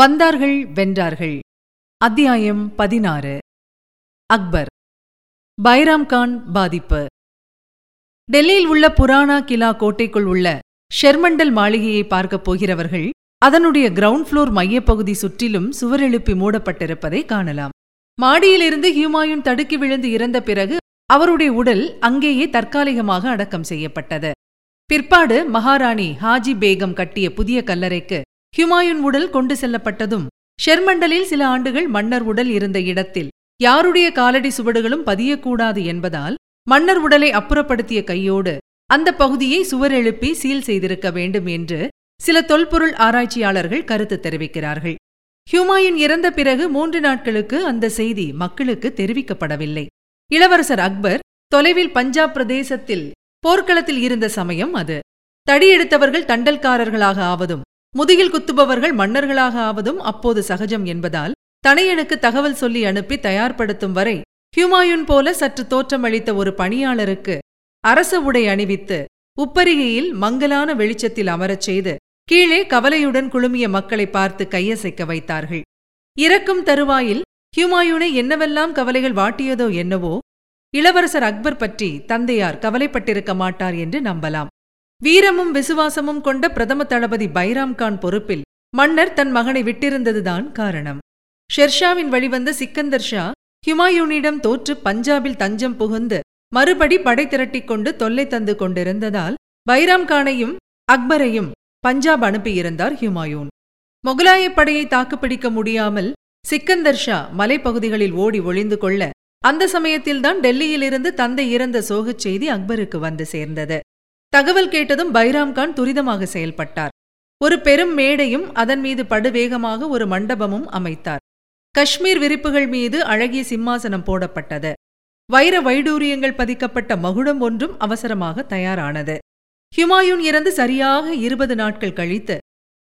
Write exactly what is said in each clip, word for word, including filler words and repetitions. வந்தார்கள் வென்றார்கள். அத்தியாயம் பதினாறு. அக்பர். பைராம்கான் பாதிப்பு. டெல்லியில் உள்ள புராணா கிலா கோட்டைக்குள் உள்ள ஷெர்மண்டல் மாளிகையை பார்க்கப் போகிறவர்கள் அதனுடைய கிரவுண்ட் ஃப்ளோர் மையப்பகுதி சுற்றிலும் சுவர் எழுப்பி மூடப்பட்டிருப்பதை காணலாம். மாடியிலிருந்து ஹுமாயூன் தடுக்கி விழுந்து இறந்த பிறகு அவருடைய உடல் அங்கேயே தற்காலிகமாக அடக்கம் செய்யப்பட்டது. பிற்பாடு மகாராணி ஹாஜி பேகம் கட்டிய புதிய கல்லறைக்கு ஹுமாயூன் உடல் கொண்டு செல்லப்பட்டதும் ஷெர்மண்டலில் சில ஆண்டுகள் மன்னர் உடல் இருந்த இடத்தில் யாருடைய காலடி சுவடுகளும் பதியக்கூடாது என்பதால் மன்னர் உடலை அப்புறப்படுத்திய கையோடு அந்த பகுதியை சுவர் எழுப்பி சீல் செய்திருக்க வேண்டும் என்று சில தொல்பொருள் ஆராய்ச்சியாளர்கள் கருத்து தெரிவிக்கிறார்கள். ஹுமாயூன் இறந்த பிறகு மூன்று நாட்களுக்கு அந்த செய்தி மக்களுக்கு தெரிவிக்கப்படவில்லை. இளவரசர் அக்பர் தொலைவில் பஞ்சாப் பிரதேசத்தில் போர்க்களத்தில் இருந்த சமயம் அது. தடியெடுத்தவர்கள் தண்டல்காரர்களாக ஆவதும் முதுகில் குத்துபவர்கள் மன்னர்களாக ஆவதும் அப்போது சகஜம் என்பதால் தனையனுக்கு தகவல் சொல்லி அனுப்பி தயார்படுத்தும் வரை ஹுமாயூன் போல சற்று தோற்றமளித்த ஒரு பணியாளருக்கு அரச உடை அணிவித்து உப்பரிகையில் மங்கலான வெளிச்சத்தில் அமரச் செய்து கீழே கவலையுடன் குழுமிய மக்களை பார்த்து கையசைக்க வைத்தார்கள். இறக்கும் தருவாயில் ஹுமாயூனை என்னவெல்லாம் கவலைகள் வாட்டியதோ என்னவோ, இளவரசர் அக்பர் பற்றி தந்தையார் கவலைப்பட்டிருக்க மாட்டார் என்று நம்பலாம். வீரமும் விசுவாசமும் கொண்ட பிரதம தளபதி பைராம்கான் பொறுப்பில் மன்னர் தன் மகனை விட்டிருந்ததுதான் காரணம். ஷெர்ஷாவின் வழிவந்த சிக்கந்தர் ஷா ஹுமாயூனிடம் தோற்று பஞ்சாபில் தஞ்சம் புகுந்து மறுபடி படை திரட்டிக்கொண்டு தொல்லை தந்து கொண்டிருந்ததால் பைராம்கானையும் அக்பரையும் பஞ்சாப் அனுப்பியிருந்தார் ஹுமாயூன். முகலாய படையை தாக்குப்பிடிக்க முடியாமல் சிக்கந்தர் ஷா மலைப்பகுதிகளில் ஓடி ஒளிந்து கொள்ள அந்த சமயத்தில்தான் டெல்லியிலிருந்து தந்தை இறந்த சோகச் செய்தி அக்பருக்கு வந்து சேர்ந்தது. தகவல் கேட்டதும் பைராம்கான் துரிதமாக செயல்பட்டார். ஒரு பெரும் மேடையும் அதன் மீது படுவேகமாக ஒரு மண்டபமும் அமைத்தார். காஷ்மீர் விரிப்புகள் மீது அழகிய சிம்மாசனம் போடப்பட்டது. வைர வைடூரியங்கள் பதிக்கப்பட்ட மகுடம் ஒன்றும் அவசரமாக தயாரானது. ஹுமாயூன் இறந்து சரியாக இருபது நாட்கள் கழித்து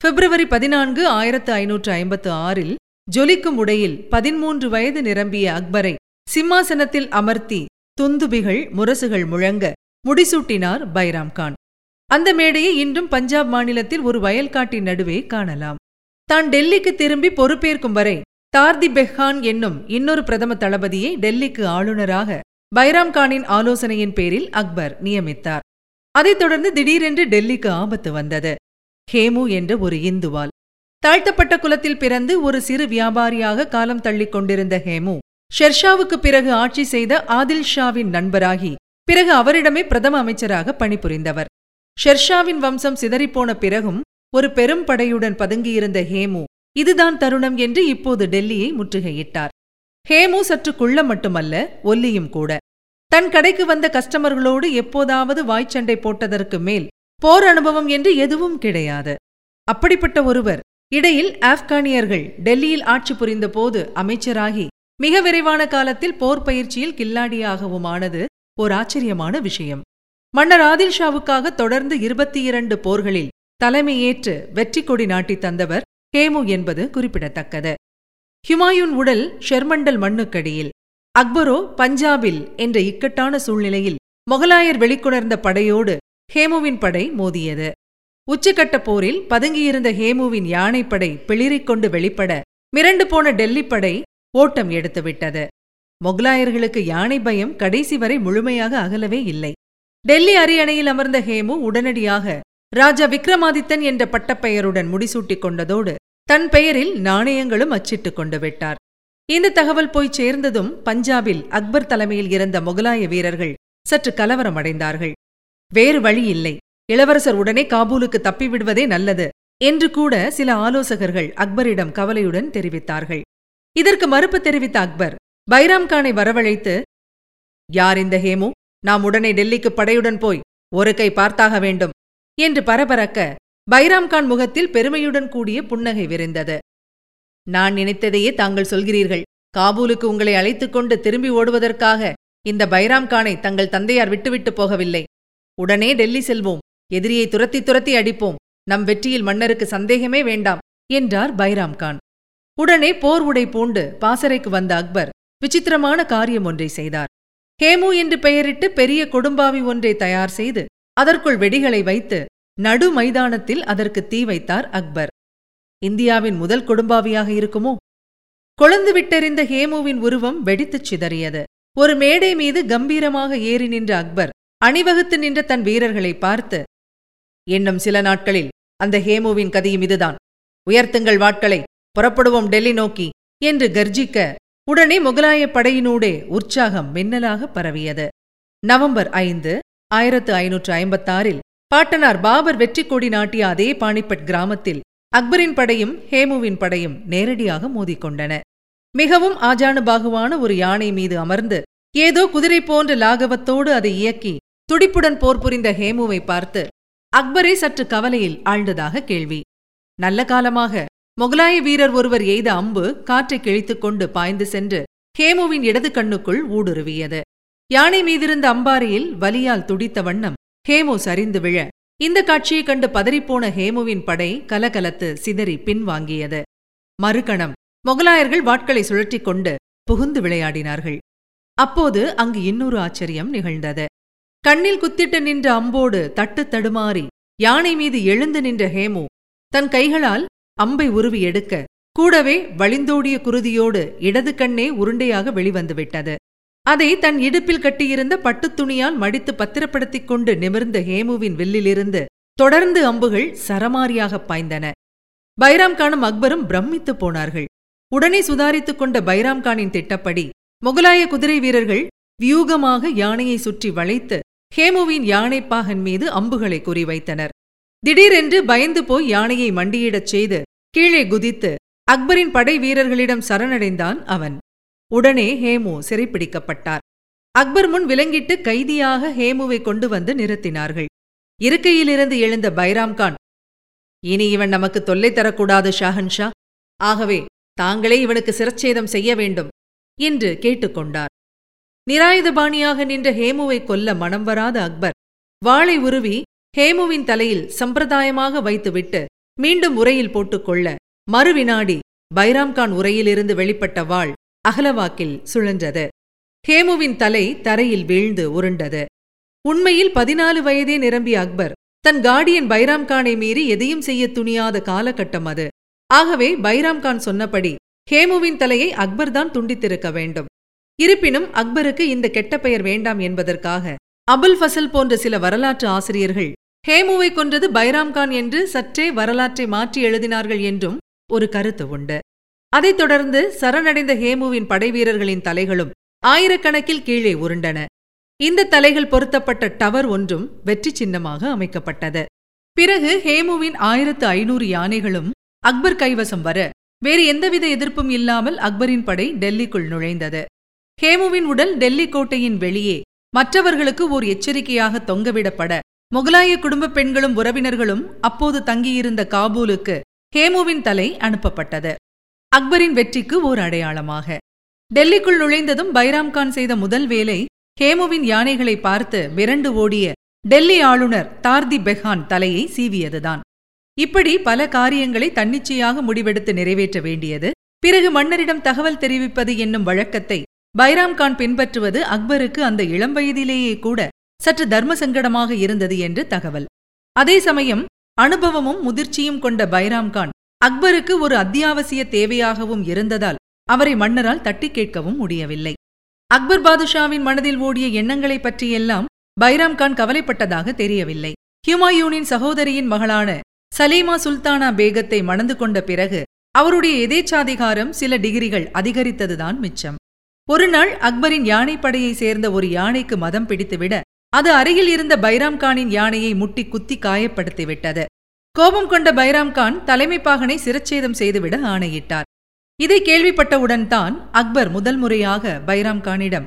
பிப்ரவரி பதினான்கு ஆயிரத்து ஐநூற்று ஐம்பத்து ஆறில் ஜொலிக்கும் உடையில் பதிமூன்று வயது நிரம்பிய அக்பரை சிம்மாசனத்தில் அமர்த்தி துந்துபிகள் முரசுகள் முழங்க முடிசூட்டினார் பைராம்கான். அந்த மேடையை இன்றும் பஞ்சாப் மாநிலத்தில் ஒரு வயல்காட்டின் நடுவே காணலாம். தான் டெல்லிக்கு திரும்பி பொறுப்பேற்கும் வரை தார்தி பெஹ்கான் என்னும் இன்னொரு பிரதம தளபதியை டெல்லிக்கு ஆளுநராக பைராம்கானின் ஆலோசனையின் பேரில் அக்பர் நியமித்தார். அதைத் தொடர்ந்து திடீரென்று டெல்லிக்கு ஆபத்து வந்தது. ஹேமு என்ற ஒரு இந்துவால் தாழ்த்தப்பட்ட குலத்தில் பிறந்து ஒரு சிறு வியாபாரியாக காலம் தள்ளிக் கொண்டிருந்த ஹேமு ஷெர்ஷாவுக்கு பிறகு ஆட்சி செய்த ஆதில் ஷாவின் நண்பராகி பிறகு அவரிடமே பிரதம அமைச்சராக பணிபுரிந்தவர். ஷெர்ஷாவின் வம்சம் சிதறிப்போன பிறகும் ஒரு பெரும் படையுடன் பதுங்கியிருந்த ஹேமு இதுதான் தருணம் என்று இப்போது டெல்லியை முற்றுகையிட்டார். ஹேமு சற்று குள்ளம் மட்டுமல்ல, ஒல்லியும் கூட. தன் கடைக்கு வந்த கஸ்டமர்களோடு எப்போதாவது வாய்ச்சண்டை போட்டதற்கு மேல் போர் அனுபவம் என்று எதுவும் கிடையாது. அப்படிப்பட்ட ஒருவர் இடையில் ஆப்கானியர்கள் டெல்லியில் ஆட்சி புரிந்த போது அமைச்சராகி மிக விரைவான காலத்தில் போர் பயிற்சியில் கில்லாடியாகவும் ஆனது ஓர் ஆச்சரியமான விஷயம். மன்னர் ஆதில்ஷாவுக்காக தொடர்ந்து இருபத்தி இரண்டு போர்களில் தலைமையேற்று வெற்றி கொடி நாட்டி தந்தவர் ஹேமு என்பது குறிப்பிடத்தக்கது. ஹுமாயூன் உடல் ஷெர்மண்டல் மண்ணுக்கடியில், அக்பரோ பஞ்சாபில் என்ற இக்கட்டான சூழ்நிலையில் முகலாயர் வெளிக்கொணர்ந்த படையோடு ஹேமுவின் படை மோதியது. உச்சக்கட்ட போரில் பதுங்கியிருந்த ஹேமுவின் யானைப்படை பிளிரிக்கொண்டு வெளிப்பட மிரண்டு போன டெல்லி படை ஓட்டம் எடுத்துவிட்டது. முகலாயர்களுக்கு யானை பயம் கடைசி வரை முழுமையாக அகலவே இல்லை. டெல்லி அரியணையில் அமர்ந்த ஹேமு உடனடியாக ராஜா விக்ரமாதித்தன் என்ற பட்டப்பெயருடன் முடிசூட்டிக் கொண்டதோடு தன் பெயரில் நாணயங்களும் அச்சிட்டுக் கொண்டு விட்டார். இந்த தகவல் போய் சேர்ந்ததும் பஞ்சாபில் அக்பர் தலைமையில் இருந்த முகலாய வீரர்கள் சற்று கலவரமடைந்தார்கள். வேறு வழி இல்லை, இளவரசர் உடனே காபூலுக்கு தப்பிவிடுவதே நல்லது என்று கூட சில ஆலோசகர்கள் அக்பரிடம் கவலையுடன் தெரிவித்தார்கள். இதற்கு மறுப்பு தெரிவித்த அக்பர் பைராம்கானை வரவழைத்து, யார் இந்த ஹேமு? நாம் உடனே டெல்லிக்கு படையுடன் போய் ஒரு கை பார்த்தாக வேண்டும் என்று பரபரக்க பைராம்கான் முகத்தில் பெருமையுடன் கூடிய புன்னகை விரைந்தது. நான் நினைத்ததையே தாங்கள் சொல்கிறீர்கள். காபூலுக்கு உங்களை அழைத்துக் கொண்டு திரும்பி ஓடுவதற்காக இந்த பைராம்கானை தங்கள் தந்தையார் விட்டுவிட்டு போகவில்லை. உடனே டெல்லி செல்வோம், எதிரியை துரத்தி துரத்தி அடிப்போம், நம் வெற்றியில் மன்னருக்கு சந்தேகமே வேண்டாம் என்றார் பைராம்கான். உடனே போர் உடை பூண்டு பாசறைக்கு வந்த அக்பர் விசித்திரமான காரியம் ஒன்றை செய்தார். ஹேமு என்று பெயரிட்டு பெரிய கொடும்பாவி ஒன்றை தயார் செய்து அதற்குள் வெடிகளை வைத்து நடு மைதானத்தில் அதற்கு தீ வைத்தார் அக்பர். இந்தியாவின் முதல் கொடும்பாவியாக இருக்குமோ? கொழுந்து விட்டெறிந்த ஹேமுவின் உருவம் வெடித்துச் சிதறியது. ஒரு மேடை மீது கம்பீரமாக ஏறி நின்ற அக்பர் அணிவகுத்து நின்ற தன் வீரர்களை பார்த்து, இன்னும் சில நாட்களில் அந்த ஹேமுவின் கதியும் இதுதான், உயர்த்துங்கள் வாட்களை, புறப்படுவோம் டெல்லி நோக்கி என்று கர்ஜிக்க உடனே முகலாய படையினூடே உற்சாகம் மின்னலாக பரவியது. நவம்பர் ஐந்து ஆயிரத்து ஐநூற்று ஐம்பத்தாறில் பாட்டனார் பாபர் வெற்றி கொடி நாட்டிய அதே பானிபட் கிராமத்தில் அக்பரின் படையும் ஹேமுவின் படையும் நேரடியாக மோதிக்கொண்டன. மிகவும் ஆஜானுபாகுவான ஒரு யானை மீது அமர்ந்து ஏதோ குதிரை போன்ற லாகவத்தோடு அதை இயக்கி துடிப்புடன் போர் புரிந்த ஹேமுவை பார்த்து அக்பரை சற்று கவலையில் ஆழ்ந்ததாக கேள்வி. நல்ல காலமாக முகலாய வீரர் ஒருவர் எய்த அம்பு காற்றை கிழித்துக்கொண்டு பாய்ந்து சென்று ஹேமுவின் இடது கண்ணுக்குள் ஊடுருவியது. யானை மீதிருந்த அம்பாரியில் வலியால் துடித்த வண்ணம் ஹேமு சரிந்து விழ இந்த காட்சியைக் கண்டு பதறிப்போன ஹேமுவின் படை கலகலத்து சிதறி பின்வாங்கியது. மறுகணம் முகலாயர்கள் வாட்களை சுழற்றிக் கொண்டு புகுந்து விளையாடினார்கள். அப்போது அங்கு இன்னொரு ஆச்சரியம் நிகழ்ந்தது. கண்ணில் குத்திட்டு நின்ற அம்போடு தட்டு தடுமாறி யானை மீது எழுந்து நின்ற ஹேமு தன் கைகளால் அம்பை உருவி எடுக்க கூடவே வழிந்தோடிய குருதியோடு இடது கண்ணே உருண்டையாக வெளிவந்துவிட்டது. அதை தன் இடுப்பில் கட்டியிருந்த பட்டுத்துணியால் மடித்து பத்திரப்படுத்திக் கொண்டு நிமிர்ந்த ஹேமுவின் வில்லிலிருந்து தொடர்ந்து அம்புகள் சரமாரியாகப் பாய்ந்தன. பைராம்கானும் அக்பரும் பிரமித்து போனார்கள். உடனே சுதாரித்துக் கொண்ட பைராம்கானின் திட்டப்படி முகலாய குதிரை வீரர்கள் வியூகமாக யானையை சுற்றி வளைத்து ஹேமுவின் யானைப்பாகன் மீது அம்புகளை குறிவைத்தனர். திடீரென்று பயந்து போய் யானையை மண்டியிடச் செய்து கீழே குதித்து அக்பரின் படை வீரர்களிடம் சரணடைந்தான் அவன். உடனே ஹேமு சிறைப்பிடிக்கப்பட்டார். அக்பர் முன் விலங்கிட்டு கைதியாக ஹேமுவை கொண்டு வந்து நிறுத்தினார்கள். இருக்கையிலிருந்து எழுந்த பைராம்கான், இனி இவன் நமக்கு தொல்லை தரக்கூடாது ஷாஹன்ஷா, ஆகவே தாங்களே இவனுக்கு சிரச்சேதம் செய்ய வேண்டும் என்று கேட்டுக்கொண்டார். நிராயுதபாணியாக நின்ற ஹேமுவை கொல்ல மனம் வராத அக்பர் வாளை உருவி ஹேமுவின் தலையில் சம்பிரதாயமாக வைத்துவிட்டு மீண்டும் உரையில் போட்டுக்கொள்ள மறுவினாடி பைராம்கான் உரையிலிருந்து வெளிப்பட்ட வாள் அகலவாக்கில் சுழன்றது. ஹேமுவின் தலை தரையில் வீழ்ந்து உருண்டது. உண்மையில் பதினாலு வயதே நிரம்பிய அக்பர் தன் கார்டியன் பைராம்கானை மீறி எதையும் செய்ய துணியாத காலகட்டம் அது. ஆகவே பைராம்கான் சொன்னபடி ஹேமுவின் தலையை அக்பர்தான் துண்டித்திருக்க வேண்டும். இருப்பினும் அக்பருக்கு இந்த கெட்ட பெயர் வேண்டாம் என்பதற்காக அபுல் ஃபசல் போன்ற சில வரலாற்று ஆசிரியர்கள் ஹேமுவை கொன்றது பைராம்கான் என்று சற்றே வரலாற்றை மாற்றி எழுதினார்கள் என்றும் ஒரு கருத்து உண்டு. அதைத் தொடர்ந்து சரணடைந்த ஹேமுவின் படைவீரர்களின் தலைகளும் ஆயிரக்கணக்கில் கீழே உருண்டன. இந்த தலைகள் பொருத்தப்பட்ட டவர் ஒன்றும் வெற்றி சின்னமாக அமைக்கப்பட்டது. பிறகு ஹேமுவின் ஆயிரத்து ஐநூறு யானைகளும் அக்பர் கைவசம் வர வேறு எந்தவித எதிர்ப்பும் இல்லாமல் அக்பரின் படை டெல்லிக்குள் நுழைந்தது. ஹேமுவின் உடல் டெல்லி கோட்டையின் வெளியே மற்றவர்களுக்கு ஓர் எச்சரிக்கையாக தொங்கவிடப்பட முகலாய குடும்ப பெண்களும் உறவினர்களும் அப்போது தங்கியிருந்த காபூலுக்கு ஹேமுவின் தலை அனுப்பப்பட்டது. அக்பரின் வெற்றிக்கு ஓர் அடையாளமாக டெல்லிக்குள் நுழைந்ததும் பைராம்கான் செய்த முதல் வேலை ஹேமுவின் யானைகளை பார்த்து விரண்டு ஓடிய டெல்லி ஆளுநர் தார்தி பெஹான் தலையை சீவியதுதான். இப்படி பல காரியங்களை தன்னிச்சையாக முடிவெடுத்து நிறைவேற்ற வேண்டியது, பிறகு மன்னரிடம் தகவல் தெரிவிப்பது என்னும் வழக்கத்தை பைராம்கான் பின்பற்றுவது அக்பருக்கு அந்த இளம் வயதிலேயே கூட சற்று தர்ம சங்கடமாக இருந்தது என்று தகவல். அதே சமயம் அனுபவமும் முதிர்ச்சியும் கொண்ட பைராம்கான் அக்பருக்கு ஒரு அத்தியாவசிய தேவையாகவும் இருந்ததால் அவரை மன்னரால் தட்டி கேட்கவும் முடியவில்லை. அக்பர் பாதுஷாவின் மனதில் ஓடிய எண்ணங்களை பற்றியெல்லாம் பைராம்கான் கவலைப்பட்டதாக தெரியவில்லை. ஹுமாயூனின் சகோதரியின் மகளான சலீமா சுல்தானா பேகத்தை மணந்து கொண்ட பிறகு அவருடைய எதேச்சாதிகாரம் சில டிகிரிகள் அதிகரித்ததுதான் மிச்சம். ஒருநாள் அக்பரின் யானைப்படையை சேர்ந்த ஒரு யானைக்கு மதம் பிடித்துவிட அது அருகில் இருந்த பைராம்கானின் யானையை முட்டி குத்தி காயப்படுத்திவிட்டது. கோபம் கொண்ட பைராம்கான் தலைமைப்பாகனை சிரச்சேதம் செய்துவிட ஆணையிட்டார். இதை கேள்விப்பட்டவுடன் தான் அக்பர் முதல் முறையாக பைராம்கானிடம்,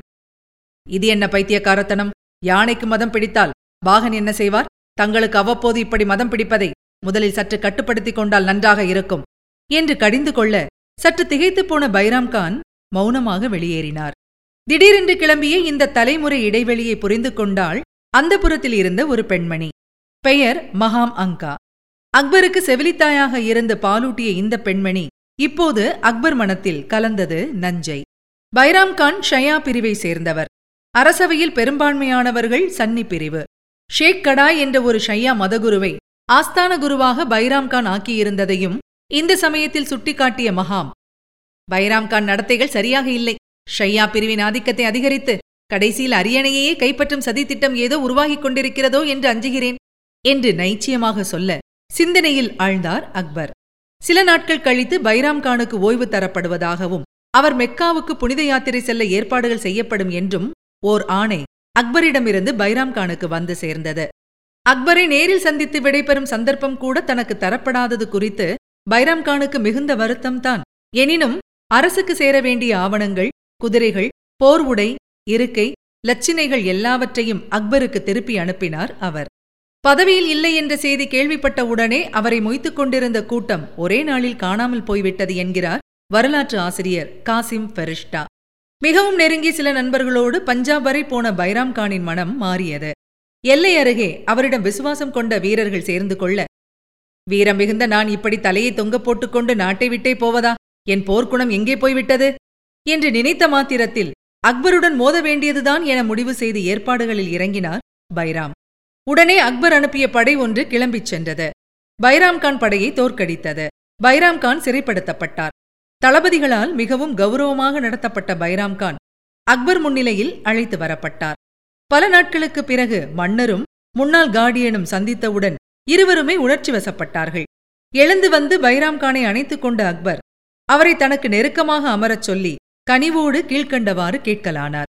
இது என்ன பைத்தியக்காரத்தனம், யானைக்கு மதம் பிடித்தால் பாகன் என்ன செய்வார்? தங்களுக்கு அவ்வப்போது இப்படி மதம் பிடிப்பதை முதலில் சற்று கட்டுப்படுத்திக் கொண்டால் நன்றாக இருக்கும் என்று கடிந்து கொள்ள சற்று திகைத்துப் போன பைராம்கான் மௌனமாக வெளியேறினார். திடீரென்று கிளம்பிய இந்த தலைமுறை இடைவெளியை புரிந்து கொண்டாள் அந்த புறத்தில் இருந்த ஒரு பெண்மணி. பெயர் மகாம் அங்கா. அக்பருக்கு செவிலித்தாயாக இருந்து பாலூட்டிய இந்த பெண்மணி இப்போது அக்பர் மனத்தில் கலந்தது நஞ்சை. பைராம்கான் ஷயா பிரிவை சேர்ந்தவர். அரசவையில் பெரும்பான்மையானவர்கள் சன்னி பிரிவு. ஷேக் கடாய் என்ற ஒரு ஷையா மதகுருவை ஆஸ்தான குருவாக பைராம்கான் ஆக்கியிருந்ததையும் இந்த சமயத்தில் சுட்டிக்காட்டிய மகாம், பைராம்கான் நடத்தைகள் சரியாக இல்லை. ஷையா பிரிவின் ஆதிக்கத்தை அதிகரித்து கடைசியில் அரியணையையே கைப்பற்றும் சதித்திட்டம் ஏதோ உருவாகிக் கொண்டிருக்கிறதோ என்று அஞ்சுகிறேன் என்று நைச்சியமாக சொல்ல சிந்தனையில் ஆழ்ந்தார் அக்பர். சில நாட்கள் கழித்து பைராம்கானுக்கு ஓய்வு தரப்படுவதாகவும் அவர் மெக்காவுக்கு புனித யாத்திரை செல்ல ஏற்பாடுகள் செய்யப்படும் என்றும் ஓர் ஆணை அக்பரிடமிருந்து பைராம்கானுக்கு வந்து சேர்ந்தது. அக்பரை நேரில் சந்தித்து விடைபெறும் சந்தர்ப்பம் கூட தனக்கு தரப்படாதது குறித்து பைராம்கானுக்கு மிகுந்த வருத்தம்தான். எனினும் அரசுக்கு சேர வேண்டிய ஆவணங்கள், குதிரைகள், போர் உடை, இருக்கை, லட்சினைகள் எல்லாவற்றையும் அக்பருக்கு திருப்பி அனுப்பினார் அவர். பதவியில் இல்லை என்ற செய்தி கேள்விப்பட்ட உடனே அவரை மொய்த்துக் கொண்டிருந்த கூட்டம் ஒரே நாளில் காணாமல் போய்விட்டது என்கிறார் வரலாற்று ஆசிரியர் காசிம் ஃபெரிஷ்டா. மிகவும் நெருங்கிய சில நண்பர்களோடு பஞ்சாப் வரை போன பைராம்கானின் மனம் மாறியது. எல்லை அருகே அவரிடம் விசுவாசம் கொண்ட வீரர்கள் சேர்ந்து கொள்ள, வீரம் மிகுந்த நான் இப்படி தலையை தொங்க போட்டுக்கொண்டு நாட்டை விட்டே போவதா? என் போர்க்குணம் எங்கே போய்விட்டது என்று நினைத்த மாத்திரத்தில் அக்பருடன் மோத வேண்டியதுதான் என முடிவு செய்து ஏற்பாடுகளில் இறங்கினார் பைராம். உடனே அக்பர் அனுப்பிய படை ஒன்று கிளம்பிச் சென்றது. பைராம்கான் படையை தோற்கடித்தது. பைராம்கான் சிறைப்படுத்தப்பட்டார். தளபதிகளால் மிகவும் கௌரவமாக நடத்தப்பட்ட பைராம்கான் அக்பர் முன்னிலையில் அழைத்து வரப்பட்டார். பல நாட்களுக்கு பிறகு மன்னரும் முன்னாள் கார்டியனும் சந்தித்தவுடன் இருவருமே உணர்ச்சி வசப்பட்டார்கள். எழுந்து வந்து பைராம்கானை அணைத்துக் கொண்ட அக்பர் அவரை தனக்கு நெருக்கமாக அமரச் சொல்லி கனிவோடு கீழ்கண்டவாறு கேட்கலானார்.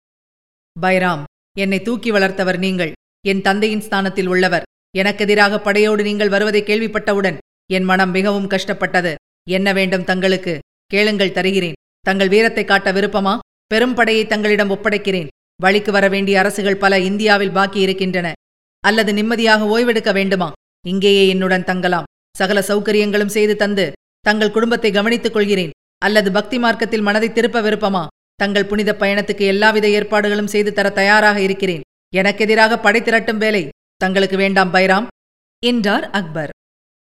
பைராம், என்னை தூக்கி வளர்த்தவர் நீங்கள். என் தந்தையின் ஸ்தானத்தில் உள்ளவர். எனக்கெதிராக படையோடு நீங்கள் வருவதை கேள்விப்பட்டவுடன் என் மனம் மிகவும் கஷ்டப்பட்டது. என்ன வேண்டும் தங்களுக்கு? கேளுங்கள், தருகிறேன். தங்கள் வீரத்தை காட்ட விருப்பமா? பெரும் படையை தங்களிடம் ஒப்படைக்கிறேன். வழிக்கு வர வேண்டிய அரசுகள் பல இந்தியாவில் பாக்கி இருக்கின்றன. அல்லது நிம்மதியாக ஓய்வெடுக்க வேண்டுமா? இங்கேயே என்னுடன் தங்கலாம். சகல சௌகரியங்களும் செய்து தந்து தங்கள் குடும்பத்தை கவனித்துக் கொள்கிறேன். அல்லது பக்தி மார்க்கத்தில் மனதை திருப்ப விருப்பமா? தங்கள் புனித பயணத்துக்கு எல்லாவித ஏற்பாடுகளும் செய்து தர தயாராக இருக்கிறேன். எனக்கெதிராக படை திரட்டும் வேலை தங்களுக்கு வேண்டாம் பைராம் என்றார் அக்பர்.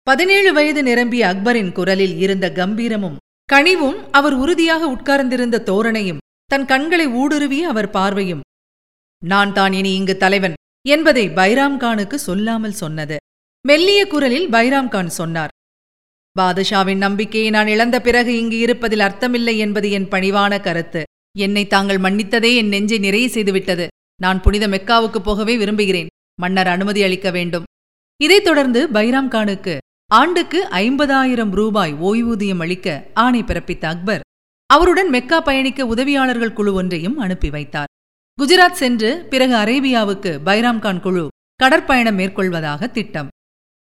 பதினேழு வயது நிரம்பிய அக்பரின் குரலில் இருந்த கம்பீரமும் கனிவும், அவர் உறுதியாக உட்கார்ந்திருந்த தோரணையும், தன் கண்களை ஊடுருவிய அவர் பார்வையும் நான் தான் இனி இங்கு தலைவன் என்பதை பைராம்கானுக்கு சொல்லாமல் சொன்னது. மெல்லிய குரலில் பைராம்கான் சொன்னார், பாதுஷாவின் நம்பிக்கையை நான் இழந்த பிறகு இங்கு இருப்பதில் அர்த்தமில்லை என்பது என் பணிவான கருத்து. என்னை தாங்கள் மன்னித்ததே என் நெஞ்சை நிறைய செய்துவிட்டது. நான் புனித மெக்காவுக்கு போகவே விரும்புகிறேன். மன்னர் அனுமதி அளிக்க வேண்டும். இதைத் தொடர்ந்து பைராம்கானுக்கு ஆண்டுக்கு ஐம்பதாயிரம் ரூபாய் ஓய்வூதியம் அளிக்க ஆணை பிறப்பித்த அக்பர் அவருடன் மெக்கா பயணிக்க உதவியாளர்கள் குழு ஒன்றையும் அனுப்பி வைத்தார். குஜராத் சென்று பிறகு அரேபியாவுக்கு பைராம்கான் குழு கடற்பயணம் மேற்கொள்வதாக திட்டம்.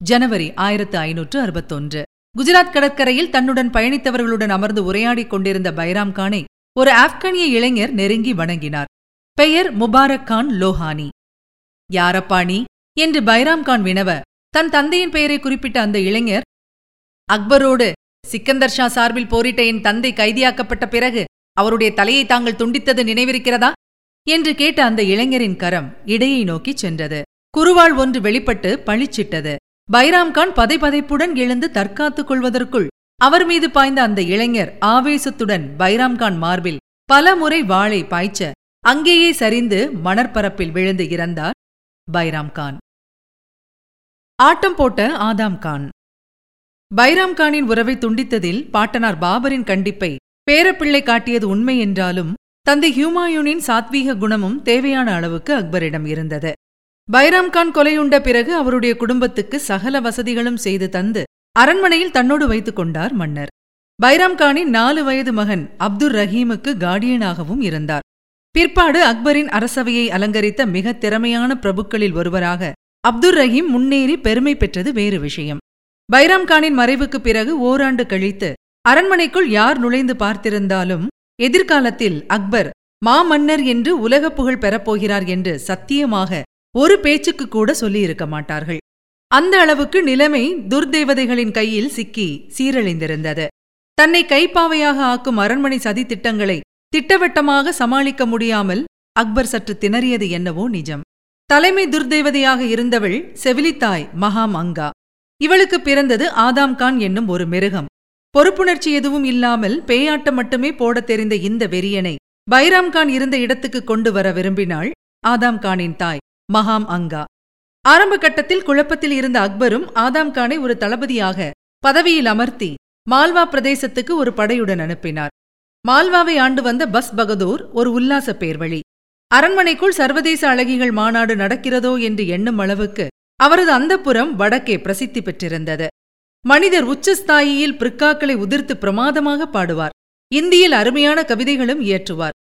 ஜனவரி ஆயிரத்து ஐநூற்று அறுபத்தொன்று குஜராத் கடற்கரையில் தன்னுடன் பயணித்தவர்களுடன் அமர்ந்து உரையாடிக் கொண்டிருந்த பைராம்கானை ஒரு ஆப்கானிய இளைஞர் நெருங்கி வணங்கினார். பெயர் முபாரக் கான் லோஹானி. யாரப்பாணி என்று பைராம்கான் வினவ தன் தந்தையின் பெயரை குறிப்பிட்ட அந்த இளைஞர், அக்பரோடு சிக்கந்தர் ஷா சார்பில் போரிட்ட என் தந்தை கைதியாக்கப்பட்ட பிறகு அவருடைய தலையை தாங்கள் துண்டித்தது நினைவிருக்கிறதா என்று கேட்ட அந்த இளைஞரின் கரம் இடையை நோக்கி சென்றது. குறுவாள் ஒன்று வெளிப்பட்டு பளிச்சிட்டது. பைராம்கான் பதைபதைப்புடன் எழுந்து தற்காத்துக் கொள்வதற்குள் அவர் மீது பாய்ந்த அந்த இளைஞர் ஆவேசத்துடன் பைராம்கான் மார்பில் பல முறை வாளை பாய்ச்ச அங்கேயே சரிந்து மணற்பரப்பில் விழுந்து இறந்தார் பைராம்கான். ஆட்டம் போட்ட ஆதாம்கான். பைராம்கானின் உறவை துண்டித்ததில் பாட்டனார் பாபரின் கண்டிப்பை பேரப்பிள்ளை காட்டியது உண்மை என்றாலும் தந்தை ஹியூமாயூனின் சாத்வீக குணமும் தேவையான அளவுக்கு அக்பரிடம் இருந்தது. பைராம்கான் கொலையுண்ட பிறகு அவருடைய குடும்பத்துக்கு சகல வசதிகளும் செய்து தந்து அரண்மனையில் தன்னோடு வைத்துக் கொண்டார் மன்னர். பைராம்கானின் நாலு வயது மகன் அப்துர் ரஹீமுக்கு கார்டியனாகவும் இருந்தார். பிற்பாடு அக்பரின் அரசவையை அலங்கரித்த மிக திறமையான பிரபுக்களில் ஒருவராக அப்துர் ரஹீம் முன்னேறி பெருமை பெற்றது வேறு விஷயம். பைராம்கானின் மறைவுக்கு பிறகு ஓராண்டு கழித்து அரண்மனைக்குள் யார் நுழைந்து பார்த்திருந்தாலும் எதிர்காலத்தில் அக்பர் மாமன்னர் என்று உலக புகழ் பெறப்போகிறார் என்று சத்தியமாக ஒரு பேச்சுக்கு கூட சொல்லியிருக்க மாட்டார்கள். அந்த அளவுக்கு நிலைமை துர்தேவதைகளின் கையில் சிக்கி சீரழிந்திருந்தது. தன்னை கைப்பாவையாக ஆக்கும் அரண்மனை சதி திட்டங்களை திட்டவட்டமாக சமாளிக்க முடியாமல் அக்பர் சற்று திணறியது என்னவோ நிஜம். தலைமை துர்தேவதையாக இருந்தவள் செவிலித்தாய் மகாம் அங்கா. இவளுக்கு பிறந்தது ஆதாம்கான் என்னும் ஒரு மிருகம். பொறுப்புணர்ச்சி எதுவும் இல்லாமல் பேயாட்டம் மட்டுமே போடத் தெரிந்த இந்த வெறியனை பைராம்கான் இருந்த இடத்துக்கு கொண்டு வர விரும்பினாள் ஆதாம்கானின் தாய் மகாம் அங்கா. ஆரம்ப கட்டத்தில் குழப்பத்தில் இருந்த அக்பரும் ஆதாம்கானை ஒரு தளபதியாக பதவியில் அமர்த்தி மால்வா பிரதேசத்துக்கு ஒரு படையுடன் அனுப்பினார். மால்வாவை ஆண்டு வந்த பஸ் பகதூர் ஒரு உல்லாச பேர்வழி. அரண்மனைக்குள் சர்வதேச அழகிகள் மாநாடு நடக்கிறதோ என்று எண்ணும் அளவுக்கு அவரது அந்தப்புறம் வடக்கே பிரசித்தி பெற்றிருந்தது. மனிதர் உச்சஸ்தாயியில் பிற்காக்களை உதிர்த்து பிரமாதமாக பாடுவார். இந்தியில் அருமையான கவிதைகளும் இயற்றுவார்.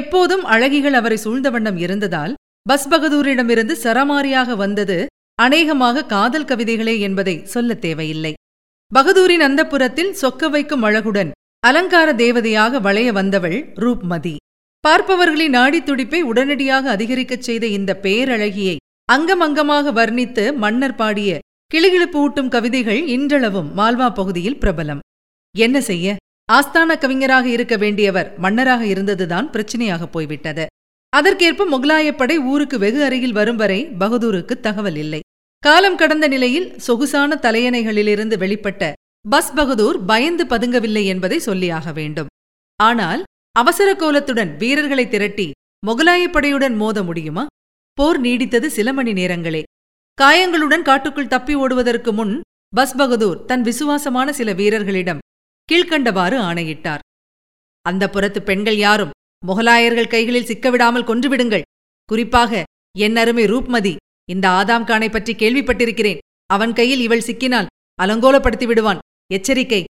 எப்போதும் அழகிகள் அவரை சூழ்ந்த வண்ணம் இருந்ததால் பஸ் பகதூரிடமிருந்து சரமாரியாக வந்தது அநேகமாக காதல் கவிதைகளே என்பதை சொல்லத் தேவையில்லை. பகதூரின் அந்தப்புறத்தில் சொக்க வைக்கும் அழகுடன் அலங்கார தேவதையாக வளைய வந்தவள் ரூப்மதி. பார்ப்பவர்களின் நாடித்துடிப்பை உடனடியாக அதிகரிக்கச் செய்த இந்த பேரழகியை அங்கமங்கமாக வர்ணித்து மன்னர் பாடிய கிளிகிழிப்பு ஊட்டும் கவிதைகள் இன்றளவும் மால்வா பகுதியில் பிரபலம். என்ன செய்ய, ஆஸ்தான கவிஞராக இருக்க வேண்டியவர் மன்னராக இருந்ததுதான் பிரச்சனையாக போய்விட்டது. அதற்கேற்ப முகலாயப்படை ஊருக்கு வெகு அருகில் வரும் வரை பகதூருக்கு தகவல் இல்லை. காலம் கடந்த நிலையில் சொகுசான தலையணைகளிலிருந்து வெளிப்பட்ட பஸ் பகதூர் பயந்து பதுங்கவில்லை என்பதை சொல்லியாக வேண்டும். ஆனால் அவசர கோலத்துடன் வீரர்களை திரட்டி முகலாயப்படையுடன் மோத முடியுமா? போர் நீடித்தது சில மணி நேரங்களே. காயங்களுடன் காட்டுக்குள் தப்பி ஓடுவதற்கு முன் பஸ் பகதூர் தன் விசுவாசமான சில வீரர்களிடம் கீழ்கண்டவாறு ஆணையிட்டார். அந்த புறத்து பெண்கள் யாரும் முகலாயர்கள் கைகளில் சிக்கவிடாமல் கொன்றுவிடுங்கள். குறிப்பாக என் அருமை ரூப்மதி. இந்த ஆதாம் கானை பற்றி கேள்விப்பட்டிருக்கிறேன். அவன் கையில் இவள் சிக்கினால் அலங்கோலப்படுத்தி விடுவான். எச்சரிக்கை.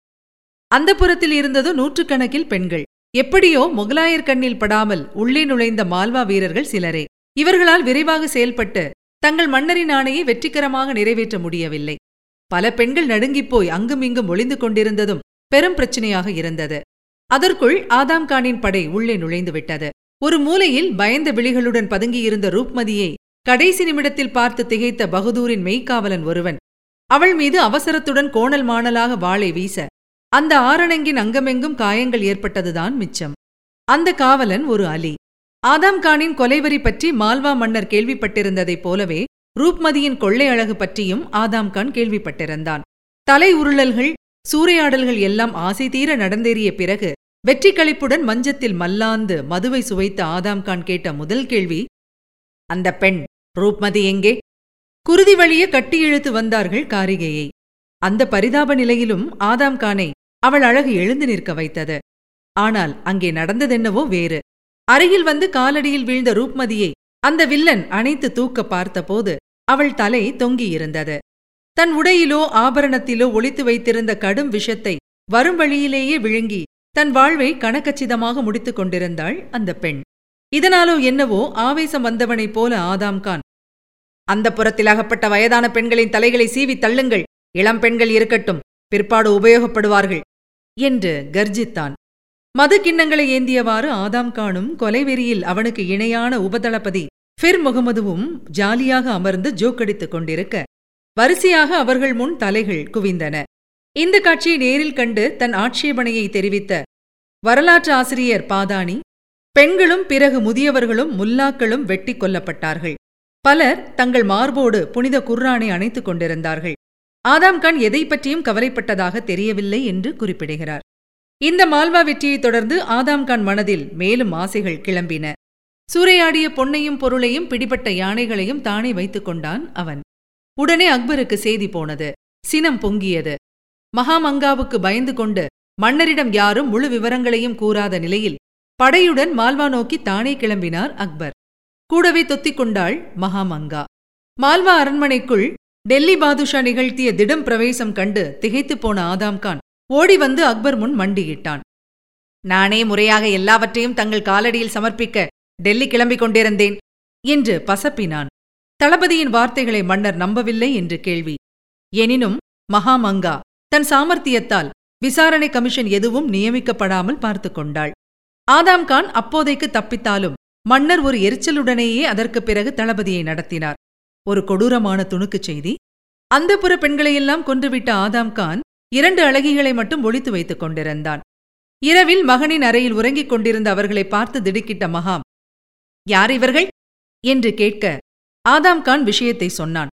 அந்த புறத்தில் இருந்தது நூற்றுக்கணக்கில் பெண்கள். எப்படியோ முகலாயர் கண்ணில் படாமல் உள்ளே நுழைந்த மால்வா வீரர்கள் சிலரே. இவர்களால் விரைவாக செயல்பட்டு தங்கள் மன்னரின் ஆணையை வெற்றிகரமாக நிறைவேற்ற முடியவில்லை. பல பெண்கள் நடுங்கிப்போய் அங்குமிங்கும் ஒளிந்து கொண்டிருந்ததும் பெரும் பிரச்சனையாக இருந்தது. அதற்குள் ஆதாம் கானின் படை உள்ளே நுழைந்துவிட்டது. ஒரு மூலையில் பயந்த விழிகளுடன் பதுங்கியிருந்த ரூப்மதியை கடைசி நிமிடத்தில் பார்த்து திகைத்த பகதூரின் மெய்க்காவலன் ஒருவன் அவள் மீது அவசரத்துடன் கோணல் மாணலாக வாளை வீச அந்த ஆரணங்கின் அங்கமெங்கும் காயங்கள் ஏற்பட்டதுதான் மிச்சம். அந்த காவலன் ஒரு அலி. ஆதாம் கானின் கொலைவரி பற்றி மால்வா மன்னர் கேள்விப்பட்டிருந்ததைப் போலவே ரூப்மதியின் கொள்ளை அழகு பற்றியும் ஆதாம்கான் கேள்விப்பட்டிருந்தான். தலை உருளல்கள், சூறையாடல்கள் எல்லாம் ஆசை தீர நடந்தேறிய பிறகு வெற்றி களிப்புடன் மஞ்சத்தில் மல்லாந்து மதுவை சுவைத்த ஆதாம்கான் கேட்ட முதல் கேள்வி, அந்த பெண் ரூப்மதி எங்கே? குருதி வழியே கட்டி இழுத்து வந்தார்கள் காரிகையை. அந்த பரிதாப நிலையிலும் ஆதாம்கானை அவள் அழகு எழுந்து நிற்க வைத்தது. ஆனால் அங்கே நடந்ததென்னவோ வேறு. அருகில் வந்து காலடியில் வீழ்ந்த ரூப்மதியை அந்த வில்லன் அணைத்து தூக்க பார்த்தபோது அவள் தலை தொங்கியிருந்தது. தன் உடையிலோ ஆபரணத்திலோ ஒளித்து வைத்திருந்த கடும் விஷத்தை வரும் வழியிலேயே விழுங்கி தன் வாழ்வை கணக்கச்சிதமாக முடித்துக் கொண்டிருந்தாள் அந்த பெண். இதனாலோ என்னவோ ஆவேசம் வந்தவனைப் போல ஆதாம்கான், அந்த புறத்தில் அகப்பட்ட வயதான பெண்களின் தலைகளை சீவி தள்ளுங்கள், இளம் பெண்கள் இருக்கட்டும், பிற்பாடு உபயோகப்படுவார்கள் என்று கர்ஜித்தான். மது கிண்ணங்களை ஏந்தியவாறு ஆதாம்கானும் கொலைவெறியில் அவனுக்கு இணையான உபதளபதி ஃபிர் முகமதுவும் ஜாலியாக அமர்ந்து ஜோக்கடித்துக் கொண்டிருக்க வரிசையாக அவர்கள் முன் தலைகள் குவிந்தன. இந்த காட்சியை நேரில் கண்டு தன் ஆட்சேபனையை தெரிவித்த வரலாற்று ஆசிரியர் பாதாணி, பெண்களும் பிறகு முதியவர்களும் முல்லாக்களும் வெட்டி கொல்லப்பட்டார்கள். பலர் தங்கள் மார்போடு புனித குர்ஆனை அணைத்துக் கொண்டிருந்தார்கள். ஆதாம்கான் எதை பற்றியும் கவலைப்பட்டதாக தெரியவில்லை என்று குறிப்பிடுகிறார். இந்த மால்வா வெற்றியைத் தொடர்ந்து ஆதாம்கான் மனதில் மேலும் ஆசைகள் கிளம்பின. சூறையாடிய பொன்னையும் பொருளையும் பிடிபட்ட யானைகளையும் தானே வைத்துக் கொண்டான் அவன். உடனே அக்பருக்கு செய்தி போனது. சினம் பொங்கியது. மகாமங்காவுக்கு பயந்து கொண்டு மன்னரிடம் யாரும் முழு விவரங்களையும் கூறாத நிலையில் படையுடன் மால்வா நோக்கி தானே கிளம்பினார் அக்பர். கூடவே தொத்திக் கொண்டாள் மகாமங்கா. மால்வா அரண்மனைக்குள் டெல்லி பாதுஷா நிகழ்த்திய திடம் பிரவேசம் கண்டு திகைத்து போன ஆதாம்கான் ஓடி வந்து அக்பர் முன் மண்டியிட்டான். நானே முறையாக எல்லாவற்றையும் தங்கள் காலடியில் சமர்ப்பிக்க டெல்லி கிளம்பிக் கொண்டிருந்தேன் என்று பசப்பினான். தளபதியின் வார்த்தைகளை மன்னர் நம்பவில்லை என்று கேள்வி. எனினும் மகாமங்கா தன் சாமர்த்தியத்தால் விசாரணை கமிஷன் எதுவும் நியமிக்கப்படாமல் பார்த்து கொண்டாள். ஆதாம்கான் அப்போதைக்கு தப்பித்தாலும் மன்னர் ஒரு எரிச்சலுடனேயே அதற்கு பிறகு தளபதியை நடத்தினார். ஒரு கொடூரமான துணுக்குச் செய்தி. அந்தப்புற பெண்களையெல்லாம் கொன்றுவிட்ட ஆதாம்கான் இரண்டு அழகிகளை மட்டும் ஒளித்து வைத்துக் கொண்டிருந்தான். இரவில் மகனின் அறையில் உறங்கிக் கொண்டிருந்த அவர்களை பார்த்து திடுக்கிட்ட மகாம், யார் இவர்கள் என்று கேட்க ஆதாம்கான் விஷயத்தை சொன்னான்.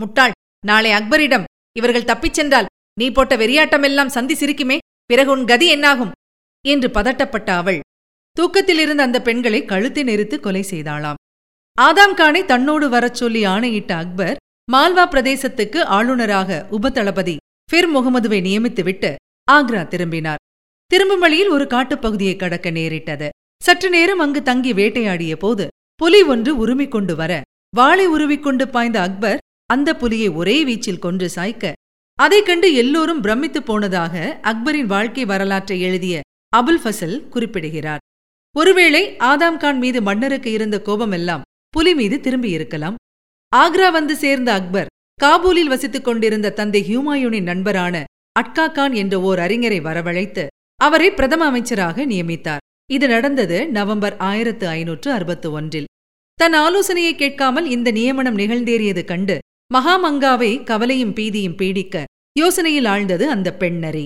முட்டாள், நாளை அக்பரிடம் இவர்கள் தப்பிச் சென்றால் நீ போட்ட வெறியாட்டமெல்லாம் சந்தி சிரிக்குமே, பிறகு உன் கதி என்னாகும் என்று பதட்டப்பட்ட அவள் தூக்கத்திலிருந்த அந்த பெண்களை கழுத்தை நெரித்து கொலை செய்தாளாம். ஆதாம்கானை தன்னோடு வரச் சொல்லி ஆணையிட்ட அக்பர் மால்வா பிரதேசத்துக்கு ஆளுநராக உபதளபதி ஃபிர் முகமதுவை நியமித்துவிட்டு ஆக்ரா திரும்பினார். திரும்பும் வழியில் ஒரு காட்டுப்பகுதியை கடக்க நேரிட்டது. சற்று நேரம் அங்கு தங்கி வேட்டையாடிய போது புலி ஒன்று உருமிக்கொண்டு வர வாளை உருவிக்கொண்டு பாய்ந்த அக்பர் அந்த புலியை ஒரே வீச்சில் கொன்று சாய்க்க அதை கண்டு எல்லோரும் பிரமித்து போனதாக அக்பரின் வாழ்க்கை வரலாற்றை எழுதிய அபுல் ஃபசல் குறிப்பிடுகிறார். ஒருவேளை ஆதாம் கான் மீது மன்னருக்கு இருந்த கோபமெல்லாம் புலி மீது திரும்பியிருக்கலாம். ஆக்ரா வந்து சேர்ந்த அக்பர் காபூலில் வசித்துக் கொண்டிருந்த தந்தை ஹுமாயூனின் நண்பரான அட்கா கான் என்ற ஓர் அறிஞரை வரவழைத்து அவரை பிரதம அமைச்சராக நியமித்தார். இது நடந்தது நவம்பர் ஆயிரத்து ஐநூற்று அறுபத்து ஒன்றில். தன் ஆலோசனையை கேட்காமல் இந்த நியமனம் நிகழ்ந்தேறியது கண்டு மகாமங்காவை கவலையும் பீதியும் பீடிக்க யோசனையில் ஆழ்ந்தது அந்த பெண்ணறி.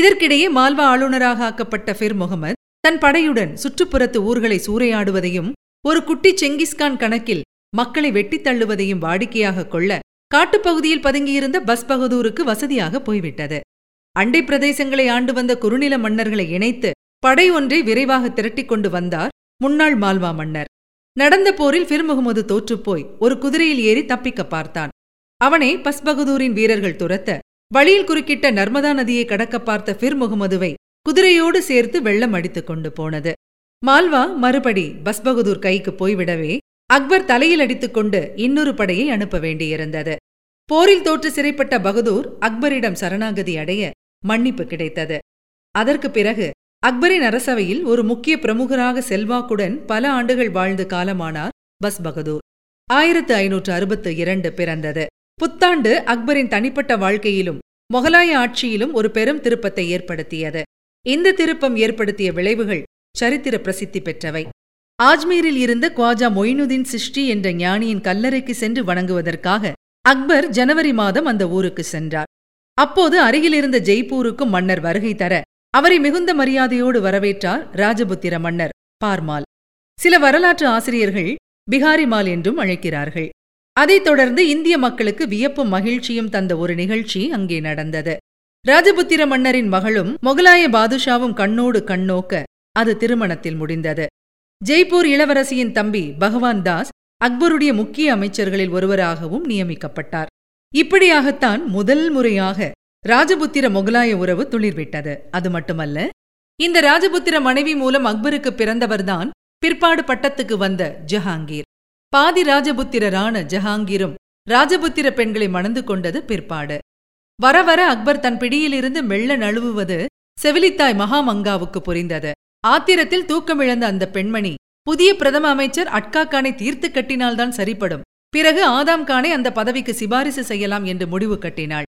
இதற்கிடையே மால்வா ஆளுநராக ஆக்கப்பட்ட ஃபிர் முகமது தன் படையுடன் சுற்றுப்புறத்து ஊர்களை சூறையாடுவதையும் ஒரு குட்டி செங்கிஸ்கான் கணக்கில் மக்களை வெட்டித் தள்ளுவதையும் வாடிக்கையாக கொள்ள காட்டுப்பகுதியில் பதுங்கியிருந்த பஸ் பகதூருக்கு வசதியாக போய்விட்டது. அண்டை பிரதேசங்களை ஆண்டு வந்த குறுநில மன்னர்களை இணைத்து படை ஒன்றை விரைவாக திரட்டிக் கொண்டு வந்தார் முன்னாள் மால்வா மன்னர். நடந்த போரில் ஃபிர் முகமது தோற்றுப்போய் ஒரு குதிரையில் ஏறி தப்பிக்க பார்த்தான். அவனை பஸ்பகதூரின் வீரர்கள் துரத்த வழியில் குறுக்கிட்ட நர்மதா நதியை கடக்க பார்த்த ஃபிர் முகமதுவை குதிரையோடு சேர்த்து வெள்ளம் அடித்துக் கொண்டு போனது. மால்வா மறுபடி பஸ்பகதூர் கைக்கு போய்விடவே அக்பர் தலையில் அடித்துக்கொண்டு இன்னொரு படையை அனுப்ப வேண்டியிருந்தது. போரில் தோற்று சிறைப்பட்ட பகதூர் அக்பரிடம் சரணாகதி அடைய மன்னிப்பு கிடைத்தது. அதற்கு பிறகு அக்பரின் அரசவையில் ஒரு முக்கிய பிரமுகராக செல்வாக்குடன் பல ஆண்டுகள் வாழ்ந்து காலமானார் பஸ் பகதூர். ஆயிரத்து ஐநூற்று அறுபத்து இரண்டு பிறந்தது. புத்தாண்டு அக்பரின் தனிப்பட்ட வாழ்க்கையிலும் மொகலாய ஆட்சியிலும் ஒரு பெரும் திருப்பத்தை ஏற்படுத்தியது. இந்த திருப்பம் ஏற்படுத்திய விளைவுகள் சரித்திர பிரசித்தி பெற்றவை. ஆஜ்மீரில் இருந்த குவாஜா மொயினுதீன் சிஷ்டி என்ற ஞானியின் கல்லறைக்கு சென்று வணங்குவதற்காக அக்பர் ஜனவரி மாதம் அந்த ஊருக்கு சென்றார். அப்போது அருகிலிருந்த ஜெய்ப்பூருக்கும் மன்னர் வருகை தர அவரை மிகுந்த மரியாதையோடு வரவேற்றார் ராஜபுத்திர மன்னர் பார்மால். சில வரலாற்று ஆசிரியர்கள் பிஹாரிமால் என்றும் அழைக்கிறார்கள். அதைத் தொடர்ந்து இந்திய மக்களுக்கு வியப்பும் மகிழ்ச்சியும் தந்த ஒரு நிகழ்ச்சி அங்கே நடந்தது. ராஜபுத்திர மன்னரின் மகளும் மொகலாய பாதுஷாவும் கண்ணோடு கண்ணோக்க அது திருமணத்தில் முடிந்தது. ஜெய்ப்பூர் இளவரசியின் தம்பி பகவான் தாஸ் அக்பருடைய முக்கிய அமைச்சர்களில் ஒருவராகவும் நியமிக்கப்பட்டார். இப்படியாகத்தான் முதல் முறையாக ராஜபுத்திர மொகலாய உறவு துளிர்விட்டது. அது மட்டுமல்ல, இந்த ராஜபுத்திர மனைவி மூலம் அக்பருக்கு பிறந்தவர்தான் பிற்பாடு பட்டத்துக்கு வந்த ஜஹாங்கீர். பாதி ராஜபுத்திரரான ஜஹாங்கீரும் ராஜபுத்திர பெண்களை மணந்து கொண்டது பிற்பாடு. வர வர அக்பர் தன் பிடியிலிருந்து மெல்ல நழுவுவது செவிலித்தாய் மகாமங்காவுக்கு புரிந்தது. ஆத்திரத்தில் தூக்கமிழந்த அந்த பெண்மணி புதிய பிரதம அமைச்சர் அட்கா கானை தீர்த்து கட்டினால்தான் சரிப்படும், பிறகு ஆதாம் கானை அந்த பதவிக்கு சிபாரிசு செய்யலாம் என்று முடிவு கட்டினாள்.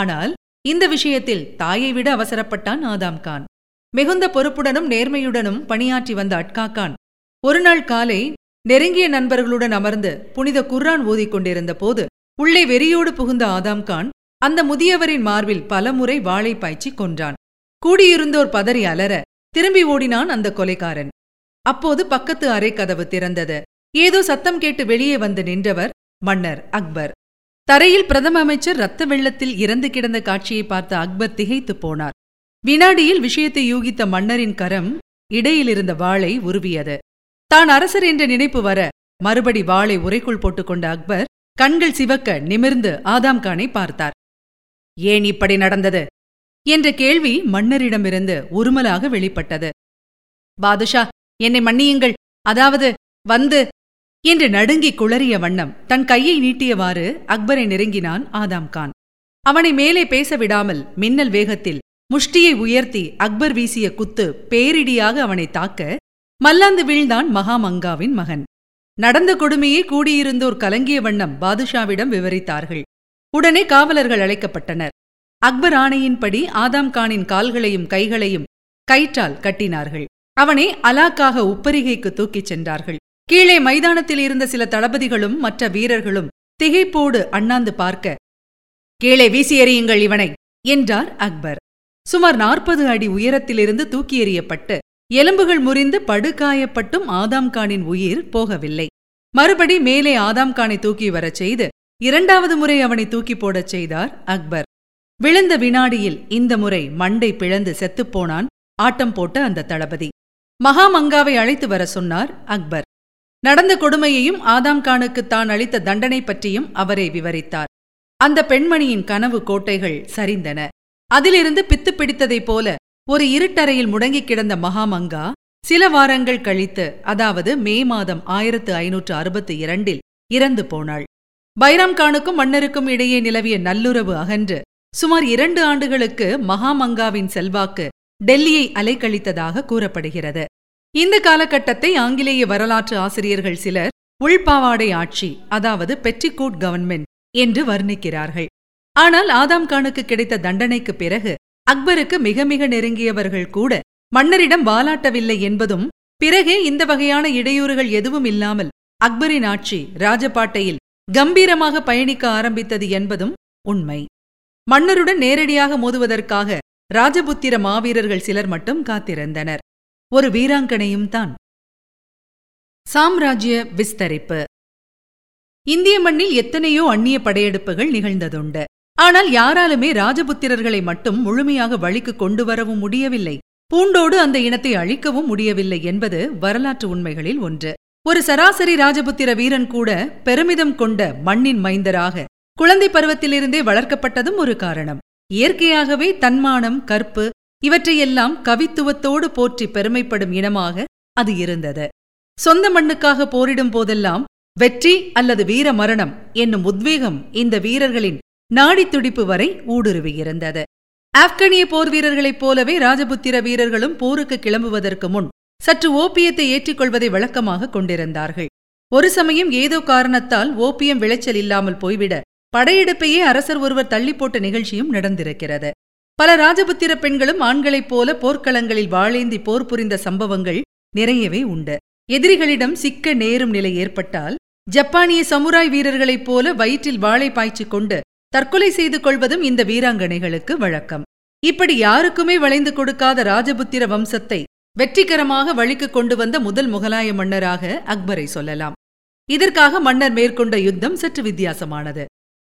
ஆனால் இந்த விஷயத்தில் தாயை விட அவசரப்பட்டான் ஆதாம் கான். மிகுந்த பொறுப்புடனும் நேர்மையுடனும் பணியாற்றி வந்த அட்கா கான் ஒருநாள் காலை நெருங்கிய நண்பர்களுடன் அமர்ந்து புனித குர்ஆன் ஓதிக்கொண்டிருந்த போது உள்ளே வெறியோடு புகுந்த ஆதாம் கான் அந்த முதியவரின் மார்பில் பலமுறை வாளை பாய்ச்சி கொன்றான். கூடியிருந்தோர் பதறி அலற திரும்பி ஓடினான் அந்த கொலைக்காரன். அப்போது பக்கத்து அறை கதவு திறந்தது. ஏதோ சத்தம் கேட்டு வெளியே வந்து நின்றவர் மன்னர் அக்பர். தரையில் பிரதம அமைச்சர் இரத்த வெள்ளத்தில் இறந்து கிடந்த காட்சியை பார்த்த அக்பர் திகைத்து போனார். வினாடியில் விஷயத்தை யூகித்த மன்னரின் கரம் இடையிலிருந்த வாளை உருவியது. தான் அரசர் என்ற நினைப்பு வர மறுபடி வாளை உரைக்குள் போட்டுக்கொண்ட அக்பர் கண்கள் சிவக்க நிமிர்ந்து ஆதாம் கானை பார்த்தார். ஏன் இப்படி நடந்தது என்ற கேள்வி மன்னரிடமிருந்து உருமலாக வெளிப்பட்டது. பாதுஷா, என்னை மன்னியுங்கள், அதாவது வந்து என்று நடுங்கி குளறிய வண்ணம் தன் கையை நீட்டியவாறு அக்பரை நெருங்கினான் ஆதாம் கான். அவனை மேலே பேச விடாமல் மின்னல் வேகத்தில் முஷ்டியை உயர்த்தி அக்பர் வீசிய குத்து பேரிடியாக அவனை தாக்க மல்லாந்து வீழ்ந்தான் மகாமங்காவின் மகன். நடந்த கொடுமையை கூடியிருந்தோர் கலங்கிய வண்ணம் பாதுஷாவிடம் விவரித்தார்கள். உடனே காவலர்கள் அழைக்கப்பட்டனர். அக்பர் ஆணையின்படி ஆதாம் கானின் கால்களையும் கைகளையும் கயிற்றால் கட்டினார்கள். அவனை அலாக்காக உப்பரிகைக்கு தூக்கிச் சென்றார்கள். கீழே மைதானத்தில் இருந்த சில தளபதிகளும் மற்ற வீரர்களும் திகைப்போடு அண்ணாந்து பார்க்க, கீழே வீசி எறியுங்கள் இவனை என்றார் அக்பர். சுமார் நாற்பது அடி உயரத்திலிருந்து தூக்கி எறியப்பட்டு எலும்புகள் முறிந்து படுகாயப்பட்டும் ஆதாம் கானின் உயிர் போகவில்லை. மறுபடி மேலே ஆதாம் கானை தூக்கி வரச் செய்து இரண்டாவது முறை அவனை தூக்கி போடச் செய்தார் அக்பர். விழுந்த வினாடியில் இந்த முறை மண்டை பிளந்து செத்துப்போனான் ஆட்டம் போட்ட அந்த தளபதி. மகாமங்காவை அழைத்து வர சொன்னார் அக்பர். நடந்த கொடுமையையும் ஆதாம் கானுக்கு தான் அளித்த தண்டனை பற்றியும் அவரை விவரித்தார். அந்த பெண்மணியின் கனவு கோட்டைகள் சரிந்தன. அதிலிருந்து பித்து பிடித்ததைப் போல ஒரு இருட்டறையில் முடங்கிக் கிடந்த மகாமங்கா சில வாரங்கள் கழித்து, அதாவது மே மாதம் ஆயிரத்து ஐநூற்று அறுபத்தி இரண்டில் இறந்து போனாள். பைராம்கானுக்கும் மன்னருக்கும் இடையே நிலவிய நல்லுறவு அகன்று சுமார் இரண்டு ஆண்டுகளுக்கு மகாமங்காவின் செல்வாக்கு டெல்லியை அலைக்கழித்ததாக கூறப்படுகிறது. இந்த காலகட்டத்தை ஆங்கிலேய வரலாற்று ஆசிரியர்கள் சிலர் உள்பாவாடை ஆட்சி, அதாவது பெட்டிகோட் கவர்மெண்ட் என்று வர்ணிக்கிறார்கள். ஆனால் ஆதம்கானுக்கு கிடைத்த தண்டனைக்கு பிறகு அக்பருக்கு மிக மிக நெருங்கியவர்கள் கூட மன்னரிடம் வாலாட்டவில்லை என்பதும், பிறகே இந்த வகையான இடையூறுகள் எதுவும் இல்லாமல் அக்பரின் ஆட்சி ராஜபாட்டையில் கம்பீரமாக பயணிக்க ஆரம்பித்தது என்பதும் உண்மை. மன்னருடன் நேரடியாக மோதுவதற்காக ராஜபுத்திர மாவீரர்கள் சிலர் மட்டும் காத்திருந்தனர், ஒரு வீராங்கனையும் தான். சாம்ராஜ்ய விஸ்தரிப்பு. இந்திய மண்ணில் எத்தனையோ அந்நிய படையெடுப்புகள் நிகழ்ந்ததுண்டு. ஆனால் யாராலுமே ராஜபுத்திரர்களை மட்டும் முழுமையாக வழிக்கு கொண்டு வரவும் முடியவில்லை, பூண்டோடு அந்த இனத்தை அழிக்கவும் முடியவில்லை என்பது வரலாற்று உண்மைகளில் ஒன்று. ஒரு சராசரி ராஜபுத்திர வீரன் கூட பெருமிதம் கொண்ட மண்ணின் மைந்தராக குழந்தை பருவத்திலிருந்தே வளர்க்கப்பட்டதும் ஒரு காரணம். இயற்கையாகவே தன்மானம், கற்பு இவற்றையெல்லாம் கவித்துவத்தோடு போற்றி பெருமைப்படும் இனமாக அது இருந்தது. சொந்த மண்ணுக்காக போரிடும் போதெல்லாம் வெற்றி அல்லது வீர மரணம் என்னும் உத்வேகம் இந்த வீரர்களின் நாடி துடிப்பு வரை ஊடுருவியிருந்தது. ஆப்கானிய போர் வீரர்களைப் போலவே ராஜபுத்திர வீரர்களும் போருக்கு கிளம்புவதற்கு முன் சற்று ஓபியத்தை ஏற்றிக்கொள்வதை வழக்கமாக கொண்டிருந்தார்கள். ஒரு சமயம் ஏதோ காரணத்தால் ஓபியம் விளைச்சல் இல்லாமல் போய்விட படையெடுப்பையே அரசர் ஒருவர் தள்ளி போட்ட நிகழ்ச்சியும் நடந்திருக்கிறது. பல ராஜபுத்திர பெண்களும் ஆண்களைப் போல போர்க்களங்களில் வாளேந்தி போர் புரிந்த சம்பவங்கள் நிறையவே உண்டு. எதிரிகளிடம் சிக்க நேரும் நிலை ஏற்பட்டால் ஜப்பானிய சமுராய் வீரர்களைப் போல வயிற்றில் வாளை பாய்ச்சிக் கொண்டு தற்கொலை செய்து கொள்வதும் இந்த வீராங்கனைகளுக்கு வழக்கம். இப்படி யாருக்குமே வளைந்து கொடுக்காத ராஜபுத்திர வம்சத்தை வெற்றிகரமாக வழிக்கு கொண்டு வந்த முதல் முகலாய மன்னராக அக்பரை சொல்லலாம். இதற்காக மன்னர் மேற்கொண்ட யுத்தம் சற்று வித்தியாசமானது.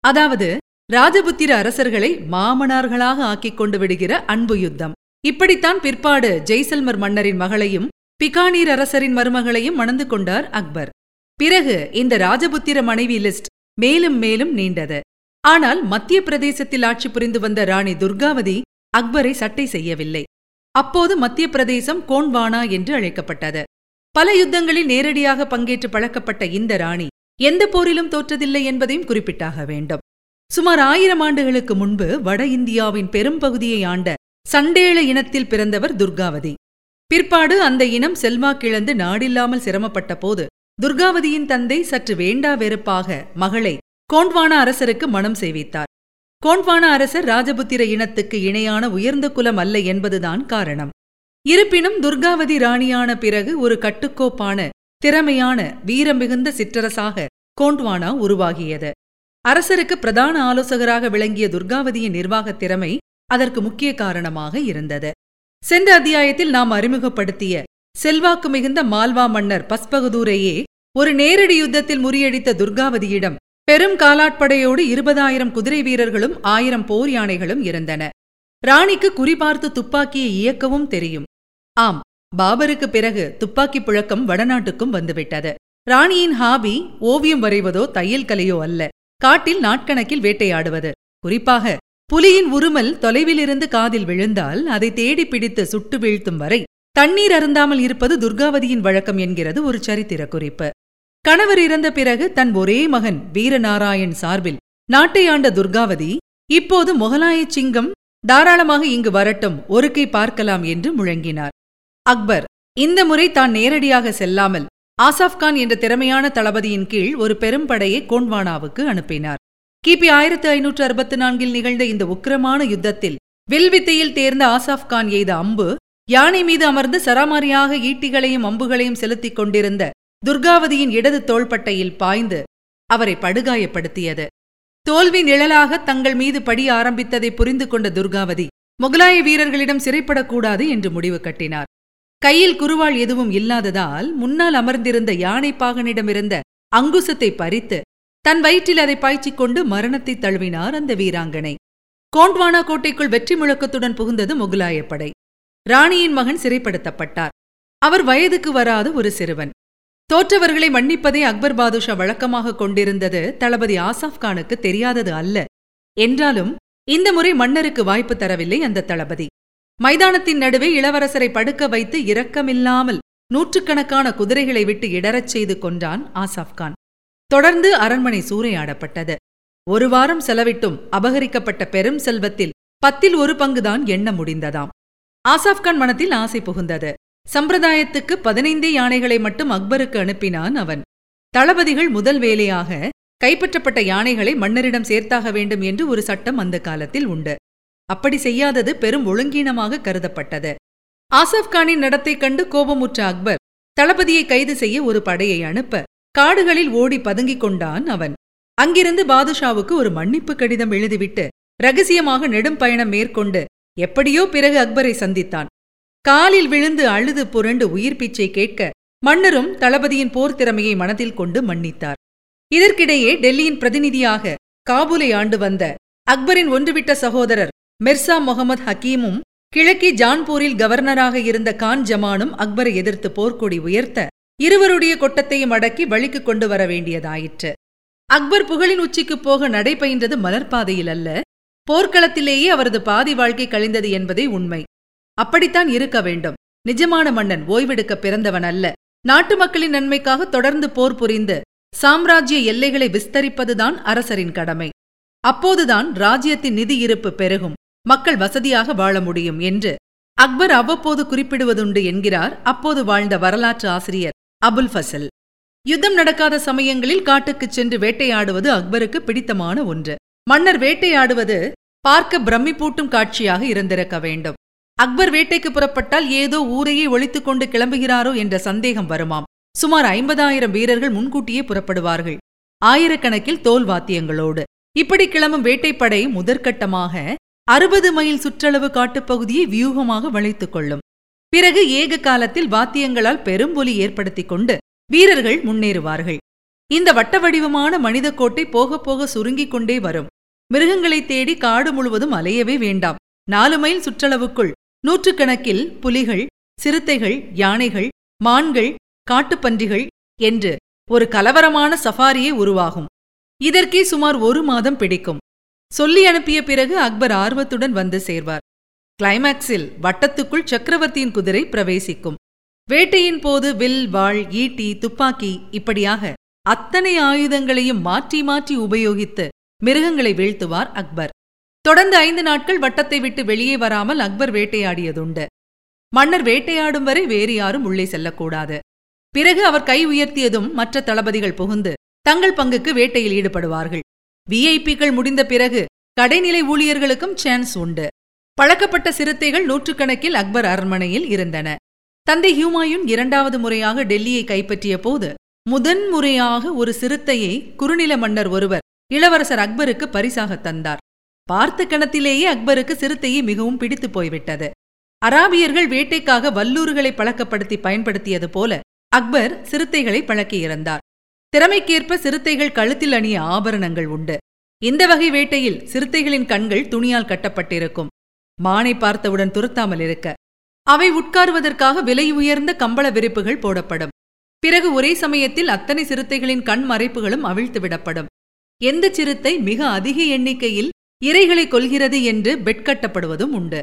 அதாவது ராஜபுத்திர அரசர்களை மாமனார்களாக ஆக்கிக் கொண்டு விடுகிற அன்பு யுத்தம். இப்படித்தான் பிற்பாடு ஜெய்சல்மர் மன்னரின் மகளையும் பிகானீர் அரசரின் மருமகளையும் மணந்து கொண்டார் அக்பர். பிறகு இந்த ராஜபுத்திர மனைவி லிஸ்ட் மேலும் மேலும் நீண்டது. ஆனால் மத்திய பிரதேசத்தில் ஆட்சி புரிந்து வந்த ராணி துர்காவதி அக்பரை சட்டை செய்யவில்லை. அப்போது மத்திய பிரதேசம் கோண்வானா என்று அழைக்கப்பட்டது. பல யுத்தங்களில் நேரடியாக பங்கேற்று பழக்கப்பட்ட இந்த ராணி எந்த போரிலும் தோற்றதில்லை என்பதையும் குறிப்பிட்டாக வேண்டும். சுமார் ஆயிரம் ஆண்டுகளுக்கு முன்பு வட இந்தியாவின் பெரும்பகுதியை ஆண்ட சண்டேள இனத்தில் பிறந்தவர் துர்காவதி. பிற்பாடு அந்த இனம் செல்வாக்கிழந்து நாடில்லாமல் சிரமப்பட்ட போது துர்காவதியின் தந்தை சற்று வேண்டா வெறுப்பாக மகளை கோண்ட்வானா அரசருக்கு மனம் செய்வித்தார். கோண்ட்வானா அரசர் ராஜபுத்திர இனத்துக்கு இணையான உயர்ந்த குலம் அல்ல என்பதுதான் காரணம். இருப்பினும் துர்காவதி ராணியான பிறகு ஒரு கட்டுக்கோப்பான, திறமையான, வீரமிகுந்த சிற்றரசாக கோண்ட்வானா உருவாகியது. அரசருக்கு பிரதான ஆலோசகராக விளங்கிய துர்காவதியின் நிர்வாகத் திறமை அதற்கு முக்கிய காரணமாக இருந்தது. சென்ற அத்தியாயத்தில் நாம் அறிமுகப்படுத்திய செல்வாக்கு மிகுந்த மால்வா மன்னர் பஸ்பகதூரையே ஒரு நேரடி யுத்தத்தில் முறியடித்த துர்காவதியிடம் பெரும் காலாட்படையோடு இருபதாயிரம் குதிரை வீரர்களும் ஆயிரம் போர் யானைகளும் இருந்தன. ராணிக்கு குறிபார்த்து துப்பாக்கியை இயக்கவும் தெரியும். ஆம், பாபருக்கு பிறகு துப்பாக்கி புழக்கம் வடநாட்டுக்கும் வந்துவிட்டது. ராணியின் ஹாபி ஓவியம் வரைவதோ தையல் கலையோ அல்ல, காட்டில் நாட்கணக்கில் வேட்டையாடுவது. குறிப்பாக புலியின் உருமல் தொலைவிலிருந்து காதில் விழுந்தால் அதை தேடி பிடித்து சுட்டு வீழ்த்தும் வரை தண்ணீர் அருந்தாமல் இருப்பது துர்காவதியின் வழக்கம் என்கிறது ஒரு சரித்திர குறிப்பு. கணவர் இறந்த பிறகு தன் ஒரே மகன் வீரநாராயண் சார்பில் நாட்டை ஆண்ட துர்காவதி இப்போது முகலாய சிங்கம் தாராளமாக இங்கு வரட்டும், ஒருக்கை பார்க்கலாம் என்று முழங்கினார். அக்பர் இந்த முறை தான் நேரடியாக செல்லாமல் ஆசாப்கான் என்ற திறமையான தளபதியின் கீழ் ஒரு பெரும்படையை கோண்ட்வானாவுக்கு அனுப்பினார். கிபி ஆயிரத்து ஐநூற்று அறுபத்தி நான்கில் நிகழ்ந்த இந்த உக்கிரமான யுத்தத்தில் வில்வித்தையில் தேர்ந்த ஆசாப்கான் எய்த அம்பு யானை மீது அமர்ந்து சராமாரியாக ஈட்டிகளையும் அம்புகளையும் செலுத்திக் கொண்டிருந்த துர்காவதியின் இடது தோள்பட்டையில் பாய்ந்து அவரை படுகாயப்படுத்தியது. தோல்வி நிழலாக தங்கள் மீது படி ஆரம்பித்ததை புரிந்து கொண்ட துர்காவதி முகலாய வீரர்களிடம் சிறைப்படக்கூடாது என்று முடிவு கட்டினார். கையில் குறுவாள் எதுவும் இல்லாததால் முன்னால் அமர்ந்திருந்த யானைப்பாகனிடமிருந்த அங்குசத்தை பறித்து தன் வயிற்றில் அதை பாய்ச்சிக் கொண்டு மரணத்தை தழுவினார் அந்த வீராங்கனை. கோண்ட்வானா கோட்டைக்குள் வெற்றி முழக்கத்துடன் புகுந்தது முகலாயப்படை. ராணியின் மகன் சிறைப்படுத்தப்பட்டார். அவர் வயதுக்கு வராத ஒரு சிறுவன். தோற்றவர்களை மன்னிப்பதை அக்பர் பாதுஷா வழக்கமாக கொண்டிருந்தது தளபதி ஆசாப்கானுக்கு தெரியாதது அல்ல. என்றாலும் இந்த முறை மன்னருக்கு வாய்ப்பு தரவில்லை அந்த தளபதி. மைதானத்தின் நடுவே இளவரசரை படுக்க வைத்து இரக்கமில்லாமல் நூற்றுக்கணக்கான குதிரைகளை விட்டு இடறச் செய்து கொண்டான் ஆசாப்கான். தொடர்ந்து அரண்மனை சூறையாடப்பட்டது. ஒரு வாரம் செலவிட்டும் அபகரிக்கப்பட்ட பெரும் செல்வத்தில் பத்தில் ஒரு பங்குதான் எண்ண முடிந்ததாம். ஆசாப்கான் மனத்தில் ஆசை புகுந்தது. சம்பிரதாயத்துக்கு பதினைந்தே யானைகளை மட்டும் அக்பருக்கு அனுப்பினான் அவன். தளபதிகள் முதல் வேலையாக கைப்பற்றப்பட்ட யானைகளை மன்னரிடம் சேர்த்தாக வேண்டும் என்று ஒரு சட்டம் அந்த காலத்தில் உண்டு. அப்படி செய்யாதது பெரும் ஒழுங்கீனமாக கருதப்பட்டது. ஆசாப்கானின் நடத்தை கண்டு கோபமுற்ற அக்பர் தளபதியை கைது செய்ய ஒரு படையை அனுப்ப காடுகளில் ஓடி பதுங்கிக் கொண்டான் அவன். அங்கிருந்து பாதுஷாவுக்கு ஒரு மன்னிப்பு கடிதம் எழுதிவிட்டு ரகசியமாக நெடும் பயணம் மேற்கொண்டு எப்படியோ பிறகு அக்பரை சந்தித்தான். காலில் விழுந்து அழுது புரண்டு உயிர் பீச்சை கேட்க மன்னரும் தளபதியின் போர் திறமையை மனதில் கொண்டு மன்னித்தார். இதற்கிடையே டெல்லியின் பிரதிநிதியாக காபூலை ஆண்டு வந்த அக்பரின் ஒன்றுவிட்ட சகோதரர் மிர்சா முகமது ஹக்கீமும் கிழக்கே ஜான்பூரில் கவர்னராக இருந்த கான் ஜமானும் அக்பரை எதிர்த்து போர்க்கொடி உயர்த்த இருவருடைய கொட்டத்தையும் அடக்கி வழிக்கு கொண்டு வர வேண்டியதாயிற்று. அக்பர் புகழின் உச்சிக்குப் போக நடைபயின்றது மலர்பாதையில் அல்ல, போர்க்களத்திலேயே அவரது பாதி வாழ்க்கை கழிந்தது என்பதே உண்மை. அப்படித்தான் இருக்க வேண்டும். நிஜமான மன்னன் ஓய்வெடுக்க பிறந்தவன் அல்ல. நாட்டு மக்களின் நன்மைக்காக தொடர்ந்து போர் புரிந்து சாம்ராஜ்ய எல்லைகளை விஸ்தரிப்பதுதான் அரசரின் கடமை. அப்போதுதான் ராஜ்யத்தின் நிதி இருப்பு பெருகும், மக்கள் வசதியாக வாழ முடியும் என்று அக்பர் அவ்வப்போது குறிப்பிடுவதுண்டு என்கிறார் அப்போது வாழ்ந்த வரலாற்று ஆசிரியர் அபுல் ஃபசல். யுத்தம் நடக்காத சமயங்களில் காட்டுக்குச் சென்று வேட்டையாடுவது அக்பருக்கு பிடித்தமான ஒன்று. மன்னர் வேட்டையாடுவது பார்க்க பிரமிப்பூட்டும் காட்சியாக இருந்திருக்க வேண்டும். அக்பர் வேட்டைக்கு புறப்பட்டால் ஏதோ ஊரையே ஒழித்துக் கொண்டு கிளம்புகிறாரோ என்ற சந்தேகம் வருமாம். சுமார் ஐம்பதாயிரம் வீரர்கள் முன்கூட்டியே புறப்படுவார்கள், ஆயிரக்கணக்கில் தோல் வாத்தியங்களோடு. இப்படி கிளம்பும் வேட்டைப்படை முதற்கட்டமாக அறுபது மைல் சுற்றளவு காட்டுப்பகுதியை வியூகமாக வளைத்துக் கொள்ளும். பிறகு ஏக காலத்தில் வாத்தியங்களால் பெரும்பொலி ஏற்படுத்திக் கொண்டு வீரர்கள் முன்னேறுவார்கள். இந்த வட்ட வடிவமான மனித கோட்டை போக போக சுருங்கிக் கொண்டே வரும். மிருகங்களை தேடி காடு முழுவதும் அலையவே வேண்டாம். நாலு மைல் சுற்றளவுக்குள் நூற்றுக்கணக்கில் புலிகள், சிறுத்தைகள், யானைகள், மான்கள், காட்டுப்பன்றிகள் என்று ஒரு கலவரமான சஃபாரியே உருவாகும். இதற்கே சுமார் ஒரு மாதம் பிடிக்கும். சொல்லி அனுப்பிய பிறகு அக்பர் ஆர்வத்துடன் வந்து சேர்வார். கிளைமேக்ஸில் வட்டத்துக்குள் சக்கரவர்த்தியின் குதிரை பிரவேசிக்கும். வேட்டையின் போது வில், வாள், ஈட்டி, துப்பாக்கி இப்படியாக அத்தனை ஆயுதங்களையும் மாற்றி மாற்றி உபயோகித்து மிருகங்களை வீழ்த்துவார் அக்பர். தொடர்ந்து ஐந்து நாட்கள் வட்டத்தை விட்டு வெளியே வராமல் அக்பர் வேட்டையாடியதுண்டு. மன்னர் வேட்டையாடும் வரை வேறு யாரும் உள்ளே செல்லக்கூடாது. பிறகு அவர் கை உயர்த்தியதும் மற்ற தளபதிகள் புகுந்து தங்கள் பங்குக்கு வேட்டையில் ஈடுபடுவார்கள். விஐபிக்கள் முடிந்த பிறகு கடைநிலை ஊழியர்களுக்கும் சான்ஸ் உண்டு. பழக்கப்பட்ட சிறுத்தைகள் நூற்றுக்கணக்கில் அக்பர் அரண்மனையில் இருந்தன. தந்தை ஹுமாயூன் இரண்டாவது முறையாக டெல்லியை கைப்பற்றிய போது முதன் முறையாக ஒரு சிறுத்தையை குறுநில மன்னர் ஒருவர் இளவரசர் அக்பருக்கு பரிசாக தந்தார். பார்த்த கணத்திலேயே அக்பருக்கு சிறுத்தையை மிகவும் பிடித்து போய்விட்டது. அராபியர்கள் வேட்டைக்காக வல்லூறுகளை பழக்கப்படுத்தி பயன்படுத்தியது போல அக்பர் சிறுத்தைகளை பழக்கியிருந்தார். திறமைக்கேற்ப சிறுத்தைகள் கழுத்தில் அணிய ஆபரணங்கள் உண்டு. இந்த வகை வேட்டையில் சிறுத்தைகளின் கண்கள் துணியால் கட்டப்பட்டிருக்கும். மானை பார்த்தவுடன் துரத்தாமல் இருக்க அவை உட்காருவதற்காக விலை உயர்ந்த கம்பள விரிப்புகள் போடப்படும். பிறகு ஒரே சமயத்தில் அத்தனை சிறுத்தைகளின் கண் மறைப்புகளும் அவிழ்த்து விடப்படும். எந்த சிறுத்தை மிக அதிக எண்ணிக்கையில் இரைகளை கொல்கிறது என்று பெட் கட்டப்படுவதும் உண்டு.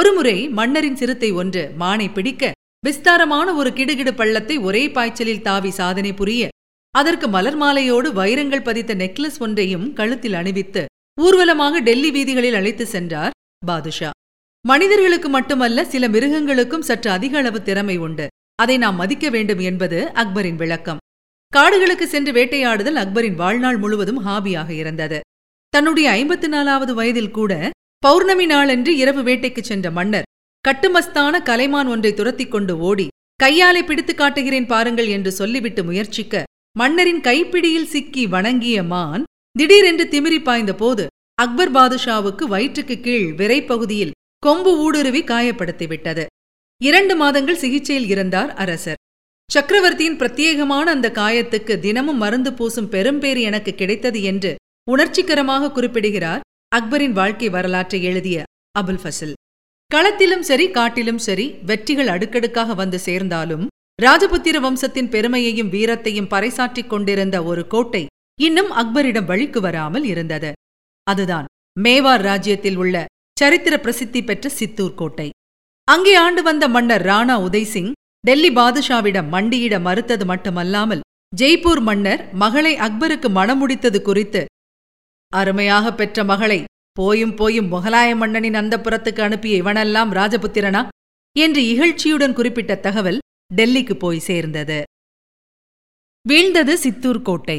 ஒருமுறை மன்னரின் சிறுத்தை ஒன்று மானை பிடிக்க விஸ்தாரமான ஒரு கிடுகிடு பள்ளத்தை ஒரே பாய்ச்சலில் தாவி சாதனை புரிய அதற்கு மலர் மாலையோடு வைரங்கள் பதித்த நெக்லஸ் ஒன்றையும் கழுத்தில் அணிவித்து ஊர்வலமாக டெல்லி வீதிகளில் அழைத்து சென்றார் பாதுஷா. மனிதர்களுக்கு மட்டுமல்ல, சில மிருகங்களுக்கும் சற்று அதிக அளவு திறமை உண்டு. அதை நாம் மதிக்க வேண்டும் என்பது அக்பரின் விளக்கம். காடுகளுக்கு சென்று வேட்டையாடுதல் அக்பரின் வாழ்நாள் முழுவதும் ஹாபியாக இருந்தது. தன்னுடைய ஐம்பத்தி நாலாவது வயதில் கூட பௌர்ணமி நாளன்று இரவு வேட்டைக்கு சென்ற மன்னர் கட்டுமஸ்தான கலைமான் ஒன்றை துரத்தி கொண்டு ஓடி கையாலை பிடித்து காட்டுகிறேன் பாருங்கள் என்று சொல்லிவிட்டு முயற்சிக்க மன்னரின் கைப்பிடியில் சிக்கி வணங்கிய மான் திடீரென்று திமிரி பாய்ந்த போது அக்பர் பாதுஷாவுக்கு வயிற்றுக்கு கீழ் விரைப்பகுதியில் கொம்பு ஊடுருவி காயப்படுத்திவிட்டது. இரண்டு மாதங்கள் சிகிச்சையில் இருந்தார் அரசர். சக்கரவர்த்தியின் பிரத்யேகமான அந்த காயத்துக்கு தினமும் மருந்து பூசும் பெரும்பேறு எனக்கு கிடைத்தது என்று உணர்ச்சிகரமாக குறிப்பிடுகிறார் அக்பரின் வாழ்க்கை வரலாற்றை எழுதிய அபுல் ஃபசல். களத்திலும் சரி காட்டிலும் சரி வெற்றிகள் அடுக்கடுக்காக வந்து சேர்ந்தாலும் ராஜபுத்திர வம்சத்தின் பெருமையையும் வீரத்தையும் பறைசாற்றிக் கொண்டிருந்த ஒரு கோட்டை இன்னும் அக்பரிடம் வழிக்கு வராமல் இருந்தது. அதுதான் மேவார் ராஜ்யத்தில் உள்ள சரித்திர பிரசித்தி பெற்ற சித்தூர் கோட்டை. அங்கே ஆண்டு வந்த மன்னர் ராணா உதய்சிங் டெல்லி பாதுஷாவிடம் மண்டியிட மறுத்தது மட்டுமல்லாமல் ஜெய்ப்பூர் மன்னர் மகளை அக்பருக்கு மணமுடித்தது குறித்து, அருமையாக பெற்ற மகளை போயும் போயும் முகலாய மன்னனின் அந்தப்புறத்துக்கு அனுப்பிய இவனெல்லாம் ராஜபுத்திரனா என்று இகழ்ச்சியுடன் குறிப்பிட்ட தகவல் டெல்லிக்கு போய் சேர்ந்தது. வீழ்ந்தது சித்தூர் கோட்டை.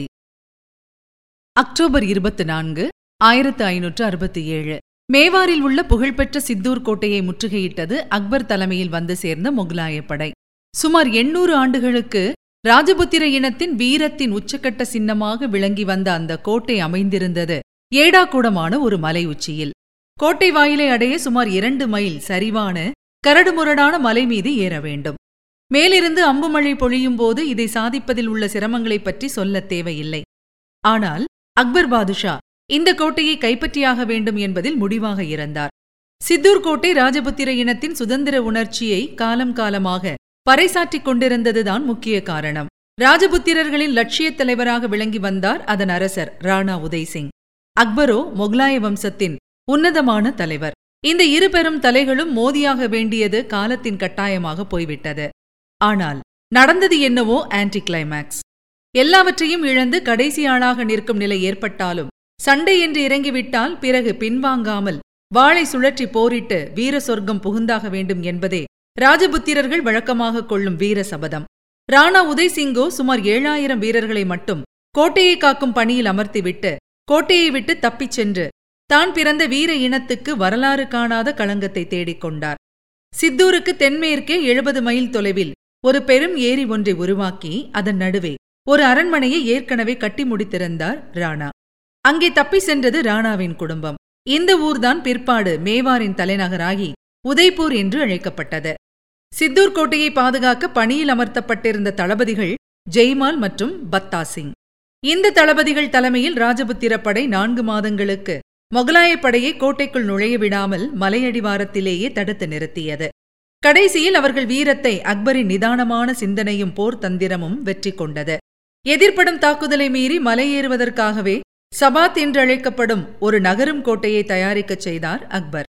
அக்டோபர் இருபத்தி நான்கு ஆயிரத்து ஐநூற்று அறுபத்தி ஏழு மேவாரில் உள்ள புகழ்பெற்ற சித்தூர் கோட்டையை முற்றுகையிட்டது அக்பர் தலைமையில் வந்து சேர்ந்த முகலாய படை. சுமார் எண்ணூறு ஆண்டுகளுக்கு ராஜபுத்திர இனத்தின் வீரத்தின் உச்சக்கட்ட சின்னமாக விளங்கி வந்த அந்த கோட்டை அமைந்திருந்தது ஏடாக்கூடமான ஒரு மலை உச்சியில். கோட்டை வாயிலை அடைய சுமார் இரண்டு மைல் சரிவான கரடுமுரடான மலை மீது ஏற வேண்டும். மேலிருந்து அம்புமழை பொழியும் போது இதை சாதிப்பதில் உள்ள சிரமங்களைப் பற்றி சொல்லத் தேவையில்லை. ஆனால் அக்பர் பாதுஷா இந்த கோட்டையை கைப்பற்றியாக வேண்டும் என்பதில் முடிவாக இருந்தார். சித்தூர் கோட்டை ராஜபுத்திர இனத்தின் சுதந்திர உணர்ச்சியை காலம் காலமாக பறைசாற்றிக் கொண்டிருந்ததுதான் முக்கிய காரணம். ராஜபுத்திரர்களின் லட்சியத் தலைவராக விளங்கி வந்தார் அதன் அரசர் ராணா உதய்சிங். அக்பரோ மொகலாய வம்சத்தின் உன்னதமான தலைவர். இந்த இரு பெரும் தலைகளும் மோதியாக வேண்டியது காலத்தின் கட்டாயமாக போய்விட்டது. ஆனால் நடந்தது என்னவோ ஆன்டி கிளைமேக்ஸ். எல்லாவற்றையும் இழந்து கடைசி ஆளாக நிற்கும் நிலை ஏற்பட்டாலும் சண்டை என்று இறங்கிவிட்டால் பிறகு பின்வாங்காமல் வாளை சுழற்றி போரிட்டு வீர சொர்க்கம் புகுந்தாக வேண்டும் என்பதே ராஜபுத்திரர்கள் வழக்கமாக கொள்ளும் வீர சபதம். ராணா உதய்சிங்கோ சுமார் ஏழாயிரம் வீரர்களை மட்டும் கோட்டையை காக்கும் பணியில் அமர்த்திவிட்டு கோட்டையை விட்டு தப்பிச் சென்று தான் பிறந்த வீர இனத்துக்கு வரலாறு காணாத களங்கத்தை தேடிக்கொண்டார். சித்தூருக்கு தென்மேற்கே எழுபது மைல் தொலைவில் ஒரு பெரும் ஏரி ஒன்றை உருவாக்கி அதன் நடுவே ஒரு அரண்மனையை ஏற்கனவே கட்டி முடித்திருந்தார் ராணா. அங்கே தப்பி சென்றது ராணாவின் குடும்பம். இந்த ஊர்தான் பிற்பாடு மேவாரின் தலைநகராகி உதய்பூர் என்று அழைக்கப்பட்டது. சித்தூர் கோட்டையை பாதுகாக்க பணியில் அமர்த்தப்பட்டிருந்த தளபதிகள் ஜெய்மால் மற்றும் பத்தா சிங். இந்த தளபதிகள் தலைமையில் ராஜபுத்திர படை நான்கு மாதங்களுக்கு மொகலாய படையை கோட்டைக்குள் நுழைய விடாமல் மலையடிவாரத்திலேயே தடுத்து நிறுத்தியது. கடைசியில் அவர்கள் வீரத்தை அக்பரின் நிதானமான சிந்தனையும் போர் தந்திரமும் வெற்றி கொண்டது. எதிர்ப்படும் தாக்குதலை மீறி மலையேறுவதற்காகவே சபாத் என்றழைக்கப்படும் ஒரு நகரும் கோட்டையை தயாரிக்கச் செய்தார் அக்பர்.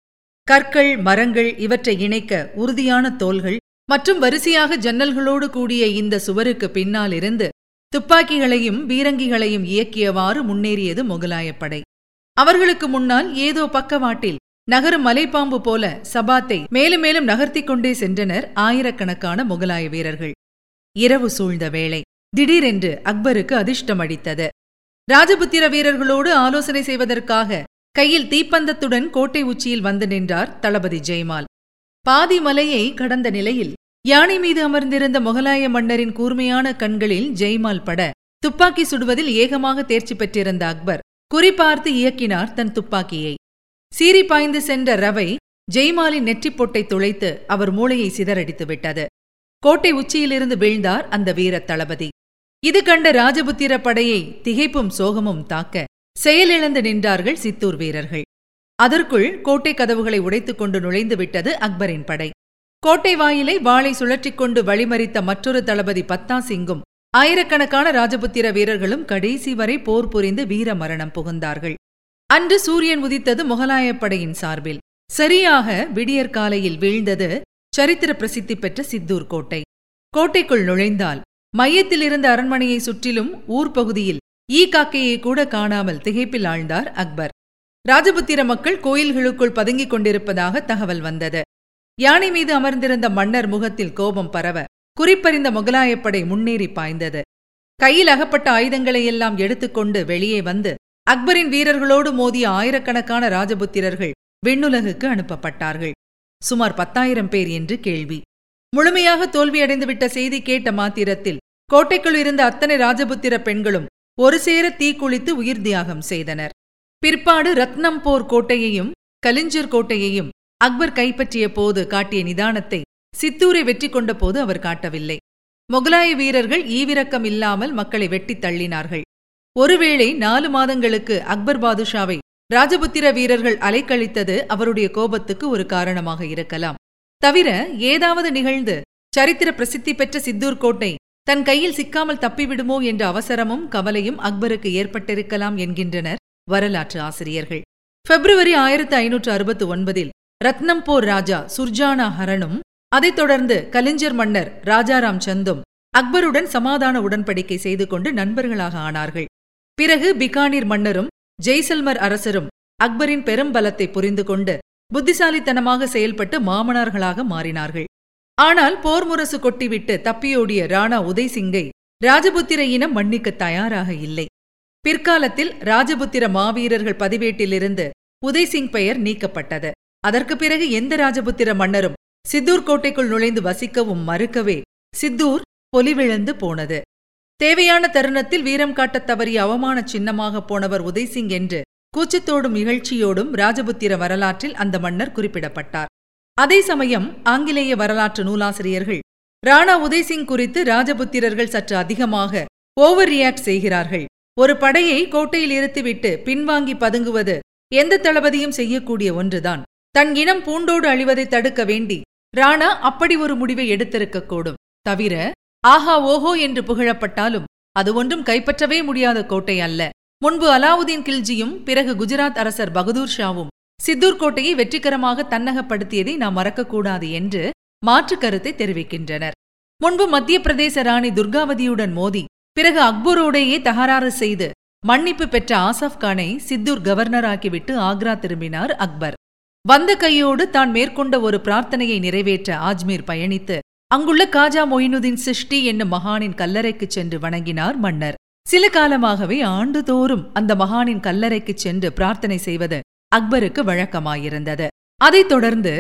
கற்கள், மரங்கள் இவற்றை இணைக்க உறுதியான தோள்கள் மற்றும் வரிசையாக ஜன்னல்களோடு கூடிய இந்த சுவருக்கு பின்னாலிருந்து துப்பாக்கிகளையும் பீரங்கிகளையும் இயக்கியவாறு முன்னேறியது மொகலாய படை. அவர்களுக்கு முன்னால் ஏதோ பக்கவாட்டில் நகரும் மலைப்பாம்பு போல சபாத்தை மேலும் மேலும் நகர்த்திக் கொண்டே சென்றனர் ஆயிரக்கணக்கான முகலாய வீரர்கள். இரவு சூழ்ந்த வேளை திடீரென்று அக்பருக்கு அதிர்ஷ்டம் அடித்தது. ராஜபுத்திர வீரர்களோடு ஆலோசனை செய்வதற்காக கையில் தீப்பந்தத்துடன் கோட்டை உச்சியில் வந்து நின்றார் தளபதி ஜெய்மால். பாதி மலையை கடந்த நிலையில் யானை மீது அமர்ந்திருந்த முகலாய மன்னரின் கூர்மையான கண்களில் ஜெய்மால் பட துப்பாக்கி சுடுவதில் ஏகமாக தேர்ச்சி பெற்றிருந்த அக்பர் குறிப்பார்த்து இயக்கினார் தன் துப்பாக்கியை. சீறி பாய்ந்து சென்ற ரவை ஜெய்மாலின் நெற்றிப் பொட்டை துளைத்து அவர் மூளையை சிதறடித்து விட்டது. கோட்டை உச்சியிலிருந்து வீழ்ந்தார் அந்த வீரத் தளபதி. இது கண்ட ராஜபுத்திர படையை திகைப்பும் சோகமும் தாக்க செயலிழந்து நின்றார்கள் சித்தூர் வீரர்கள். அதற்குள் கோட்டை கதவுகளை உடைத்துக் கொண்டு நுழைந்து விட்டது அக்பரின் படை. கோட்டை வாயிலை வாளை சுழற்றிக்கொண்டு வழிமறித்த மற்றொரு தளபதி பத்தா சிங்கும் ஆயிரக்கணக்கான ராஜபுத்திர வீரர்களும் கடைசி வரை போர் புரிந்து வீர மரணம் புகுந்தார்கள். அன்று சூரியன் உதித்தது முகலாய படையின் சார்பில். சரியாக விடியற்காலையில் வீழ்ந்தது சரித்திர பிரசித்தி பெற்ற சித்தூர் கோட்டை. கோட்டைக்குள் நுழைந்தால் மையத்தில் இருந்த அரண்மனையை சுற்றிலும் ஊர்ப்பகுதியில் ஈ காக்கையை கூட காணாமல் திகைப்பில் ஆழ்ந்தார் அக்பர். ராஜபுத்திர மக்கள் கோயில்களுக்குள் பதுங்கிக் கொண்டிருப்பதாக தகவல் வந்தது. யானை மீது அமர்ந்திருந்த மன்னர் முகத்தில் கோபம் பரவ குறிப்பறிந்த முகலாயப்படை முன்னேறி பாய்ந்தது. கையில் அகப்பட்ட ஆயுதங்களையெல்லாம் எடுத்துக்கொண்டு வெளியே வந்து அக்பரின் வீரர்களோடு மோதிய ஆயிரக்கணக்கான ராஜபுத்திரர்கள் விண்ணுலகுக்கு அனுப்பப்பட்டார்கள். சுமார் பத்தாயிரம் பேர் என்று கேள்வி. முழுமையாக தோல்வியடைந்துவிட்ட செய்தி கேட்ட மாத்திரத்தில் கோட்டைக்குள் இருந்த அத்தனை ராஜபுத்திர பெண்களும் ஒரு சேர தீக்குளித்து உயிர் தியாகம் செய்தனர். பிற்பாடு ரத்னம்போர் கோட்டையையும் கலிஞ்சர் கோட்டையையும் அக்பர் கைப்பற்றிய போது காட்டிய நிதானத்தை சித்தூரை வெற்றி கொண்ட போது அவர் காட்டவில்லை. முகலாய வீரர்கள் ஈவிரக்கம் இல்லாமல் மக்களை வெட்டித் தள்ளினார்கள். ஒருவேளை நாலு மாதங்களுக்கு அக்பர் பாதுஷாவை ராஜபுத்திர வீரர்கள் அலைக்கழித்தது அவருடைய கோபத்துக்கு ஒரு காரணமாக இருக்கலாம். தவிர ஏதாவது நிகழ்ந்து சரித்திர பிரசித்தி பெற்ற சித்தூர் கோட்டை தன் கையில் சிக்காமல் தப்பிவிடுமோ என்ற அவசரமும் கவலையும் அக்பருக்கு ஏற்பட்டிருக்கலாம் என்கின்றனர் வரலாற்று ஆசிரியர்கள். பிப்ரவரி ஆயிரத்து ஐநூற்று அறுபத்தி ஒன்பதில் ரத்னம்போர் ராஜா சுர்ஜானா ஹரனும் அதைத் தொடர்ந்து கலிஞ்சர் மன்னர் ராஜாராம் சந்தும் அக்பருடன் சமாதான உடன்படிக்கை செய்து கொண்டு நண்பர்களாக ஆனார்கள். பிறகு பிகானீர் மன்னரும் ஜெய்சல்மர் அரசரும் அக்பரின் பெரும் பலத்தை புரிந்து கொண்டு புத்திசாலித்தனமாக செயல்பட்டு மாமனார்களாக மாறினார்கள். ஆனால் போர் முரசு கொட்டிவிட்டு தப்பியோடிய ராணா உதய்சிங்கை ராஜபுத்திர இனம் மன்னிக்க தயாராக இல்லை. பிற்காலத்தில் ராஜபுத்திர மாவீரர்கள் பதிவேட்டிலிருந்து உதய்சிங் பெயர் நீக்கப்பட்டது. அதற்கு பிறகு எந்த ராஜபுத்திர மன்னரும் சித்தூர் கோட்டைக்குள் நுழைந்து வசிக்கவும் மறுக்கவே சித்தூர் பொலிவிழந்து போனது. தேவையான தருணத்தில் வீரம் காட்டத் தவறிய அவமான சின்னமாக போனவர் உதய்சிங் என்று கூச்சத்தோடும் இகழ்ச்சியோடும் ராஜபுத்திர வரலாற்றில் அந்த மன்னர் குறிப்பிடப்பட்டார். அதே சமயம் ஆங்கிலேய வரலாற்று நூலாசிரியர்கள் ராணா உதய்சிங் குறித்து ராஜபுத்திரர்கள் சற்று அதிகமாக ஓவர் ரியாக்ட் செய்கிறார்கள். ஒரு படையை கோட்டையில் இருத்திவிட்டு பின்வாங்கி பதுங்குவது எந்த தளபதியும் செய்யக்கூடிய ஒன்றுதான். தன் இனம் பூண்டோடு அழிவதை தடுக்க வேண்டி ராணா அப்படி ஒரு முடிவை எடுத்திருக்கக்கூடும். தவிர ஆஹா ஓஹோ என்று புகழப்பட்டாலும் அது ஒன்றும் கைப்பற்றவே முடியாத கோட்டை அல்ல. முன்பு அலாவுதீன் கில்ஜியும் பிறகு குஜராத் அரசர் பகதூர் ஷாவும் சித்தூர் கோட்டையை வெற்றிகரமாக தன்னகப்படுத்தியதை நாம் மறக்கக்கூடாது என்று மாற்று கருத்தை தெரிவிக்கின்றனர். முன்பு மத்திய பிரதேச ராணி துர்காவதியுடன் மோதி பிறகு அக்பரோடையே தகராறு செய்து மன்னிப்பு பெற்ற ஆசாப் கானை சித்தூர் கவர்னராக்கிவிட்டு ஆக்ரா திரும்பினார் அக்பர். வந்த கையோடு தான் மேற்கொண்ட ஒரு பிரார்த்தனையை நிறைவேற்ற ஆஜ்மீர் பயணித்து அங்குள்ள காஜா மொயினுதீன் சிஷ்டி என்னும் மகானின் கல்லறைக்கு சென்று வணங்கினார் மன்னர். சில காலமாகவே ஆண்டுதோறும் அந்த மகானின் கல்லறைக்கு சென்று பிரார்த்தனை செய்வது அக்பருக்கு வழக்கமாயிருந்தது. அதைத் தொடர்ந்து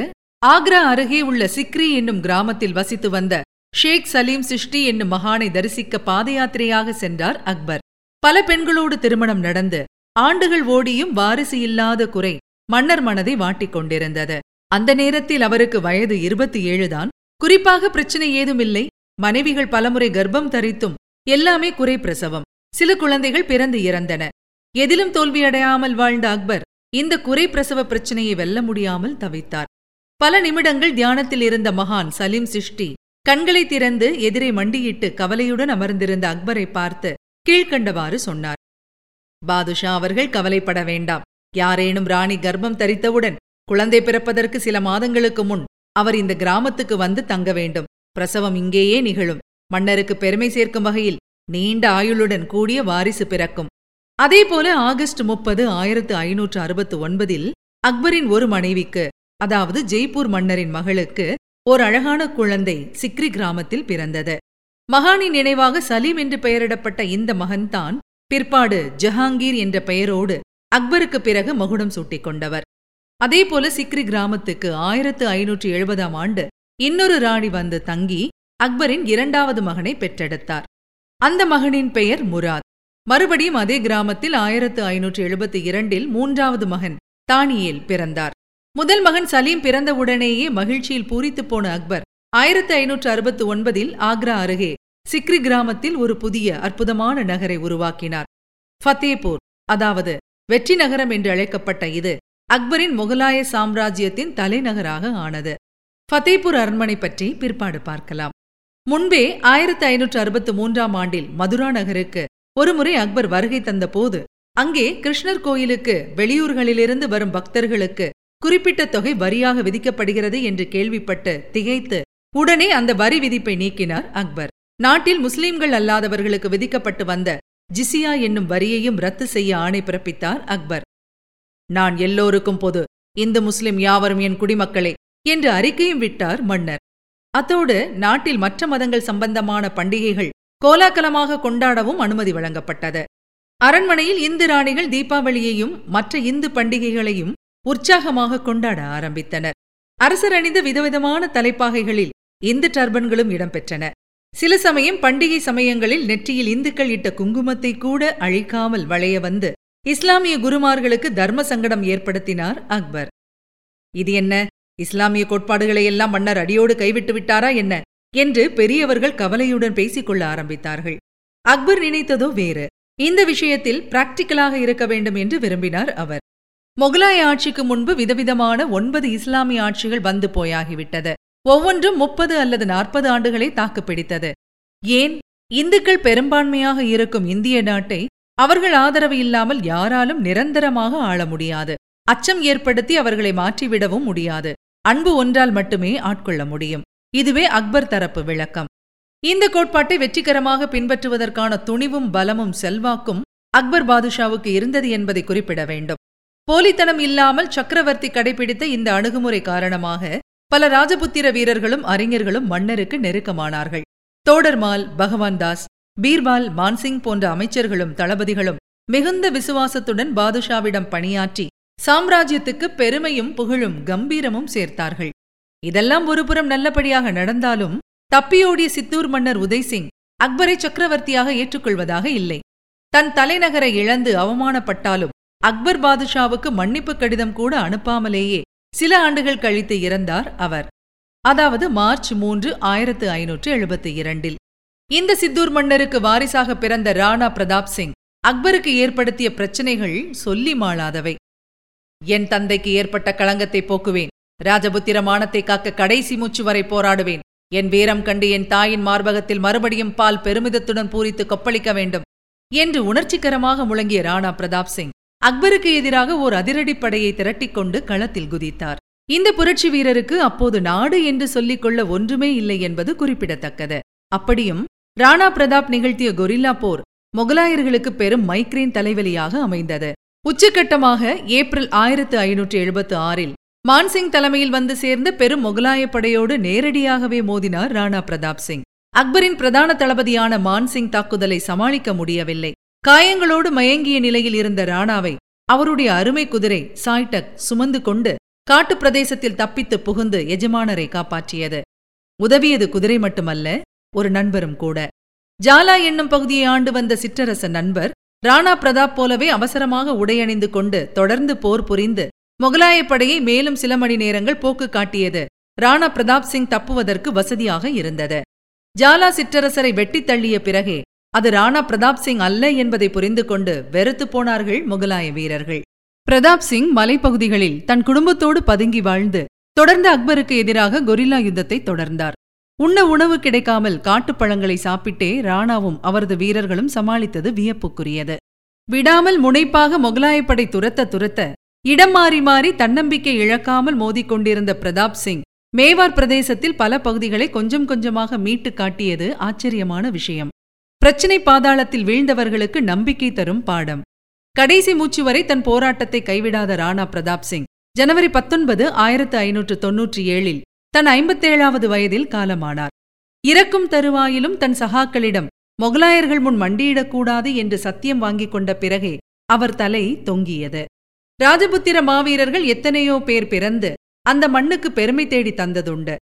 ஆக்ரா அருகே உள்ள சிக்ரி என்னும் கிராமத்தில் வசித்து வந்த ஷேக் சலீம் சிஷ்டி என்னும் மகானை தரிசிக்க பாதயாத்திரையாக சென்றார் அக்பர். பல பெண்களோடு திருமணம் நடந்து ஆண்டுகள் ஓடியும் வாரிசு இல்லாத குறை மன்னர் மனதை வாட்டிக் கொண்டிருந்தது. அந்த நேரத்தில் அவருக்கு வயது இருபத்தி ஏழுதான். குறிப்பாக பிரச்சனை ஏதுமில்லை. மனைவிகள் பலமுறை கர்ப்பம் தரித்தும் எல்லாமே குறை பிரசவம். சில குழந்தைகள் பிறந்து இறந்தன. எதிலும் தோல்வியடையாமல் வாழ்ந்த அக்பர் இந்த குறை பிரசவ பிரச்சனையை வெல்ல முடியாமல் தவித்தார். பல நிமிடங்கள் தியானத்தில் இருந்த மகான் சலீம் சிஷ்டி கண்களை திறந்து எதிரே மண்டியிட்டு கவலையுடன் அமர்ந்திருந்த அக்பரை பார்த்து கீழ்கண்டவாறு சொன்னார். பாதுஷா அவர்கள், கவலைப்பட வேண்டாம். யாரேனும் ராணி கர்ப்பம் தரித்தவுடன் குழந்தை பிறப்பதற்கு சில மாதங்களுக்கு முன் அவர் இந்த கிராமத்துக்கு வந்து தங்க வேண்டும். பிரசவம் இங்கேயே நிகழும். மன்னருக்கு பெருமை சேர்க்கும் வகையில் நீண்ட ஆயுளுடன் கூடிய வாரிசு பிறக்கும். அதேபோல ஆகஸ்ட் முப்பது ஆயிரத்து ஐநூற்று அறுபத்து ஒன்பதில் அக்பரின் ஒரு மனைவிக்கு, அதாவது ஜெய்ப்பூர் மன்னரின் மகளுக்கு, ஓர் அழகான குழந்தை சிக்ரி கிராமத்தில் பிறந்தது. மகானின் நினைவாக சலீம் என்று பெயரிடப்பட்ட இந்த மகன்தான் பிற்பாடு ஜஹாங்கீர் என்ற பெயரோடு அக்பருக்கு பிறகு மகுடம் சூட்டிக் கொண்டவர். அதேபோல சிக்ரி கிராமத்துக்கு ஆயிரத்து ஐநூற்று எழுபதாம் ஆண்டு இன்னொரு ராணி வந்து தங்கி அக்பரின் இரண்டாவது மகனை பெற்றெடுத்தார். அந்த மகனின் பெயர் முராத். மறுபடியும் அதே கிராமத்தில் ஆயிரத்து ஐநூற்று எழுபத்தி இரண்டில் மூன்றாவது மகன் தானியேல் பிறந்தார். முதல் மகன் சலீம் பிறந்தவுடனேயே மகிழ்ச்சியில் பூரித்து போன அக்பர் ஆயிரத்து ஐநூற்று அறுபத்து ஒன்பதில் ஆக்ரா அருகே சிக்ரி கிராமத்தில் ஒரு புதிய அற்புதமான நகரை உருவாக்கினார். ஃபத்தேபூர், அதாவது வெற்றி நகரம் என்று அழைக்கப்பட்ட இது அக்பரின் முகலாய சாம்ராஜ்யத்தின் தலைநகராக ஆனது. ஃபத்தேபூர் அரண்மனை பற்றி பிற்பாடு பார்க்கலாம். முன்பே ஆயிரத்து ஐநூற்று அறுபத்து மூன்றாம் ஆண்டில் மதுரா நகருக்கு ஒருமுறை அக்பர் வருகை தந்த போது அங்கே கிருஷ்ணர் கோயிலுக்கு வெளியூர்களிலிருந்து வரும் பக்தர்களுக்கு குறிப்பிட்ட தொகை வரியாக விதிக்கப்படுகிறது என்று கேள்விப்பட்டு திகைத்து உடனே அந்த வரி விதிப்பை நீக்கினார் அக்பர். நாட்டில் முஸ்லிம்கள் அல்லாதவர்களுக்கு விதிக்கப்பட்டு வந்த ஜிசியா என்னும் வரியையும் ரத்து செய்ய ஆணை பிறப்பித்தார் அக்பர். நான் எல்லோருக்கும் பொது, இந்து முஸ்லிம் யாவரும் என் குடிமக்களே என்று அறிக்கையும் விட்டார் மன்னர். அத்தோடு நாட்டில் மற்ற மதங்கள் சம்பந்தமான பண்டிகைகள் கோலாகலமாக கொண்டாடவும் அனுமதி வழங்கப்பட்டது. அரண்மனையில் இந்து ராணிகள் தீபாவளியையும் மற்ற இந்து பண்டிகைகளையும் உற்சாகமாக கொண்டாட ஆரம்பித்தனர். அரசரணிந்த விதவிதமான தலைப்பாகைகளில் இந்து டர்பன்களும் இடம்பெற்றன. சில சமயம் பண்டிகை சமயங்களில் நெற்றியில் இந்துக்கள் இட்ட குங்குமத்தை கூட அழிக்காமல் வளைய வந்து இஸ்லாமிய குருமார்களுக்கு தர்ம சங்கடம் ஏற்படுத்தினார் அக்பர். இது என்ன, இஸ்லாமிய கோட்பாடுகளையெல்லாம் மன்னர் அடியோடு கைவிட்டு விட்டாரா என்ன என்று பெரியவர்கள் கவலையுடன் பேசிக்கொள்ள ஆரம்பித்தார்கள். அக்பர் நினைத்ததோ வேறு. இந்த விஷயத்தில் பிராக்டிக்கலாக இருக்க வேண்டும் என்று விரும்பினார் அவர். முகலாய ஆட்சிக்கு முன்பு விதவிதமான ஒன்பது இஸ்லாமிய ஆட்சிகள் வந்து போயாகிவிட்டது. ஒவ்வொன்றும் முப்பது அல்லது நாற்பது ஆண்டுகளை தாக்குப்பிடித்தது. ஏன் இந்துக்கள் பெரும்பான்மையாக இருக்கும் இந்திய நாட்டை அவர்கள் ஆதரவு இல்லாமல் யாராலும் நிரந்தரமாக ஆள முடியாது. அச்சம் ஏற்படுத்தி அவர்களை மாற்றிவிடவும் முடியாது. அன்பு ஒன்றால் மட்டுமே ஆட்கொள்ள முடியும். இதுவே அக்பர் தரப்பு விளக்கம். இந்த கோட்பாட்டை வெற்றிகரமாக பின்பற்றுவதற்கான துணிவும் பலமும் செல்வாக்கும் அக்பர் பாதுஷாவுக்கு இருந்தது என்பதை குறிப்பிட வேண்டும். போலித்தனம் இல்லாமல் சக்கரவர்த்தி கடைபிடித்த இந்த அணுகுமுறை காரணமாக பல ராஜபுத்திர வீரர்களும் அறிஞர்களும் மன்னருக்கு நெருக்கமானார்கள். தோடர்மால், பகவான்தாஸ், பீர்பால், மான்சிங் போன்ற அமைச்சர்களும் தளபதிகளும் மிகுந்த விசுவாசத்துடன் பாதுஷாவிடம் பணியாற்றி சாம்ராஜ்யத்துக்கு பெருமையும் புகழும் கம்பீரமும் சேர்த்தார்கள். இதெல்லாம் ஒருபுறம் நல்லபடியாக நடந்தாலும் தப்பியோடிய சித்தூர் மன்னர் உதய்சிங் அக்பரை சக்கரவர்த்தியாக ஏற்றுக்கொள்வதாக இல்லை. தன் தலைநகரை இழந்து அவமானப்பட்டாலும் அக்பர் பாதுஷாவுக்கு மன்னிப்பு கடிதம் கூட அனுப்பாமலேயே சில ஆண்டுகள் கழித்து இறந்தார் அவர். அதாவது மார்ச் மூன்று ஆயிரத்து ஐநூற்று எழுபத்தி இரண்டில். இந்த சித்தூர் மன்னருக்கு வாரிசாக பிறந்த ராணா பிரதாப் சிங் அக்பருக்கு ஏற்படுத்திய பிரச்சினைகள் சொல்லி மாளாதவை. என் தந்தைக்கு ஏற்பட்ட களங்கத்தை போக்குவேன், ராஜபுத்திர மானத்தை காக்க கடைசி மூச்சு வரை போராடுவேன், என் வீரம் கண்டு என் தாயின் மார்பகத்தில் மறுபடியும் பால் பெருமிதத்துடன் பூரித்து கொப்பளிக்க வேண்டும் என்று உணர்ச்சிகரமாக முழங்கிய ராணா பிரதாப் சிங் அக்பருக்கு எதிராக ஓர் அதிரடிப்படையை திரட்டிக்கொண்டு களத்தில் குதித்தார். இந்த புரட்சி வீரருக்கு அப்போது நாடு என்று சொல்லிக்கொள்ள ஒன்றுமே இல்லை என்பது குறிப்பிடத்தக்கது. அப்படியும் ராணா பிரதாப் நிகழ்த்திய கொரில்லா போர் முகலாயர்களுக்கு பெரும் மைக்ரேன் தலைவலியாக அமைந்தது. உச்சக்கட்டமாக ஏப்ரல் ஆயிரத்து ஐநூற்று எழுபத்து ஆறில் மான்சிங் தலைமையில் வந்து சேர்ந்த பெரும் முகலாய படையோடு நேரடியாகவே மோதினார் ராணா பிரதாப் சிங். அக்பரின் பிரதான தளபதியான மான்சிங் தாக்குதலை சமாளிக்க முடியவில்லை. காயங்களோடு மயங்கிய நிலையில் இருந்த ராணாவை அவருடைய அருமை குதிரை சாய்டக் சுமந்து கொண்டு காட்டு பிரதேசத்தில் தப்பித்து புகுந்து எஜமானரை காப்பாற்றியது. உதவியது குதிரை மட்டுமல்ல, ஒரு நண்பரும் கூட. ஜாலா என்னும் பகுதியை ஆண்டு வந்த சிற்றரச நண்பர் ராணா பிரதாப் போலவே அவசரமாக உடையணிந்து கொண்டு தொடர்ந்து போர் புரிந்து முகலாயப்படையை மேலும் சில மணி நேரங்கள் போக்கு காட்டியது ராணா பிரதாப் சிங் தப்புவதற்கு வசதியாக இருந்தது. ஜாலா சிற்றரசரை வெட்டித் தள்ளிய பிறகே அது ராணா பிரதாப் சிங் அல்ல என்பதை புரிந்து கொண்டு வெறுத்து போனார்கள் முகலாய வீரர்கள். பிரதாப் சிங் மலைப்பகுதிகளில் தன் குடும்பத்தோடு பதுங்கி வாழ்ந்து தொடர்ந்து அக்பருக்கு எதிராக கொரில்லா யுத்தத்தை தொடர்ந்தார். உண்ண உணவு கிடைக்காமல் காட்டுப்பழங்களை சாப்பிட்டே ராணாவும் அவரது வீரர்களும் சமாளித்தது வியப்புக்குரியது. விடாமல் முனைப்பாக முகலாயப்படை துரத்த துரத்த இடம் மாறி மாறி தன்னம்பிக்கை இழக்காமல் மோதிக்கொண்டிருந்த பிரதாப் சிங் மேவார் பிரதேசத்தில் பல பகுதிகளை கொஞ்சம் கொஞ்சமாக மீட்டு காட்டியது ஆச்சரியமான விஷயம். பிரச்சினை பாதாளத்தில் வீழ்ந்தவர்களுக்கு நம்பிக்கை தரும் பாடம். கடைசி மூச்சு வரை தன் போராட்டத்தை கைவிடாத ராணா பிரதாப் சிங் ஜனவரி பத்தொன்பது ஆயிரத்து ஐநூற்று தொன்னூற்றி ஏழில் தன் ஐம்பத்தேழாவது வயதில் காலமானார். இறக்கும் தருவாயிலும் தன் சகாக்களிடம் முகலாயர்கள் முன் மண்டியிடக்கூடாது என்று சத்தியம் வாங்கிக் கொண்ட பிறகே அவர் தலை தொங்கியது. ராஜபுத்திர மாவீரர்கள் எத்தனையோ பேர் பிறந்து அந்த மண்ணுக்கு பெருமை தேடி தந்ததுண்டு.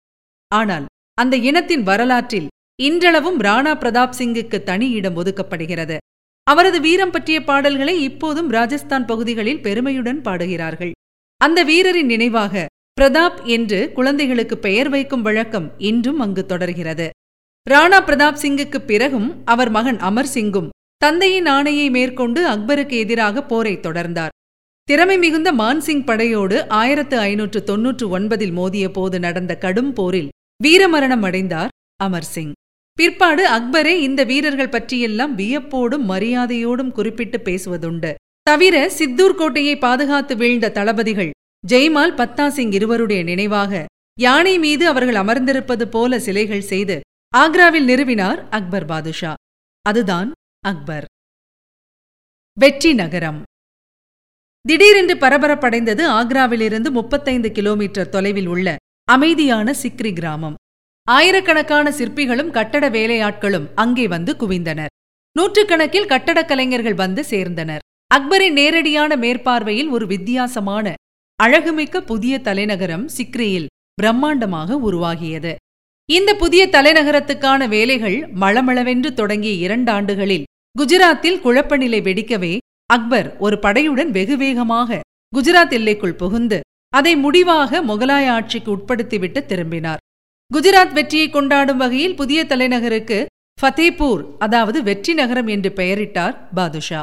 ஆனால் அந்த இனத்தின் வரலாற்றில் இன்றளவும் ராணா பிரதாப் சிங்குக்கு தனி இடம் ஒதுக்கப்படுகிறது. அவரது வீரம் பற்றிய பாடல்களை இப்போதும் ராஜஸ்தான் பகுதிகளில் பெருமையுடன் பாடுகிறார்கள். அந்த வீரரின் நினைவாக பிரதாப் என்று குழந்தைகளுக்கு பெயர் வைக்கும் வழக்கம் இன்றும் அங்கு தொடர்கிறது. ராணா பிரதாப் சிங்குக்கு பிறகும் அவர் மகன் அமர் சிங்கும் தந்தையின் ஆணையை மேற்கொண்டு அக்பருக்கு எதிராக போரை தொடர்ந்தார். திறமை மிகுந்த மான்சிங் படையோடு ஆயிரத்து ஐநூற்று தொன்னூற்று ஒன்பதில் மோதிய போது நடந்த கடும் போரில் வீரமரணம் அடைந்தார் அமர் சிங். பிற்பாடு அக்பரே இந்த வீரர்கள் பற்றியெல்லாம் வியப்போடும் மரியாதையோடும் குறிப்பிட்டு பேசுவதுண்டு. தவிர சித்தூர் கோட்டையை பாதுகாத்து வீழ்ந்த தளபதிகள் ஜெய்மால், பத்தா சிங் இருவருடைய நினைவாக யானை மீது அவர்கள் அமர்ந்திருப்பது போல சிலைகள் செய்து ஆக்ராவில் நிறுவினார் அக்பர் பாதுஷா. அதுதான் அக்பர். வெற்றி நகரம் திடீரென்று பரபரப்படைந்தது. ஆக்ராவிலிருந்து முப்பத்தைந்து கிலோமீட்டர் தொலைவில் உள்ள அமைதியான சிக்ரி கிராமம். ஆயிரக்கணக்கான சிற்பிகளும் கட்டட வேலையாட்களும் அங்கே வந்து குவிந்தனர். நூற்றுக்கணக்கில் கட்டடக் கலைஞர்கள் வந்து சேர்ந்தனர். அக்பரின் நேரடியான மேற்பார்வையில் ஒரு வித்தியாசமான அழகுமிக்க புதிய தலைநகரம் சிக்ரியில் பிரம்மாண்டமாக உருவாகியது. இந்த புதிய தலைநகரத்துக்கான வேலைகள் மளமளவென்று தொடங்கிய இரண்டாண்டுகளில் குஜராத்தில் குழப்ப நிலை வெடிக்கவே அக்பர் ஒரு படையுடன் வெகு வேகமாக குஜராத் எல்லைக்குள் புகுந்து அதை முடிவாக முகலாய ஆட்சிக்கு உட்படுத்திவிட்டு திரும்பினார். குஜராத் வெற்றியை கொண்டாடும் வகையில் புதிய தலைநகருக்கு ஃபதேபூர், அதாவது வெற்றி நகரம் என்று பெயரிட்டார் பாதுஷா.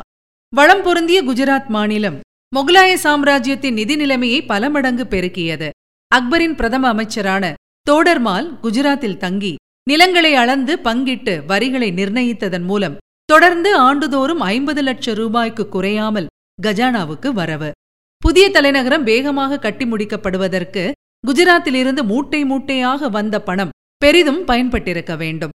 வளம் பொருந்திய குஜராத் மாநிலம் முகலாய சாம்ராஜ்யத்தின் நிதி நிலைமையை பல மடங்கு பெருக்கியது. அக்பரின் பிரதம அமைச்சரான தோடர்மால் குஜராத்தில் தங்கி நிலங்களை அளந்து பங்கிட்டு வரிகளை நிர்ணயித்ததன் மூலம் தொடர்ந்து ஆண்டுதோறும் ஐம்பது லட்சம் ரூபாய்க்கு குறையாமல் கஜானாவுக்கு வரவு. புதிய தலைநகரம் வேகமாக கட்டி முடிக்கப்படுவதற்கு குஜராத்திலிருந்து மூட்டை மூட்டையாக வந்த பணம் பெரிதும் பயன்பட்டிருக்க வேண்டும்.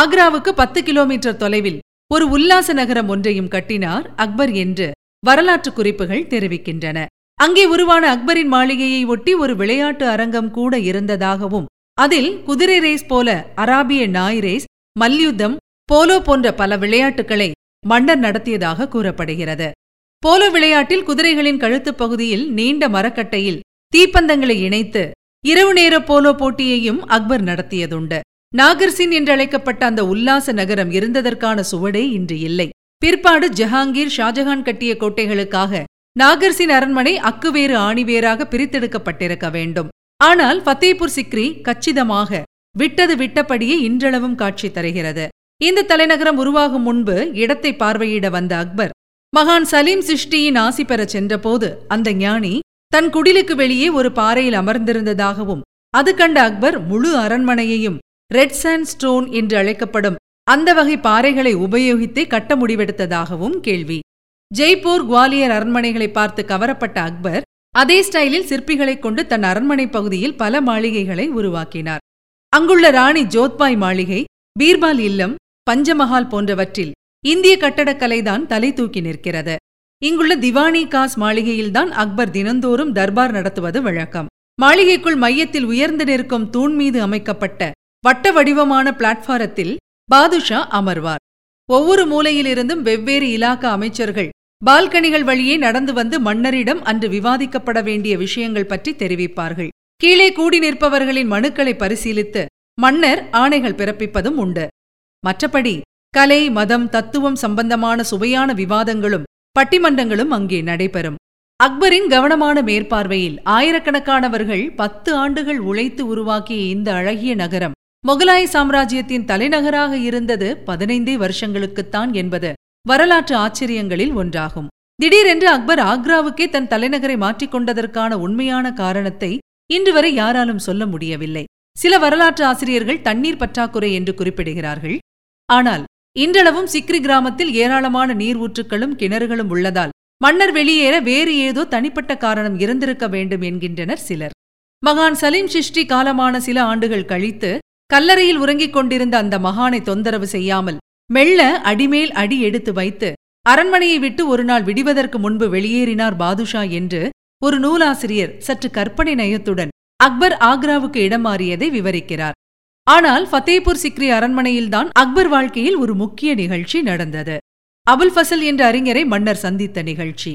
ஆக்ராவுக்கு பத்து கிலோமீட்டர் தொலைவில் ஒரு உல்லாச நகரம் ஒன்றையும் கட்டினார் அக்பர் என்று வரலாற்று குறிப்புகள் தெரிவிக்கின்றன. அங்கே உருவான அக்பரின் மாளிகையை ஒட்டி ஒரு விளையாட்டு அரங்கம் கூட இருந்ததாகவும், அதில் குதிரை ரேஸ் போல அராபிய நாய் ரேஸ், மல்யுத்தம், போலோ போன்ற பல விளையாட்டுகளை மன்னர் நடத்தியதாக கூறப்படுகிறது. போலோ விளையாட்டில் குதிரைகளின் கழுத்துப் பகுதியில் நீண்ட மரக்கட்டையில் தீப்பந்தங்களை இணைத்து இரவு நேர போலோ போட்டியையும் அக்பர் நடத்தியதுண்டு. நாகர்சின் என்றழைக்கப்பட்ட அந்த உல்லாச நகரம் இருந்ததற்கான சுவடே இன்று இல்லை. பிற்பாடு ஜஹாங்கீர், ஷாஜஹான் கட்டிய கோட்டைகளுக்காக நாகர்சின் அரண்மனை அக்குவேறு ஆணிவேராக பிரித்தெடுக்கப்பட்டிருக்க வேண்டும். ஆனால் ஃபத்தேபூர் சிக்ரி கச்சிதமாக விட்டது விட்டபடியே இன்றளவும் காட்சி தருகிறது. இந்த தலைநகரம் உருவாகும் முன்பு இடத்தை பார்வையிட வந்த அக்பர் மகான் சலீம் சிஷ்டியின் ஆசி பெற சென்றபோது அந்த ஞானி தன் குடிலுக்கு வெளியே ஒரு பாறையில் அமர்ந்திருந்ததாகவும், அது கண்ட அக்பர் முழு அரண்மனையையும் ரெட் சாண்ட் ஸ்டோன் என்று அழைக்கப்படும் அந்த வகை பாறைகளை உபயோகித்தே கட்ட முடிவெடுத்ததாகவும் கேள்வி. ஜெய்ப்பூர், குவாலியர் அரண்மனைகளை பார்த்து கவரப்பட்ட அக்பர் அதே ஸ்டைலில் சிற்பிகளைக் கொண்டு தன் அரண்மனை பகுதியில் பல மாளிகைகளை உருவாக்கினார். அங்குள்ள ராணி ஜோத்பாய் மாளிகை, பீர்பால் இல்லம், பஞ்சமஹால் போன்றவற்றில் இந்திய கட்டடக்கலைதான் தலை தூக்கி நிற்கிறது. இங்குள்ள திவானி காஸ் மாளிகையில்தான் அக்பர் தினந்தோறும் தர்பார் நடத்துவது வழக்கம். மாளிகைக்குள் மையத்தில் உயர்ந்து நிற்கும் தூண் மீது அமைக்கப்பட்ட வட்ட வடிவமான பிளாட்பாரத்தில் பாதுஷா அமர்வார். ஒவ்வொரு மூலையிலிருந்தும் வெவ்வேறு இலாக்கா அமைச்சர்கள் பால்கனிகள் வழியே நடந்து வந்து மன்னரிடம் அன்று விவாதிக்கப்பட வேண்டிய விஷயங்கள் பற்றி தெரிவிப்பார்கள். கீழே கூடி நிற்பவர்களின் மனுக்களை பரிசீலித்து மன்னர் ஆணைகள் பிறப்பிப்பதும் உண்டு. மற்றபடி கலை, மதம், தத்துவம் சம்பந்தமான சுவையான விவாதங்களும் பட்டிமன்றங்களும் அங்கே நடைபெறும். அக்பரின் கவனமான மேற்பார்வையில் ஆயிரக்கணக்கானவர்கள் பத்து ஆண்டுகள் உழைத்து உருவாக்கிய இந்த அழகிய நகரம் முகலாய சாம்ராஜ்யத்தின் தலைநகராக இருந்தது பதினைந்தே வருஷங்களுக்குத்தான் என்பது வரலாற்று ஆச்சரியங்களில் ஒன்றாகும். திடீரென்று அக்பர் ஆக்ராவுக்கே தன் தலைநகரை மாற்றிக்கொண்டதற்கான உண்மையான காரணத்தை இன்று வரை யாராலும் சொல்ல முடியவில்லை. சில வரலாற்று ஆசிரியர்கள் தண்ணீர் பற்றாக்குறை என்று குறிப்பிடுகிறார்கள். ஆனால் இன்றளவும் சிக்ரி கிராமத்தில் ஏராளமான நீர் ஊற்றுக்களும் கிணறுகளும் உள்ளதால் மன்னர் வெளியேற வேறு ஏதோ தனிப்பட்ட காரணம் இருந்திருக்க வேண்டும் என்கின்றனர் சிலர். மகான் சலீம் சிஷ்டி காலமான சில ஆண்டுகள் கழித்து கல்லறையில் உறங்கிக் கொண்டிருந்த அந்த மகானை தொந்தரவு செய்யாமல் மெல்ல அடிமேல் அடி எடுத்து வைத்து அரண்மனையை விட்டு ஒரு நாள் விடிவதற்கு முன்பு வெளியேறினார் பாதுஷா என்று ஒரு நூலாசிரியர் சற்று கற்பனை நயத்துடன் அக்பர் ஆக்ராவுக்கு இடமாறியதை விவரிக்கிறார். ஆனால் ஃபத்தேபூர் சிக்ரி அரண்மனையில்தான் அக்பர் வாழ்க்கையில் ஒரு முக்கிய நிகழ்ச்சி நடந்தது. அபுல் ஃபசல் என்ற அறிஞரை மன்னர் சந்தித்த நிகழ்ச்சி.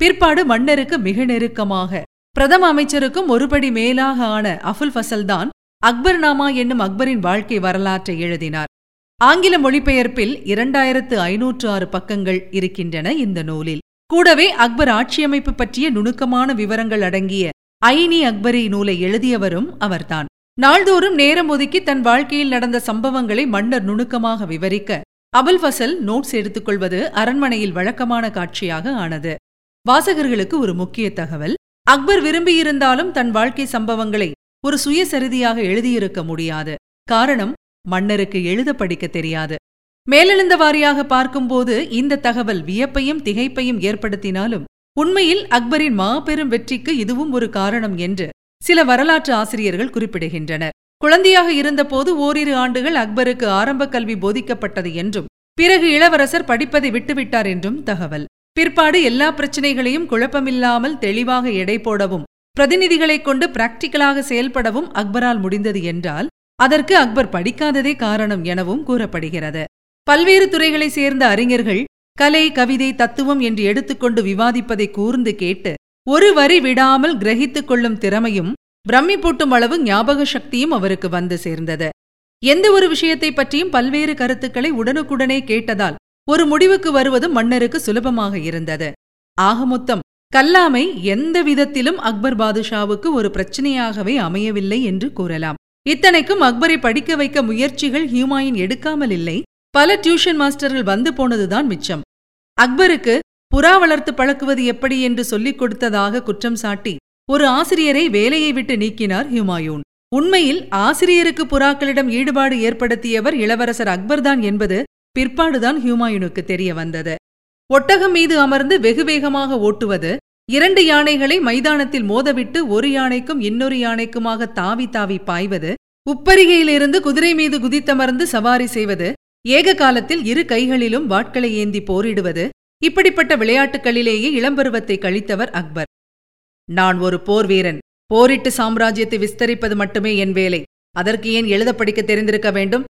பிற்பாடு மன்னருக்கு மிக நெருக்கமாக, பிரதம அமைச்சருக்கும் ஒருபடி மேலாக ஆன அபுல் ஃபசல்தான் அக்பர் நாமா என்னும் அக்பரின் வாழ்க்கை வரலாற்றை எழுதினார். ஆங்கில மொழிபெயர்ப்பில் இரண்டாயிரத்து ஐநூற்று ஆறு பக்கங்கள் இருக்கின்றன இந்த நூலில். கூடவே அக்பர் ஆட்சியமைப்பு பற்றிய நுணுக்கமான விவரங்கள் அடங்கிய ஐனி அக்பரி நூலை எழுதியவரும் அவர்தான். நாள்தோறும் நேரம் ஒதுக்கி தன் வாழ்க்கையில் நடந்த சம்பவங்களை மன்னர் நுணுக்கமாக விவரிக்க அபுல் ஃபசல் நோட்ஸ் எடுத்துக்கொள்வது அரண்மனையில் வழக்கமான காட்சியாக ஆனது. வாசகர்களுக்கு ஒரு முக்கிய தகவல்: அக்பர் விரும்பியிருந்தாலும் தன் வாழ்க்கை சம்பவங்களை ஒரு சுயசரிதியாக எழுதியிருக்க முடியாது. காரணம், மன்னருக்கு எழுத படிக்க தெரியாது. மேலெழுந்த வாரியாக பார்க்கும்போது இந்த தகவல் வியப்பையும் திகைப்பையும் ஏற்படுத்தினாலும் உண்மையில் அக்பரின் மாபெரும் வெற்றிக்கு இதுவும் ஒரு காரணம் என்று சில வரலாற்று ஆசிரியர்கள் குறிப்பிடுகின்றனர். குழந்தையாக இருந்தபோது ஓரிரு ஆண்டுகள் அக்பருக்கு ஆரம்ப கல்வி போதிக்கப்பட்டது என்றும், பிறகு இளவரசர் படிப்பதை விட்டுவிட்டார் என்றும் தகவல். பிற்பாடு எல்லா பிரச்சினைகளையும் குழப்பமில்லாமல் தெளிவாக எடை போடவும் பிரதிநிதிகளைக் கொண்டு பிராக்டிக்கலாக செயல்படவும் அக்பரால் முடிந்தது என்றால் அதற்கு அக்பர் படிக்காததே காரணம் எனவும் கூறப்படுகிறது. பல்வேறு துறைகளை சேர்ந்த அறிஞர்கள் கலை, கவிதை, தத்துவம் என்று எடுத்துக்கொண்டு விவாதிப்பதை கூர்ந்து கேட்டு ஒரு வரி விடாமல் கிரகித்துக் கொள்ளும் திறமையும் பிரம்மி பூட்டும் அளவு ஞாபக சக்தியும் அவருக்கு வந்து சேர்ந்தது. எந்த ஒரு விஷயத்தை பற்றியும் பல்வேறு கருத்துக்களை உடனுக்குடனே கேட்டதால் ஒரு முடிவுக்கு வருவது மன்னருக்கு சுலபமாக இருந்தது. ஆக மொத்தம் கல்லாமை எந்த விதத்திலும் அக்பர் பாதுஷாவுக்கு ஒரு பிரச்சனையாகவே அமையவில்லை என்று கூறலாம். இத்தனைக்கும் அக்பரை படிக்க வைக்க முயற்சிகள் ஹியூமாயின் எடுக்காமல் இல்லை, பல டியூஷன் மாஸ்டர்கள் வந்து போனதுதான் மிச்சம். அக்பருக்கு புறா வளர்த்து பழக்குவது எப்படி என்று சொல்லிக் கொடுத்ததாக குற்றம் சாட்டி ஒரு ஆசிரியரை வேலையை விட்டு நீக்கினார் ஹுமாயூன். உண்மையில் ஆசிரியருக்கு புறாக்களிடம் ஈடுபாடு ஏற்படுத்தியவர் இளவரசர் அக்பர்தான் என்பது பிற்பாடுதான் ஹுமாயூனுக்கு தெரிய வந்தது. ஒட்டகம் மீது அமர்ந்து வெகு வேகமாக ஓட்டுவது, இரண்டு யானைகளை மைதானத்தில் மோதவிட்டு ஒரு யானைக்கும் இன்னொரு யானைக்குமாக தாவி தாவி பாய்வது, உப்பரிகையிலிருந்து குதிரை மீது குதித்தமர்ந்து சவாரி செய்வது, ஏக காலத்தில் இரு கைகளிலும் வாட்களை ஏந்தி போரிடுவது, இப்படிப்பட்ட விளையாட்டுகளிலேயே இளம்பருவத்தை கழித்தவர் அக்பர். நான் ஒரு போர் வீரன், போரிட்டு சாம்ராஜ்யத்தை விஸ்தரிப்பது மட்டுமே என் வேலை, அதற்கு ஏன் எழுத படிக்க தெரிந்திருக்க வேண்டும்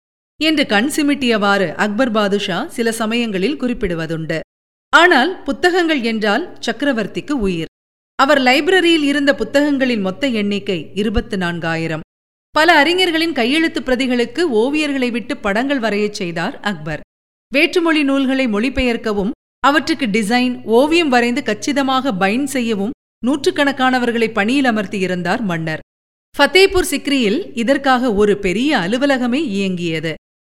என்று கண் சிமிட்டியவாறு அக்பர் பாதுஷா சில சமயங்களில் குறிப்பிடுவதுண்டு. ஆனால் புத்தகங்கள் என்றால் சக்கரவர்த்திக்கு உயிர். அவர் லைப்ரரியில் இருந்த புத்தகங்களின் மொத்த எண்ணிக்கை இருபத்து நான்காயிரம். பல அறிஞர்களின் கையெழுத்து பிரதிகளுக்கு ஓவியர்களை விட்டு படங்கள் வரையச் செய்தார் அக்பர். வேற்றுமொழி நூல்களை மொழிபெயர்க்கவும் அவற்றுக்கு டிசைன், ஓவியம் வரைந்து கச்சிதமாக பைண்ட் செய்யவும் நூற்றுக்கணக்கானவர்களை பணியில் அமர்த்தியிருந்தார் மன்னர். ஃபத்தேபூர் சிக்ரியில் இதற்காக ஒரு பெரிய அலுவலகமே இயங்கியது.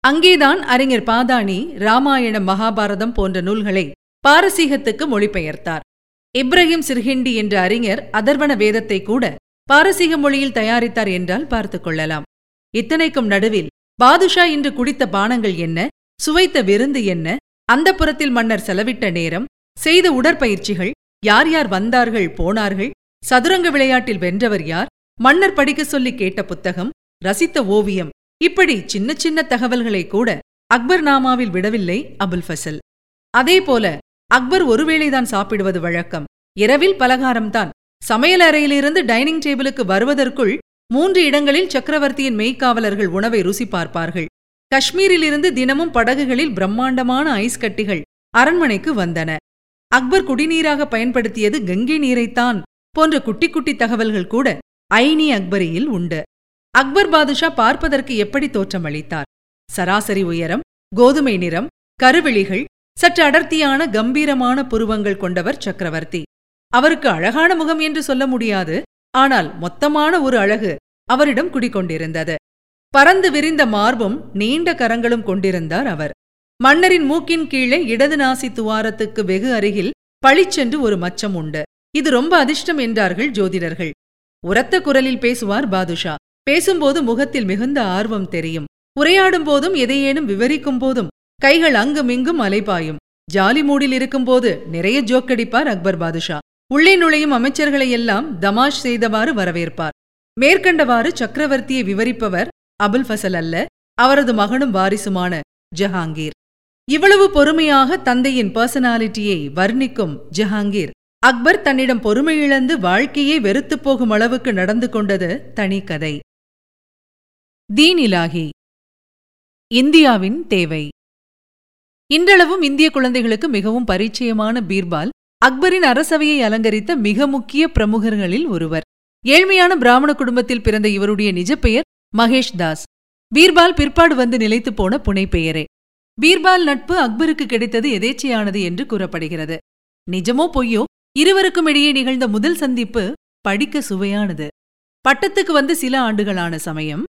அங்கேதான் அறிஞர் பாதாணி ராமாயணம், மகாபாரதம் போன்ற நூல்களை பாரசீகத்துக்கு மொழிபெயர்த்தார். இப்ராஹிம் சிர்ஹிண்டி என்ற அறிஞர் அதர்வண வேதத்தை கூட பாரசீக மொழியில் தயாரித்தார் என்றால் பார்த்து கொள்ளலாம். இத்தனைக்கும் நடுவில் பாதுஷா இன்று குடித்த பானங்கள் என்ன, சுவைத்த விருந்து என்ன, அந்த புறத்தில் மன்னர் செலவிட்ட நேரம், செய்த உடற்பயிற்சிகள், யார் யார் வந்தார்கள் போனார்கள், சதுரங்க விளையாட்டில் வென்றவர் யார், மன்னர் படிக்க சொல்லி கேட்ட புத்தகம், ரசித்த ஓவியம், இப்படி சின்ன சின்ன தகவல்களை கூட அக்பர் நாமாவில் விடவில்லை அபுல் ஃபசல். அதேபோல அக்பர் ஒருவேளைதான் சாப்பிடுவது வழக்கம். இரவில் பலகாரம்தான். சமையல் அறையிலிருந்து டைனிங் டேபிளுக்கு வருவதற்குள் மூன்று இடங்களில் சக்கரவர்த்தியின் மெய்க்காவலர்கள் உணவை ருசி பார்ப்பார்கள். காஷ்மீரிலிருந்து தினமும் படகுகளில் பிரம்மாண்டமான ஐஸ் கட்டிகள் அரண்மனைக்கு வந்தன. அக்பர் குடிநீராக பயன்படுத்தியது கங்கை நீரைத்தான் போன்ற குட்டி குட்டி தகவல்கள் கூட ஐனி அக்பரியில் உண்டு. அக்பர் பாதுஷா பார்ப்பதற்கு எப்படி தோற்றமளித்தார்? சராசரி உயரம், கோதுமை நிறம், கருவிழிகள், சற்று அடர்த்தியான கம்பீரமான புருவங்கள் கொண்டவர் சக்கரவர்த்தி. அவருக்கு அழகான முகம் என்று சொல்ல முடியாது, ஆனால் மொத்தமான ஒரு அழகு அவரிடம் குடிகொண்டிருந்தது. பறந்து விரிந்த மார்பும் நீண்ட கரங்களும் கொண்டிருந்தார் அவர். மன்னரின் மூக்கின் கீழே இடது நாசி துவாரத்துக்கு வெகு அருகில் பளிச்சென்று ஒரு மச்சம் உண்டு. இது ரொம்ப அதிர்ஷ்டம் என்றார்கள் ஜோதிடர்கள். உரத்த குரலில் பேசுவார் பாதுஷா. பேசும்போது முகத்தில் மிகுந்த ஆர்வம் தெரியும். உரையாடும் போதும் எதையேனும் விவரிக்கும் போதும் கைகள் அங்குமிங்கும் அலைபாயும். ஜாலி மூடில் இருக்கும்போது நிறைய ஜோக்கடிப்பார் அக்பர் பாதுஷா. உள்ளே நுழையும் அமைச்சர்களையெல்லாம் தமாஷ் செய்தவாறு வரவேற்பார். மேற்கண்டவாறு சக்கரவர்த்தியை விவரிப்பவர் அபுல் ஃபசல் அல்ல, அவரது மகனும் வாரிசுமான ஜஹாங்கீர். இவ்வளவு பொறுமையாக தந்தையின் பர்சனாலிட்டியை வர்ணிக்கும் ஜஹாங்கீர், அக்பர் தன்னிடம் பொறுமையிழந்து வாழ்க்கையை வெறுத்துப் போகும் அளவுக்கு நடந்து கொண்டது தனி கதை. தீனிலாகி இந்தியாவின் தேவை. இன்றளவும் இந்திய குழந்தைகளுக்கு மிகவும் பரிச்சயமான பீர்பால் அக்பரின் அரசவையை அலங்கரித்த மிக முக்கிய பிரமுகர்களில் ஒருவர். ஏழ்மையான பிராமண குடும்பத்தில் பிறந்த இவருடைய நிஜ பெயர் மகேஷ் தாஸ். பீர்பால் பிற்பாடு வந்து நிலைத்து போன புனை பெயரே. பீர்பால் நட்பு அக்பருக்கு கிடைத்தது எதேச்சையானது என்று கூறப்படுகிறது. நிஜமோ பொய்யோ, இருவருக்கும் இடையே நிகழ்ந்த முதல் சந்திப்பு படிக்க சுவையானது. பட்டத்துக்கு வந்து சில ஆண்டுகளான சமயம்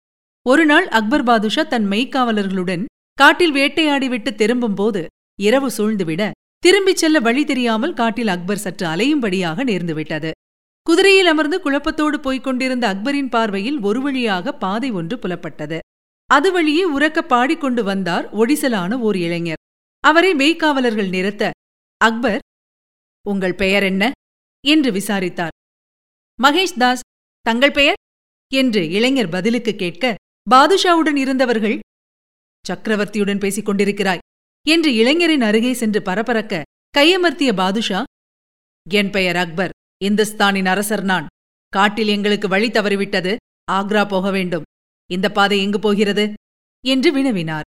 ஒருநாள் அக்பர் பாதுஷா தன் மெய்க்காவலர்களுடன் காட்டில் வேட்டையாடிவிட்டு திரும்பும் போது இரவு சூழ்ந்துவிட திரும்பிச் செல்ல வழி தெரியாமல் காட்டில் அக்பர் சற்று அலையும்படியாக நேர்ந்துவிட்டது. குதிரையில் அமர்ந்து குழப்பத்தோடு போய்க் கொண்டிருந்த அக்பரின் பார்வையில் ஒரு வழியாக பாதை ஒன்று புலப்பட்டது. அது வழியே உரக்க பாடிக்கொண்டு வந்தார் ஒடிசலான ஓர் இளைஞர். அவரை மெய்க்காவலர்கள் நிறுத்த அக்பர், உங்கள் பெயர் என்ன என்று விசாரித்தார். மகேஷ் தாஸ். தங்கள் பெயர் என்று இளைஞர் பதிலுக்கு கேட்க பாதுஷாவுடன் இருந்தவர்கள், சக்கரவர்த்தியுடன் பேசிக் கொண்டிருக்கிறாய் என்று இளைஞரின் அருகே சென்று பரபரக்க கையமர்த்திய பாதுஷா, என் பெயர் அக்பர், இந்துஸ்தானின் அரசர் நான். காட்டில் எங்களுக்கு வழி தவறிவிட்டது, ஆக்ரா போக வேண்டும். இந்த பாதை எங்கு போகிறது என்று வினவினார்.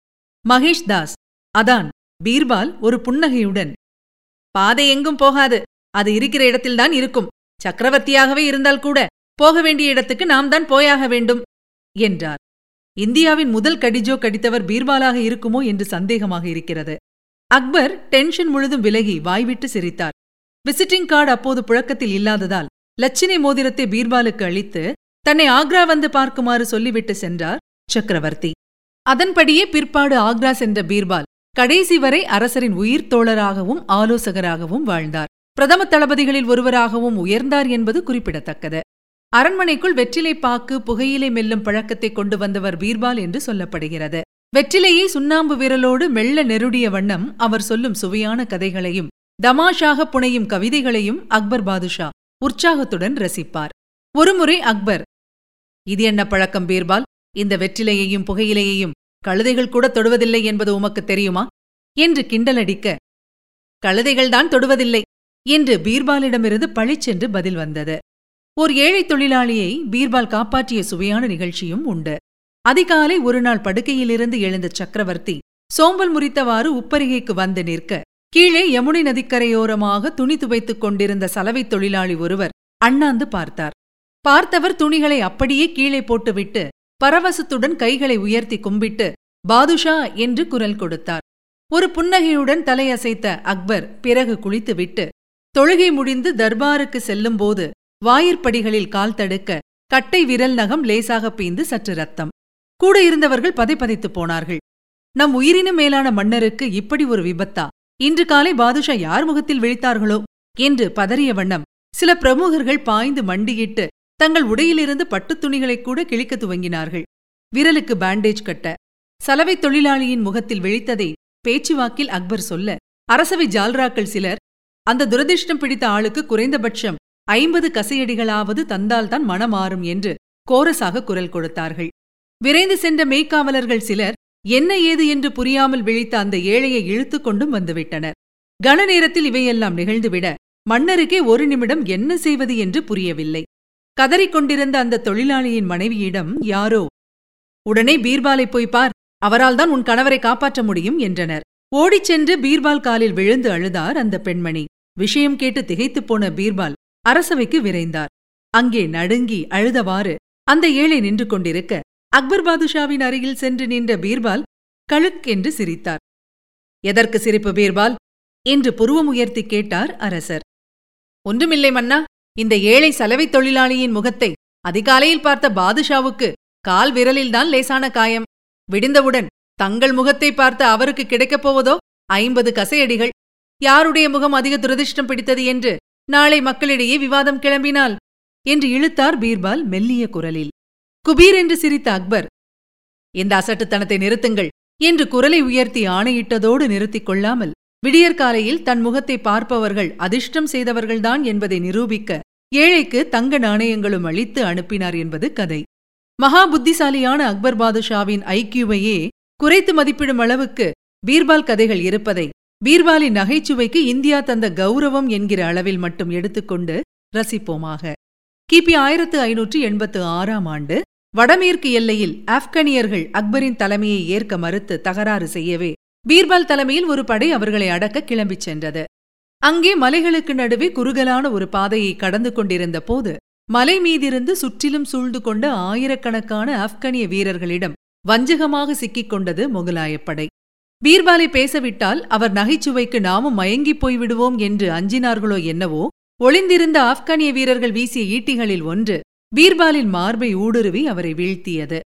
மகேஷ் தாஸ், அதான் பீர்பால் ஒரு புன்னகையுடன், பாதை எங்கும் போகாது, அது இருக்கிற இடத்தில்தான் இருக்கும். சக்கரவர்த்தியாகவே இருந்தால் கூட போக வேண்டிய இடத்துக்கு நாம் தான் போயாக வேண்டும் என்றார். இந்தியாவின் முதல் கடிஜோ கடித்தவர் பீர்பாலாக இருக்குமோ என்று சந்தேகமாக இருக்கிறது. அக்பர் டென்ஷன் முழுதும் விலகி வாய்விட்டு சிரித்தார். விசிட்டிங் கார்டு அப்போது புழக்கத்தில் இல்லாததால் லட்சினை மோதிரத்தை பீர்பாலுக்கு அளித்து தன்னை ஆக்ரா வந்து பார்க்குமாறு சொல்லிவிட்டு சென்றார் சக்கரவர்த்தி. அதன்படியே பிற்பாடு ஆக்ரா சென்ற பீர்பால் கடைசி வரை அரசரின் உயிர் தோழராகவும் ஆலோசகராகவும் வாழ்ந்தார். பிரதம தளபதிகளில் ஒருவராகவும் உயர்ந்தார் என்பது குறிப்பிடத்தக்கது. அரண்மனைக்குள் வெற்றிலை பாக்கு, புகையிலை மெல்லும் பழக்கத்தை கொண்டு வந்தவர் பீர்பால் என்று சொல்லப்படுகிறது. வெற்றிலையை சுண்ணாம்பு விரலோடு மெல்ல நெருடிய வண்ணம் அவர் சொல்லும் சுவையான கதைகளையும் தமாஷாக புனையும் கவிதைகளையும் அக்பர் பாதுஷா உற்சாகத்துடன் ரசிப்பார். ஒருமுறை அக்பர், "இது என்ன பழக்கம் பீர்பால்? இந்த வெற்றிலையையும் புகையிலையையும் கழுதைகள் கூட தொடுவதில்லை என்பது உமக்கு தெரியுமா?" என்று கிண்டலடிக்க, "கழுதைகள்தான் தொடுவதில்லை" என்று பீர்பாலிடமிருந்து பழிச்சென்று பதில் வந்தது. ஓர் ஏழை தொழிலாளியை பீர்பால் காப்பாற்றிய சுவையான நிகழ்ச்சியும் உண்டு. அதிகாலை ஒருநாள் படுக்கையிலிருந்து எழுந்த சக்கரவர்த்தி சோம்பல் முறித்தவாறு உப்பரிகைக்கு வந்து நிற்க, கீழே யமுனை நதிக்கரையோரமாக துணி துவைத்துக் கொண்டிருந்த சலவைத் தொழிலாளி ஒருவர் அண்ணாந்து பார்த்தார். பார்த்தவர் துணிகளை அப்படியே கீழே போட்டுவிட்டு பரவசத்துடன் கைகளை உயர்த்தி கும்பிட்டு பாதுஷா என்று குரல் கொடுத்தார். ஒரு புன்னகையுடன் தலையசைத்த அக்பர் பிறகு குளித்துவிட்டு தொழுகை முடிந்து தர்பாருக்கு செல்லும்போது வாயிற்படிகளில் கால் தடுக்க கட்டை விரல் நகம் லேசாக பீந்து சற்று ரத்தம். கூட இருந்தவர்கள் பதைப்பதைத்து போனார்கள். நம் உயிரினும் மேலான மன்னருக்கு இப்படி ஒரு விபத்தா? இன்று காலை பாதுஷா யார் முகத்தில் விழித்தார்களோ என்று பதறிய வண்ணம் சில பிரமுகர்கள் பாய்ந்து மண்டியிட்டு தங்கள் உடையிலிருந்து பட்டுத் துணிகளைக் கூட கிழிக்க துவங்கினார்கள். விரலுக்கு பேண்டேஜ் கட்ட சலவைத் தொழிலாளியின் முகத்தில் விழித்ததை பேச்சுவாக்கில் அக்பர் சொல்ல, அரசவை ஜால்ராக்கள் சிலர், "அந்த துரதிர்ஷ்டம் பிடித்த ஆளுக்கு குறைந்தபட்சம் ஐம்பது கசையடிகளாவது தந்தால்தான் மனமாறும்" என்று கோரசாக குரல் கொடுத்தார்கள். விரைந்து சென்ற மெய்க்காவலர்கள் சிலர் என்ன ஏது என்று புரியாமல் விழித்த அந்த ஏழையை இழுத்துக்கொண்டும் வந்துவிட்டனர். கன நேரத்தில் இவையெல்லாம் நிகழ்ந்துவிட மன்னருக்கே ஒரு நிமிடம் என்ன செய்வது என்று புரியவில்லை. கதறிக்கொண்டிருந்த அந்த தொழிலாளியின் மனைவியிடம் யாரோ, "உடனே பீர்பாலை போய் பார், அவரால்தான் உன் கணவரை காப்பாற்ற முடியும்" என்றனர். ஓடிச் சென்று பீர்பால் காலில் விழுந்து அழுதார் அந்த பெண்மணி. விஷயம் கேட்டு திகைத்துப் போன பீர்பால் அரசவைக்கு விரைந்தார். அங்கே நடுங்கி அழுதவாறு அந்த ஏழை நின்று கொண்டிருக்க அக்பர் பாதுஷாவின் அருகில் சென்று நின்ற பீர்பால் கழுக்கென்று சிரித்தார். "எதற்கு சிரிப்பு பீர்பால்?" என்று புருவம் உயர்த்தி கேட்டார் அரசர். "ஒன்றுமில்லை மன்னா, இந்த ஏழை சலவைத் தொழிலாளியின் முகத்தை அதிகாலையில் பார்த்த பாதுஷாவுக்கு கால் விரலில்தான் லேசான காயம். விடிந்தவுடன் தங்கள் முகத்தை பார்த்த அவருக்கு கிடைக்கப் போவதோ ஐம்பது கசையடிகள். யாருடைய முகம் அதிக துரதிர்ஷ்டம் பிடித்தது என்று நாளை மக்களிடையே விவாதம் கிளம்பினால்" என்று இழுத்தார் பீர்பால் மெல்லிய குரலில். குபீர் என்று சிரித்த அக்பர், "இந்த அசட்டுத்தனத்தை நிறுத்துங்கள்" என்று குரலை உயர்த்தி ஆணையிட்டதோடு நிறுத்திக் கொள்ளாமல் விடியற்காலையில் தன் முகத்தை பார்ப்பவர்கள் அதிர்ஷ்டம் செய்தவர்கள்தான் என்பதை நிரூபிக்க ஏழைக்கு தங்க நாணயங்களும் அளித்து அனுப்பினார் என்பது கதை. மகா புத்திசாலியான அக்பர் பாதுஷாவின் ஐக்கியூவையே குறைத்து மதிப்பிடும் அளவுக்கு பீர்பால் கதைகள் இருப்பதை பீர்பாலின் நகைச்சுவைக்கு இந்தியா தந்த கௌரவம் என்கிற அளவில் மட்டும் எடுத்துக்கொண்டு ரசிப்போமாக. கிபி ஆயிரத்து ஐநூற்று எண்பத்து ஆறாம் ஆண்டு வடமேற்கு எல்லையில் ஆப்கானியர்கள் அக்பரின் தலைமையை ஏற்க மறுத்து தகராறு செய்யவே பீர்பால் தலைமையில் ஒரு படை அவர்களை அடக்க கிளம்பிச் சென்றது. அங்கே மலைகளுக்கு நடுவே குறுகலான ஒரு பாதையை கடந்து கொண்டிருந்த போது மலை மீதிருந்து சுற்றிலும் சூழ்ந்து கொண்ட ஆயிரக்கணக்கான ஆப்கானிய வீரர்களிடம் வஞ்சகமாக சிக்கிக் கொண்டது முகலாயப்படை. பீர்பாலை பேசவிட்டால் அவர் நகைச்சுவைக்கு நாமும் மயங்கிப் போய்விடுவோம் என்று அஞ்சினார்களோ என்னவோ, ஒளிந்திருந்த ஆப்கானிய வீரர்கள் வீசிய ஈட்டிகளில் ஒன்று பீர்பாலின் மார்பை ஊடுருவி அவரை வீழ்த்தியது.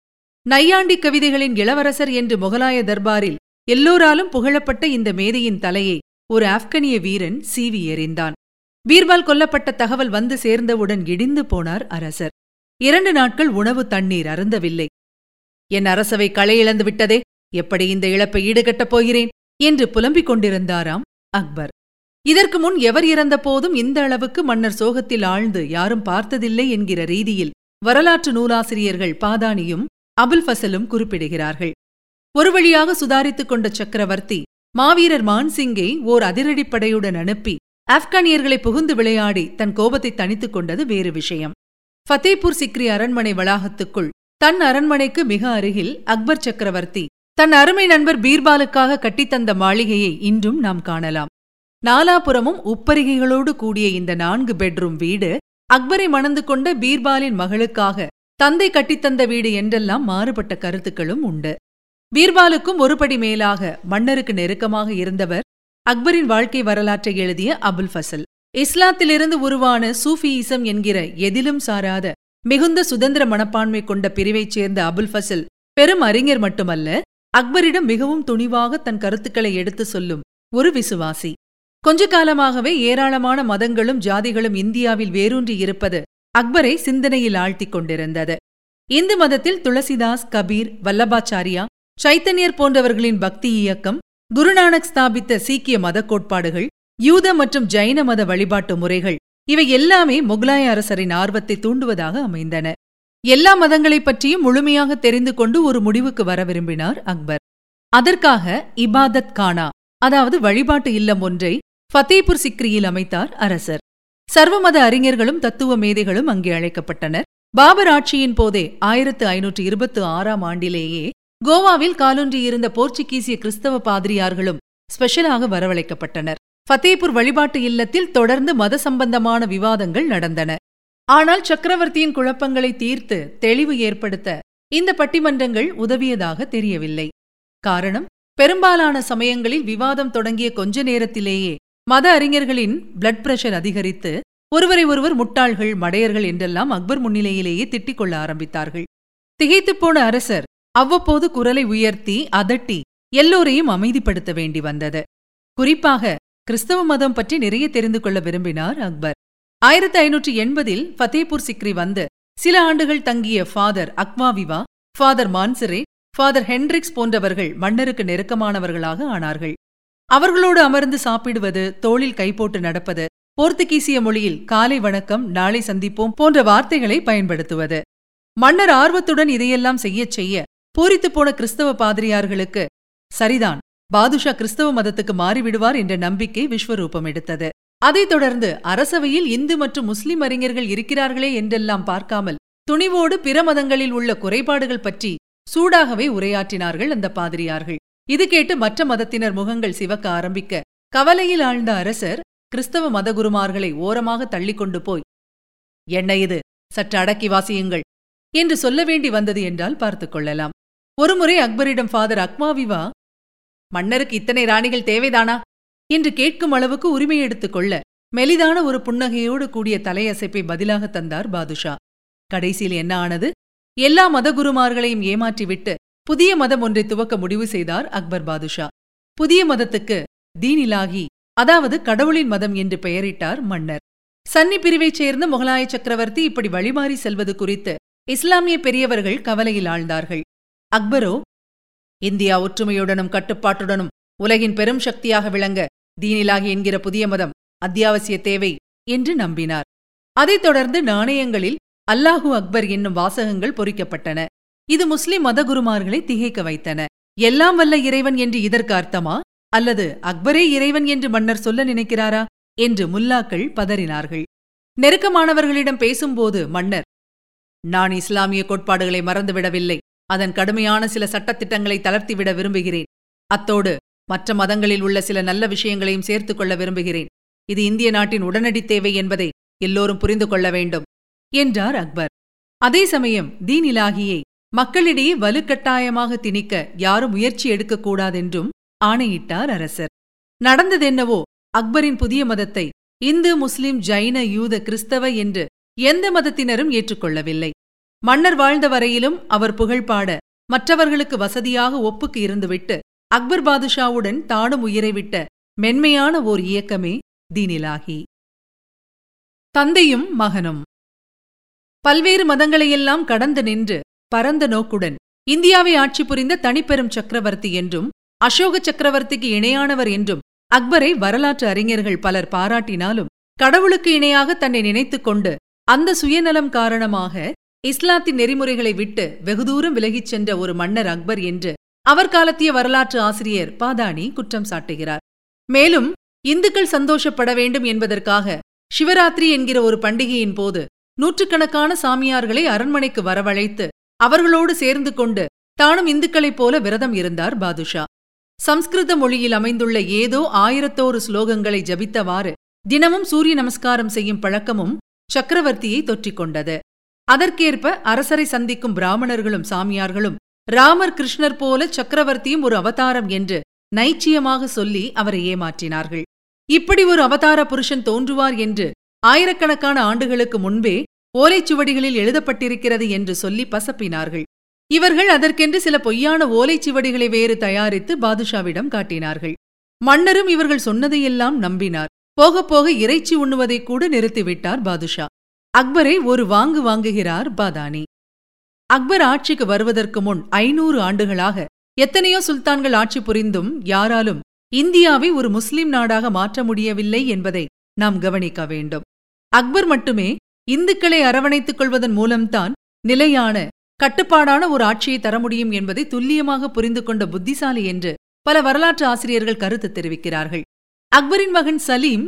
நையாண்டி கவிதைகளின் இளவரசர் என்று முகலாய தர்பாரில் எல்லோராலும் புகழப்பட்ட இந்த மேதையின் தலையை ஒரு ஆப்கானிய வீரன் சீவி எறிந்தான். பீர்பால் கொல்லப்பட்ட தகவல் வந்து சேர்ந்தவுடன் இடிந்து போனார் அரசர். இரண்டு நாட்கள் உணவு தண்ணீர் அருந்தவில்லை. "என் அரசவை களை இழந்து விட்டதே, எப்படி இந்த இழப்பை ஈடுகட்டப் போகிறேன்?" என்று புலம்பிக் கொண்டிருந்தாராம் அக்பர். இதற்கு முன் எவர் இறந்த போதும் இந்த அளவுக்கு மன்னர் சோகத்தில் ஆழ்ந்து யாரும் பார்த்ததில்லை என்கிற ரீதியில் வரலாற்று நூலாசிரியர்கள் பாதானியும் அபுல் ஃபசலும் குறிப்பிடுகிறார்கள். ஒரு வழியாக சுதாரித்துக் கொண்ட சக்கரவர்த்தி மாவீரர் மான்சிங்கை ஓர் அதிரடிப்படையுடன் அனுப்பி ஆப்கானியர்களை புகுந்து விளையாடி தன் கோபத்தை தணித்துக் கொண்டது வேறு விஷயம். ஃபத்தேபூர் சிக்ரி அரண்மனை வளாகத்துக்குள் தன் அரண்மனைக்கு மிக அருகில் அக்பர் சக்கரவர்த்தி தன் அருமை நண்பர் பீர்பாலுக்காக கட்டித்தந்த மாளிகையை இன்றும் நாம் காணலாம். நாலாபுறமும் உப்பரிகைகளோடு கூடிய இந்த நான்கு பெட்ரூம் வீடு அக்பரை மணந்து கொண்ட பீர்பாலின் மகளுக்காக தந்தை கட்டித்தந்த வீடு என்றெல்லாம் மாறுபட்ட கருத்துக்களும் உண்டு. பீர்பாலுக்கும் ஒருபடி மேலாக மன்னருக்கு நெருக்கமாக இருந்தவர் அக்பரின் வாழ்க்கை வரலாற்றை எழுதிய அபுல் ஃபசல். இஸ்லாத்திலிருந்து உருவான சூஃபியிசம் என்கிற எதிலும் சாராத மிகுந்த சுதந்திர மனப்பான்மை கொண்ட பிரிவைச் சேர்ந்த அபுல் ஃபசல் பெரும் அறிஞர் மட்டுமல்ல, அக்பரிடம் மிகவும் துணிவாக தன் கருத்துக்களை எடுத்து சொல்லும் ஒரு விசுவாசி. கொஞ்ச காலமாகவே ஏராளமான மதங்களும் ஜாதிகளும் இந்தியாவில் வேரூன்றி இருப்பது அக்பரை சிந்தனையில் ஆழ்த்தி கொண்டிருந்தது. இந்து மதத்தில் துளசிதாஸ், கபீர், வல்லபாச்சாரியா, சைத்தன்யர் போன்றவர்களின் பக்தி இயக்கம், குருநானக் ஸ்தாபித்த சீக்கிய மதக் கோட்பாடுகள், யூத மற்றும் ஜைன மத வழிபாட்டு முறைகள் இவை எல்லாமே முகலாய அரசரின் ஆர்வத்தை தூண்டுவதாக அமைந்தன. எல்லா மதங்களைப் பற்றியும் முழுமையாக தெரிந்து கொண்டு ஒரு முடிவுக்கு வர விரும்பினார் அக்பர். அதற்காக இபாதத் கானா, அதாவது வழிபாட்டு இல்லம் ஒன்றை ஃபத்தேபூர் சிக்ரியில் அமைத்தார் அரசர். சர்வமத அறிஞர்களும் தத்துவ மேதைகளும் அங்கே அழைக்கப்பட்டனர். பாபர் ஆட்சியின் போதே ஆயிரத்து ஐநூற்று இருபத்து ஆறாம் ஆண்டிலேயே கோவாவில் காலூன்றியிருந்த போர்ச்சுகீசிய கிறிஸ்தவ பாதிரியார்களும் ஸ்பெஷலாக வரவழைக்கப்பட்டனர். ஃபத்தேபூர் வழிபாட்டு இல்லத்தில் தொடர்ந்து மத சம்பந்தமான விவாதங்கள் நடந்தன. ஆனால் சக்கரவர்த்தியின் குழப்பங்களை தீர்த்து தெளிவு ஏற்படுத்த இந்த பட்டிமன்றங்கள் உதவியதாக தெரியவில்லை. காரணம், பெரும்பாலான சமயங்களில் விவாதம் தொடங்கிய கொஞ்ச நேரத்திலேயே மத அறிஞர்களின் பிளட் பிரஷர் அதிகரித்து ஒருவரை ஒருவர் முட்டாள்கள், மடையர்கள் என்றெல்லாம் அக்பர் முன்னிலையிலேயே திட்டிக் கொள்ள ஆரம்பித்தார்கள். திகைத்துப்போன அரசர் அவ்வப்போது குரலை உயர்த்தி அதட்டி எல்லோரையும் அமைதிப்படுத்த வேண்டி வந்தது. குறிப்பாக கிறிஸ்தவ மதம் பற்றி நிறைய தெரிந்து கொள்ள விரும்பினார் அக்பர். ஆயிரத்தி ஐநூற்றி எண்பதில் ஃபத்தேபூர் சிக்ரி வந்து சில ஆண்டுகள் தங்கிய Father Acquaviva, Father Monserrate, Father Henriques போன்றவர்கள் மன்னருக்கு நெருக்கமானவர்களாக ஆனார்கள். அவர்களோடு அமர்ந்து சாப்பிடுவது, தோளில் கைப்போட்டு நடப்பது, போர்த்துகீசிய மொழியில் காலை வணக்கம், நாளை சந்திப்போம் போன்ற வார்த்தைகளை பயன்படுத்துவது. மன்னர் ஆர்வத்துடன் இதையெல்லாம் செய்யச் செய்ய பூரித்துப்போன கிறிஸ்தவ பாதிரியார்களுக்கு சரிதான், பாதுஷா கிறிஸ்தவ மதத்துக்கு மாறிவிடுவார் என்ற நம்பிக்கை விஸ்வரூபம் எடுத்தது. அதைத் தொடர்ந்து அரசவையில் இந்து மற்றும் முஸ்லிம் அறிஞர்கள் இருக்கிறார்களே என்றெல்லாம் பார்க்காமல் துணிவோடு பிற மதங்களில் உள்ள குறைபாடுகள் பற்றி சூடாகவே உரையாற்றினார்கள் அந்த பாதிரியார்கள். இது கேட்டு மற்ற மதத்தினர் முகங்கள் சிவக்க ஆரம்பிக்க கவலையில் ஆழ்ந்த அரசர் கிறிஸ்தவ மதகுருமார்களை ஓரமாக தள்ளிக்கொண்டு போய், என்ன இது, சற்று அடக்கி வாசியுங்கள் என்று சொல்ல வேண்டி வந்தது என்றால் பார்த்து கொள்ளலாம். ஒருமுறை அக்பரிடம் ஃபாதர் அக்வாவிவா, மன்னருக்கு இத்தனை ராணிகள் தேவைதானா என்று கேட்கும் அளவுக்கு உரிமை எடுத்துக்கொள்ள மெலிதான ஒரு புன்னகையோடு கூடிய தலையசைப்பை பதிலாக தந்தார் பாதுஷா. கடைசியில் என்ன ஆனது? எல்லா மதகுருமார்களையும் ஏமாற்றிவிட்டு புதிய மதம் ஒன்றை துவக்க முடிவு செய்தார் அக்பர் பாதுஷா. புதிய மதத்துக்கு தீனிலாகி, அதாவது கடவுளின் மதம் என்று பெயரிட்டார் மன்னர். சன்னி பிரிவைச் சேர்ந்த முகலாய சக்கரவர்த்தி இப்படி வழிமாறி செல்வது குறித்து இஸ்லாமிய பெரியவர்கள் கவலையில் ஆழ்ந்தார்கள். அக்பரோ, இந்தியா ஒற்றுமையுடனும் கட்டுப்பாட்டுடனும் உலகின் பெரும் சக்தியாக விளங்க தீனிலாகி என்கிற புதிய மதம் அத்தியாவசிய தேவை என்று நம்பினார். அதைத் தொடர்ந்து நாணயங்களில் அல்லாஹூ அக்பர் என்னும் வாசகங்கள் பொறிக்கப்பட்டன. இது முஸ்லிம் மதகுருமார்களை திகைக்க வைத்தன. எல்லாம் வல்ல இறைவன் என்று இதற்கு அர்த்தமா, அல்லது அக்பரே இறைவன் என்று மன்னர் சொல்ல நினைக்கிறாரா என்று முல்லாக்கள் பதறினார்கள். நெருக்கமானவர்களிடம் பேசும்போது மன்னர், நான் இஸ்லாமிய கோட்பாடுகளை மறந்துவிடவில்லை, அதன் கடுமையான சில சட்டத்திட்டங்களை தளர்த்திவிட விரும்புகிறேன், அத்தோடு மற்ற மதங்களில் உள்ள சில நல்ல விஷயங்களையும் சேர்த்துக் கொள்ள விரும்புகிறேன். இது இந்திய நாட்டின் உடனடி தேவை என்பதை எல்லோரும் புரிந்து கொள்ள வேண்டும் என்றார் அக்பர். அதே சமயம் தீனிலாகியை மக்களிடையே வலுக்கட்டாயமாக திணிக்க யாரும் முயற்சி எடுக்கக்கூடாதென்றும் ஆணையிட்டார் அரசர். நடந்ததென்னவோ, அக்பரின் புதிய மதத்தை இந்து, முஸ்லிம், ஜைன, யூத, கிறிஸ்தவ என்று எந்த மதத்தினரும் ஏற்றுக்கொள்ளவில்லை. மன்னர் வாழ்ந்த வரையிலும் அவர் புகழ்பாட மற்றவர்களுக்கு வசதியாக ஒப்புக்கு இருந்துவிட்டு அக்பர் பாதுஷாவுடன் தானும் உயிரைவிட்ட மென்மையான ஓர் இயக்கமே தீனிலாகி. தந்தையும் மகனும் பல்வேறு மதங்களையெல்லாம் கடந்து நின்று பரந்த நோக்குடன் இந்தியாவை ஆட்சி புரிந்த தனிப்பெரும் சக்கரவர்த்தி என்றும் அசோக சக்கரவர்த்திக்கு இணையானவர் என்றும் அக்பரை வரலாற்று அறிஞர்கள் பலர் பாராட்டினாலும், கடவுளுக்கு இணையாக தன்னை நினைத்துக் கொண்டு அந்த சுயநலம் காரணமாக இஸ்லாத்தின் நெறிமுறைகளை விட்டு வெகுதூரம் விலகிச் சென்ற ஒரு மன்னர் அக்பர் என்று அவர் காலத்திய வரலாற்று ஆசிரியர் பாதானி குற்றம் சாட்டுகிறார். மேலும் இந்துக்கள் சந்தோஷப்பட வேண்டும் என்பதற்காக சிவராத்திரி என்கிற ஒரு பண்டிகையின் போது நூற்றுக்கணக்கான சாமியார்களை அரண்மனைக்கு வரவழைத்து அவர்களோடு சேர்ந்து கொண்டு தானும் இந்துக்களைப் போல விரதம் இருந்தார் பாதுஷா. சம்ஸ்கிருத மொழியில் அமைந்துள்ள ஏதோ ஆயிரத்தோரு ஸ்லோகங்களை ஜபித்தவாறு தினமும் சூரிய நமஸ்காரம் செய்யும் பழக்கமும் சக்கரவர்த்தியை தொற்றிக்கொண்டது. அதற்கேற்ப அரசரை சந்திக்கும் பிராமணர்களும் சாமியார்களும் ராமர் கிருஷ்ணர் போல சக்கரவர்த்தியும் ஒரு அவதாரம் என்று நைச்சியமாக சொல்லி அவரை ஏமாற்றினார்கள். இப்படி ஒரு அவதார புருஷன் தோன்றுவார் என்று ஆயிரக்கணக்கான ஆண்டுகளுக்கு முன்பே ஓலைச்சுவடிகளில் எழுதப்பட்டிருக்கிறது என்று சொல்லி பசப்பினார்கள். இவர்கள் அதற்கென்று சில பொய்யான ஓலைச்சுவடிகளை வேறு தயாரித்து பாதுஷாவிடம் காட்டினார்கள். மன்னரும் இவர்கள் சொன்னதையெல்லாம் நம்பினார். போக போக இறைச்சி உண்ணுவதை கூட நிறுத்திவிட்டார் பாதுஷா. அக்பரை ஒரு வாங்கு வாங்குகிறார் பாதானி. அக்பர் ஆட்சிக்கு வருவதற்கு முன் ஐநூறு ஆண்டுகளாக எத்தனையோ சுல்தான்கள் ஆட்சி புரிந்தும் யாராலும் இந்தியாவை ஒரு முஸ்லிம் நாடாக மாற்ற முடியவில்லை என்பதை நாம் கவனிக்க வேண்டும். அக்பர் மட்டுமே இந்துக்களை அரவணைத்துக் கொள்வதன் மூலம்தான் நிலையான கட்டுப்பாடான ஒரு ஆட்சியை தர முடியும் என்பதை துல்லியமாக புரிந்து கொண்ட புத்திசாலி என்று பல வரலாற்று ஆசிரியர்கள் கருத்து தெரிவிக்கிறார்கள். அக்பரின் மகன் சலீம்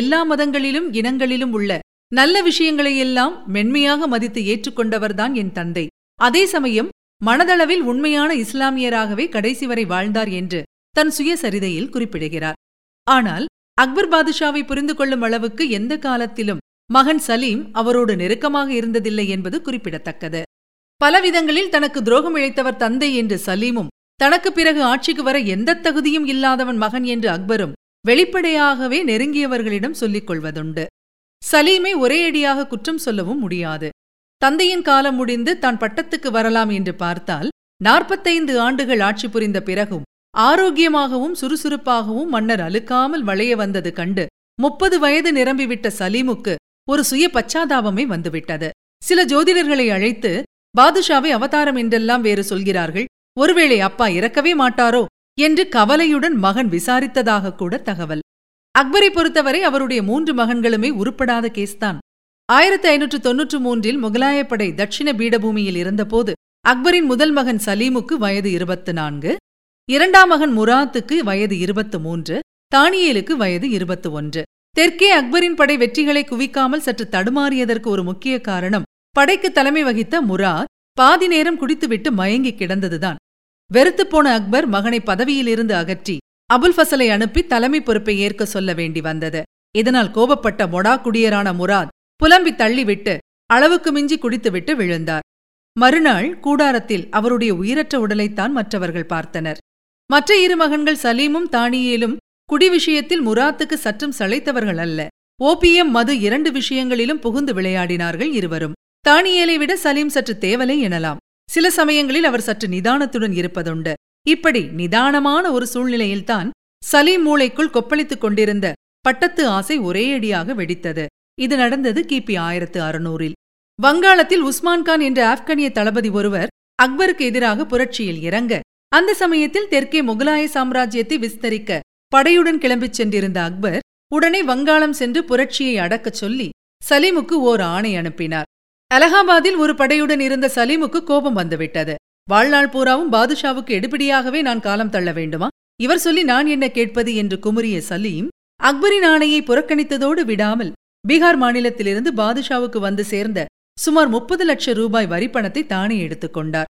எல்லா மதங்களிலும் இனங்களிலும் உள்ள நல்ல விஷயங்களையெல்லாம் மென்மையாக மதித்து ஏற்றுக்கொண்டவர்தான் என் தந்தை, அதே சமயம் மனதளவில் உண்மையான இஸ்லாமியராகவே கடைசி வரை வாழ்ந்தார் என்று தன் சுயசரிதையில் குறிப்பிடுகிறார். ஆனால் அக்பர் பாதுஷாவை புரிந்து கொள்ளும் அளவுக்கு எந்த காலத்திலும் மகன் சலீம் அவரோடு நெருக்கமாக இருந்ததில்லை என்பது குறிப்பிடத்தக்கது. பலவிதங்களில் தனக்கு துரோகம் இழைத்தவர் தந்தை என்று சலீமும், தனக்கு பிறகு ஆட்சிக்கு வர எந்த தகுதியும் இல்லாதவன் மகன் என்று அக்பரும் வெளிப்படையாகவே நெருங்கியவர்களிடம் சொல்லிக் கொள்வதுண்டு. சலீமை ஒரேயடியாக குற்றம் சொல்லவும் முடியாது. தந்தையின் காலம் முடிந்து தான் பட்டத்துக்கு வரலாம் என்று பார்த்தால் நாற்பத்தைந்து ஆண்டுகள் ஆட்சி புரிந்த பிறகும் ஆரோக்கியமாகவும் சுறுசுறுப்பாகவும் மன்னர் அழுக்காமல் வளைய வந்தது கண்டு முப்பது வயது நிரம்பிவிட்ட சலீமுக்கு ஒரு சுய பச்சாதாபமே வந்துவிட்டது. சில ஜோதிடர்களை அழைத்து பாதுஷாவை அவதாரம் என்றெல்லாம் வேறு சொல்கிறார்கள், ஒருவேளை அப்பா இறக்கவே மாட்டாரோ என்று கவலையுடன் மகன் விசாரித்ததாக கூட தகவல். அக்பரை பொறுத்தவரை அவருடைய மூன்று மகன்களுமே உருப்படாத கேஸ்தான். ஆயிரத்தி ஐநூற்று தொன்னூற்று மூன்றில் முகலாயப்படை தட்சிண பீடபூமியில் இருந்தபோது அக்பரின் முதல் மகன் சலீமுக்கு வயது இருபத்து நான்கு, இரண்டாம் மகன் முராத்துக்கு வயது இருபத்து மூன்று, தானியேலுக்கு வயது இருபத்து ஒன்று. தெற்கே அக்பரின் படை வெற்றிகளை குவிக்காமல் சற்று தடுமாறியதற்கு ஒரு முக்கிய காரணம் படைக்கு தலைமை வகித்த முராத் பாதி நேரம் குடித்துவிட்டு மயங்கி கிடந்ததுதான். வெறுத்துப்போன அக்பர் மகனை பதவியிலிருந்து அகற்றி அபுல் ஃபசலை அனுப்பி தலைமை பொறுப்பை ஏற்க சொல்ல வேண்டி வந்தது. இதனால் கோபப்பட்ட மொடா குடியரான முராத் புலம்பி தள்ளிவிட்டு அளவுக்கு மிஞ்சி குடித்துவிட்டு விழுந்தார். மறுநாள் கூடாரத்தில் அவருடைய உயிரற்ற உடலைத்தான் மற்றவர்கள் பார்த்தனர். மற்ற இரு மகன்கள் சலீமும் தானியேலும் குடி விஷயத்தில் முராத்துக்கு சற்றும் சளைத்தவர்கள் அல்ல. ஓபியம், மது இரண்டு விஷயங்களிலும் புகுந்து விளையாடினார்கள் இருவரும். தானியேலை விட சலீம் சற்று தேவலை எனலாம். சில சமயங்களில் அவர் சற்று நிதானத்துடன் இருப்பதுண்டு. இப்படி நிதானமான ஒரு சூழ்நிலையில்தான் சலீம் மூளைக்குள் கொப்பளித்துக் கொண்டிருந்த பட்டத்து ஆசை ஒரேயடியாக வெடித்தது. இது நடந்தது கிபி ஆயிரத்து அறுநூறில். வங்காளத்தில் உஸ்மான்கான் என்ற ஆப்கானிய தளபதி ஒருவர் அக்பருக்கு எதிராக புரட்சியில் இறங்க, அந்த சமயத்தில் தெற்கே முகலாய சாம்ராஜ்யத்தை விஸ்தரிக்க படையுடன் கிளம்பிச் சென்றிருந்த அக்பர் உடனே வங்காளம் சென்று புரட்சியை அடக்கச் சொல்லி சலீமுக்கு ஓர் ஆணை அனுப்பினார். அலகாபாத்தில் ஒரு படையுடன் இருந்த சலீமுக்கு கோபம் வந்துவிட்டது. வாழ்நாள் பூராவும் பாதுஷாவுக்கு எடுபடியாகவே நான் காலம் தள்ள வேண்டுமா, இவர் சொல்லி நான் என்ன கேட்பது என்று குமுறிய சலீம் அக்பரின் ஆணையை புறக்கணித்ததோடு விடாமல் பீகார் மாநிலத்திலிருந்து பாதுஷாவுக்கு வந்து சேர்ந்த சுமார் முப்பது லட்சம் ரூபாய் வரிப்பணத்தை தானே எடுத்துக்கொண்டார்.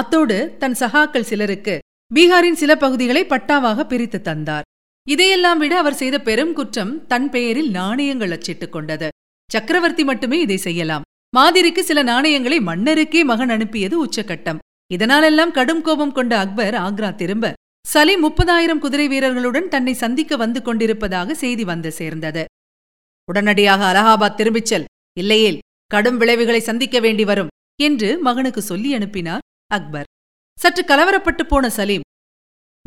அத்தோடு தன் சகாக்கள் சிலருக்கு பீகாரின் சில பகுதிகளை பட்டாவாக பிரித்து தந்தார். இதையெல்லாம் விட அவர் செய்த பெரும் குற்றம் தன் பெயரில் நாணயங்கள் அச்சிட்டுக் கொண்டது. சக்கரவர்த்தி மட்டுமே இதை செய்யலாம். மாதிரிக்கு சில நாணயங்களை மன்னருக்கே மகன் அனுப்பியது உச்சக்கட்டம். இதனாலெல்லாம் கடும் கோபம் கொண்ட அக்பர் ஆக்ரா திரும்ப சலீம் முப்பதாயிரம் குதிரை வீரர்களுடன் தன்னை சந்திக்க வந்து கொண்டிருப்பதாக செய்தி வந்து சேர்ந்தது. உடனடியாக அலகாபாத் திரும்பிச் செல், இல்லையேல் கடும் விளைவுகளை சந்திக்க வேண்டி வரும் என்று மகனுக்கு சொல்லி அனுப்பினார் அக்பர். சற்று கலவரப்பட்டு போன சலீம்,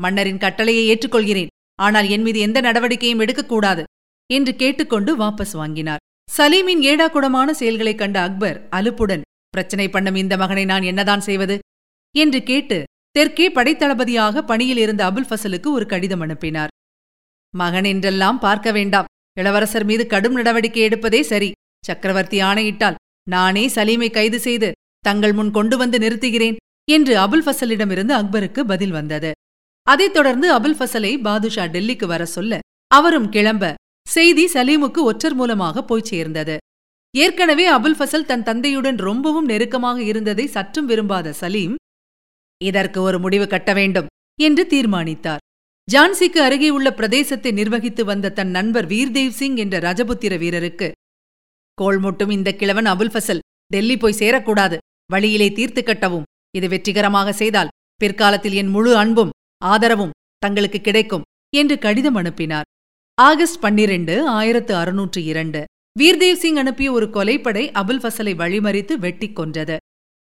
மன்னரின் கட்டளையை ஏற்றுக்கொள்கிறேன், ஆனால் என் மீது எந்த நடவடிக்கையும் எடுக்கக்கூடாது என்று கேட்டுக்கொண்டு வாபஸ் வாங்கினார். சலீமின் ஏடாக்குடமான செயல்களைக் கண்ட அக்பர் அலுப்புடன், பிரச்சனை பண்ணும் இந்த மகனை நான் என்னதான் செய்வது என்று கேட்டு தெற்கே படைத்தளபதியாக பணியில் இருந்த அபுல் ஃபசலுக்கு ஒரு கடிதம் அனுப்பினார். மகன் என்றெல்லாம் பார்க்க வேண்டாம், இளவரசர் மீது கடும் நடவடிக்கை எடுப்பதே சரி. சக்கரவர்த்தி ஆணையிட்டால் நானே சலீமை கைது செய்து தங்கள் முன் கொண்டு வந்து நிறுத்துகிறேன் என்று அபுல் ஃபசலிடமிருந்து அக்பருக்கு பதில் வந்தது. அதைத் தொடர்ந்து அபுல் ஃபசலை பாதுஷா டெல்லிக்கு வர சொல்ல அவரும் கிளம்ப செய்தி சலீமுக்கு ஒற்றர் மூலமாக போய் சேர்ந்தது. ஏற்கனவே அபுல் ஃபசல் தன் தந்தையுடன் ரொம்பவும் நெருக்கமாக இருந்ததை சற்றும் விரும்பாத சலீம் இதற்கு ஒரு முடிவு கட்ட வேண்டும் என்று தீர்மானித்தார். ஜான்சிக்கு அருகே உள்ள பிரதேசத்தை நிர்வகித்து வந்த தன் நண்பர் வீர்தேவ் சிங் என்ற ரஜபுத்திர வீரருக்கு, கோள்மூட்டும் இந்த கிழவன் அபுல் ஃபசல் டெல்லி போய் சேரக்கூடாது, வழியிலே தீர்த்து கட்டவும். இது வெற்றிகரமாக செய்தால் பிற்காலத்தில் என் முழு அன்பும் ஆதரவும் தங்களுக்கு கிடைக்கும் என்று கடிதம் அனுப்பினார். ஆகஸ்ட் பன்னிரண்டு ஆயிரத்து அறுநூற்று இரண்டு வீர்தேவ் சிங் அனுப்பிய ஒரு கொலைப்படை அபுல் ஃபசலை வழிமறித்து வெட்டி கொன்றது.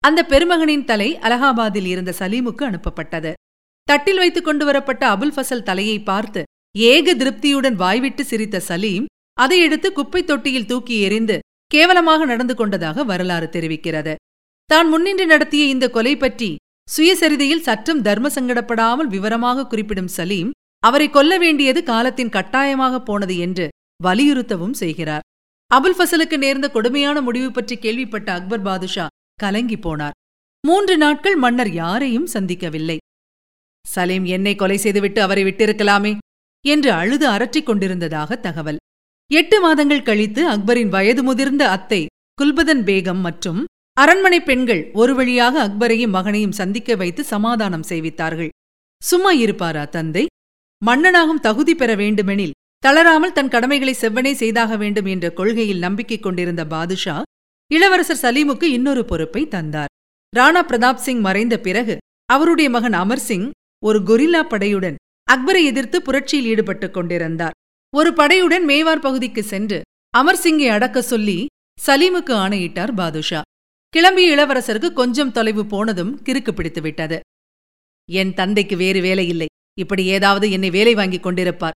அந்த பெருமகனின் தலை அலகாபாத்தில் இருந்த சலீமுக்கு அனுப்பப்பட்டது. தட்டில் வைத்துக் கொண்டு வரப்பட்ட அபுல் ஃபசல் தலையை பார்த்து ஏக திருப்தியுடன் வாய்விட்டு சிரித்த சலீம் அதை எடுத்து குப்பை தொட்டியில் தூக்கி எறிந்து கேவலமாக நடந்து கொண்டதாக வரலாறு தெரிவிக்கிறது. தான் முன்னின்று நடத்திய இந்த கொலை பற்றி சுயசரிதையில் சற்றும் தர்ம சங்கடப்படாமல் விவரமாக குறிப்பிடும் சலீம் அவரை கொல்ல வேண்டியது காலத்தின் கட்டாயமாக போனது என்று வலியுறுத்தவும் செய்கிறார். அபுல் ஃபசலுக்கு நேர்ந்த கொடுமையான முடிவு பற்றி கேள்விப்பட்ட அக்பர் பாதுஷா கலங்கி போனார். மூன்று நாட்கள் மன்னர் யாரையும் சந்திக்கவில்லை. சலீம் என்னை கொலை செய்துவிட்டு அவரை விட்டிருக்கலாமே என்று அழுது அரற்றிக் கொண்டிருந்ததாக தகவல். எட்டு மாதங்கள் கழித்து அக்பரின் வயது முதிர்ந்த அத்தை குல்பதன் பேகம் மற்றும் அரண்மனை பெண்கள் ஒரு வழியாக அக்பரையும் மகனையும் சந்திக்க வைத்து சமாதானம் செய்வித்தார்கள். சும்மா இருப்பாரா தந்தை? மன்னனாகும் தகுதி பெற வேண்டுமெனில் தளராமல் தன் கடமைகளை செவ்வனே செய்தாக வேண்டும் என்ற கொள்கையில் நம்பிக்கை கொண்டிருந்த பாதுஷா இளவரசர் சலீமுக்கு இன்னொரு பொறுப்பை தந்தார். ராணா பிரதாப் சிங் மறைந்த பிறகு அவருடைய மகன் அமர் சிங் ஒரு கொரில்லா படையுடன் அக்பரை எதிர்த்து புரட்சியில் ஈடுபட்டுக் கொண்டிருந்தார். ஒரு படையுடன் மேவார் பகுதிக்கு சென்று அமர் சிங்கை அடக்க சொல்லி சலீமுக்கு ஆணையிட்டார் பாதுஷா. கிளம்பிய இளவரசருக்கு கொஞ்சம் தொலைவு போனதும் கிறுக்கு பிடித்து விட்டது. என் தந்தைக்கு வேறு வேலையில்லை, இப்படி ஏதாவது என்னை வேலை வாங்கிக் கொண்டிருப்பார்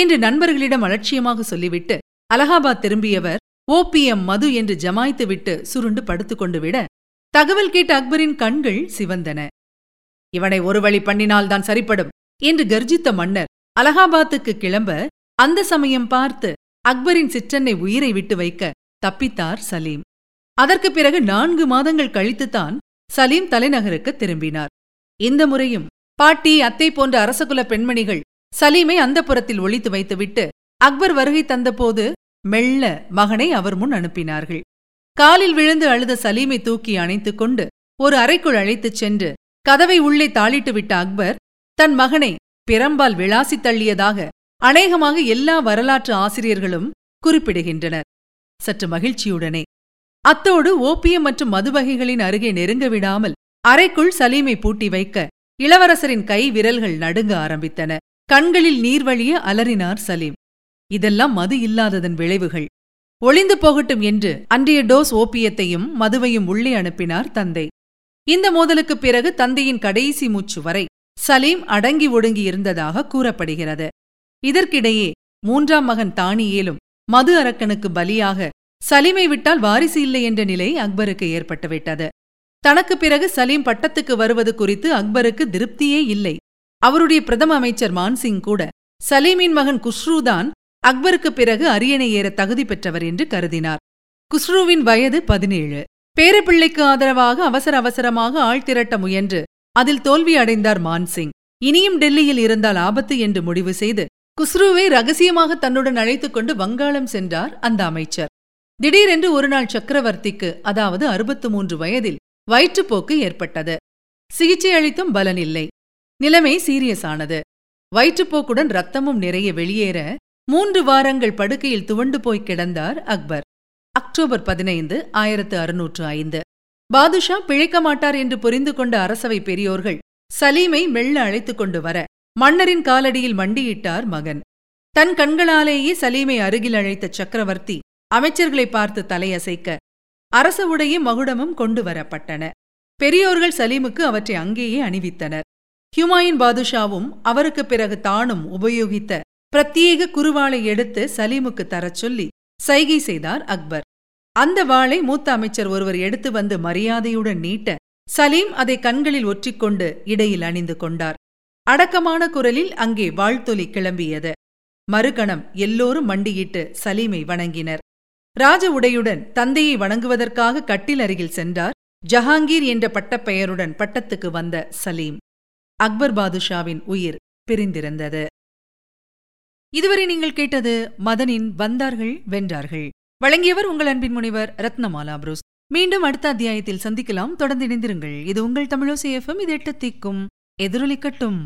என்று நண்பர்களிடம் அலட்சியமாக சொல்லிவிட்டு அலகாபாத் திரும்பியவர் ஓபிஎம் மது என்று ஜமாய்த்து விட்டு சுருண்டு படுத்துக்கொண்டு விட தகவல் கேட்ட அக்பரின் கண்கள் சிவந்தன. இவனை ஒரு வழி பண்ணினால்தான் சரிப்படும் என்று கர்ஜித்த மன்னர் அலகாபாத்துக்கு கிளம்ப அந்த சமயம் பார்த்து அக்பரின் சிற்றன்னை உயிரை விட்டு வைக்க தப்பித்தார் சலீம். அதற்கு பிறகு நான்கு மாதங்கள் கழித்துத்தான் சலீம் தலைநகருக்கு திரும்பினார். இந்த முறையும் பாட்டி, அத்தை போன்ற அரசகுல பெண்மணிகள் சலீமை அந்தப்புரத்தில் ஒளித்து வைத்துவிட்டு அக்பர் வருகை தந்தபோது மெல்ல மகனை அவர் முன் அனுப்பினார்கள். காலில் விழுந்து அழுத சலீமை தூக்கி அணைத்துக் கொண்டு ஒரு அறைக்குள் அழைத்துச் சென்று கதவை உள்ளே தாளிட்டு விட்ட அக்பர் தன் மகனை பிரம்பால் விளாசி தள்ளியதாக அநேகமாக எல்லா வரலாற்று ஆசிரியர்களும் குறிப்பிடுகின்றனர். சற்று மகிழ்ச்சியுடனே. அத்தோடு ஓபியம் மற்றும் மதுவகைகளின் அருகே நெருங்க விடாமல் அறைக்குள் சலீமை பூட்டி வைக்க இளவரசரின் கை விரல்கள் நடுங்க ஆரம்பித்தன. கண்களில் நீர்வழிய அலறினார் சலீம். இதெல்லாம் மது இல்லாததன் விளைவுகள். ஒளிந்து போகட்டும் என்று அன்றைய டோஸ் ஓபியத்தையும் மதுவையும் உள்ளே அனுப்பினார் தந்தை. இந்த மோதலுக்குப் பிறகு தந்தையின் கடைசி மூச்சு வரை சலீம் அடங்கி ஒடுங்கி இருந்ததாக கூறப்படுகிறது. இதற்கிடையே மூன்றாம் மகன் தானியேலும் மது அரக்கனுக்கு பலியாக சலீமை விட்டால் வாரிசு இல்லை என்ற நிலை அக்பருக்கு ஏற்பட்டுவிட்டது. தனக்கு பிறகு சலீம் பட்டத்துக்கு வருவது குறித்து அக்பருக்கு திருப்தியே இல்லை. அவருடைய பிரதம அமைச்சர் மான்சிங் கூட சலீமின் மகன் குஷ்ரூதான் அக்பருக்கு பிறகு அரியணை ஏற தகுதி பெற்றவர் என்று கருதினார். குஷ்ரூவின் வயது பதினேழு. பேரப்பிள்ளைக்கு ஆதரவாக அவசர அவசரமாக ஆள் திரட்ட முயன்று அதில் தோல்வி அடைந்தார் மான்சிங். இனியும் டெல்லியில் இருந்தால் ஆபத்து என்று முடிவு செய்து குஸ்ருவை ரகசியமாக தன்னுடன் அழைத்துக் கொண்டு வங்காளம் சென்றார் அந்த அமைச்சர். திடீரென்று ஒருநாள் சக்கரவர்த்திக்கு, அதாவது அறுபத்து மூன்று வயதில், வயிற்றுப்போக்கு ஏற்பட்டது. சிகிச்சை அளித்தும் பலனில்லை. நிலைமை சீரியஸானது. வயிற்றுப்போக்குடன் இரத்தமும் நிறைய வெளியேற மூன்று வாரங்கள் படுக்கையில் துவண்டு போய் கிடந்தார் அக்பர். அக்டோபர் பதினைந்து ஆயிரத்து அறுநூற்று ஐந்து பாதுஷா பிழைக்க மாட்டார் என்று புரிந்து கொண்ட அரசவை பெரியோர்கள் சலீமை மெல்ல அழைத்துக் கொண்டு வர மன்னரின் காலடியில் மண்டியிட்டார் மகன். தன் கண்களாலேயே சலீமை அருகில் அழைத்த சக்கரவர்த்தி அமைச்சர்களை பார்த்து தலையசைக்க அரச உடையும் மகுடமும் கொண்டு வரப்பட்டன. பெரியோர்கள் சலீமுக்கு அவற்றை அங்கேயே அணிவித்தனர். ஹுமாயூன் பாதுஷாவும் அவருக்கு பிறகு தானும் உபயோகித்த பிரத்யேக குறுவாளை எடுத்து சலீமுக்கு தரச் சொல்லி சைகை செய்தார் அக்பர். அந்த வாளை மூத்த அமைச்சர் ஒருவர் எடுத்து வந்து மரியாதையுடன் நீட்ட சலீம் அதை கண்களில் ஒற்றிக்கொண்டு இடையில் அணிந்து கொண்டார். அடக்கமான குரலில் அங்கே வாழ்த்தொலி கிளம்பியது. மறுகணம் எல்லோரும் மண்டியிட்டு சலீமை வணங்கினர். ராஜ உடையுடன் தந்தையை வணங்குவதற்காக கட்டில் அருகில் சென்றார். ஜஹாங்கீர் என்ற பட்டப்பெயருடன் பட்டத்துக்கு வந்த சலீம். அக்பர் பாதுஷாவின் உயிர் பிரிந்திருந்தது. இதுவரை நீங்கள் கேட்டது மதனின் வந்தார்கள் வென்றார்கள். வழங்கியவர் உங்கள் அன்பின் முனைவர் ரத்னமாலா புரூஸ். மீண்டும் அடுத்த அத்தியாயத்தில் சந்திக்கலாம். தொடர்ந்து இணைந்திருங்கள். இது உங்கள் தமிழோசை எஃப் எம். இது எட்டு திக்கும் எதிரொலிக்கட்டும்.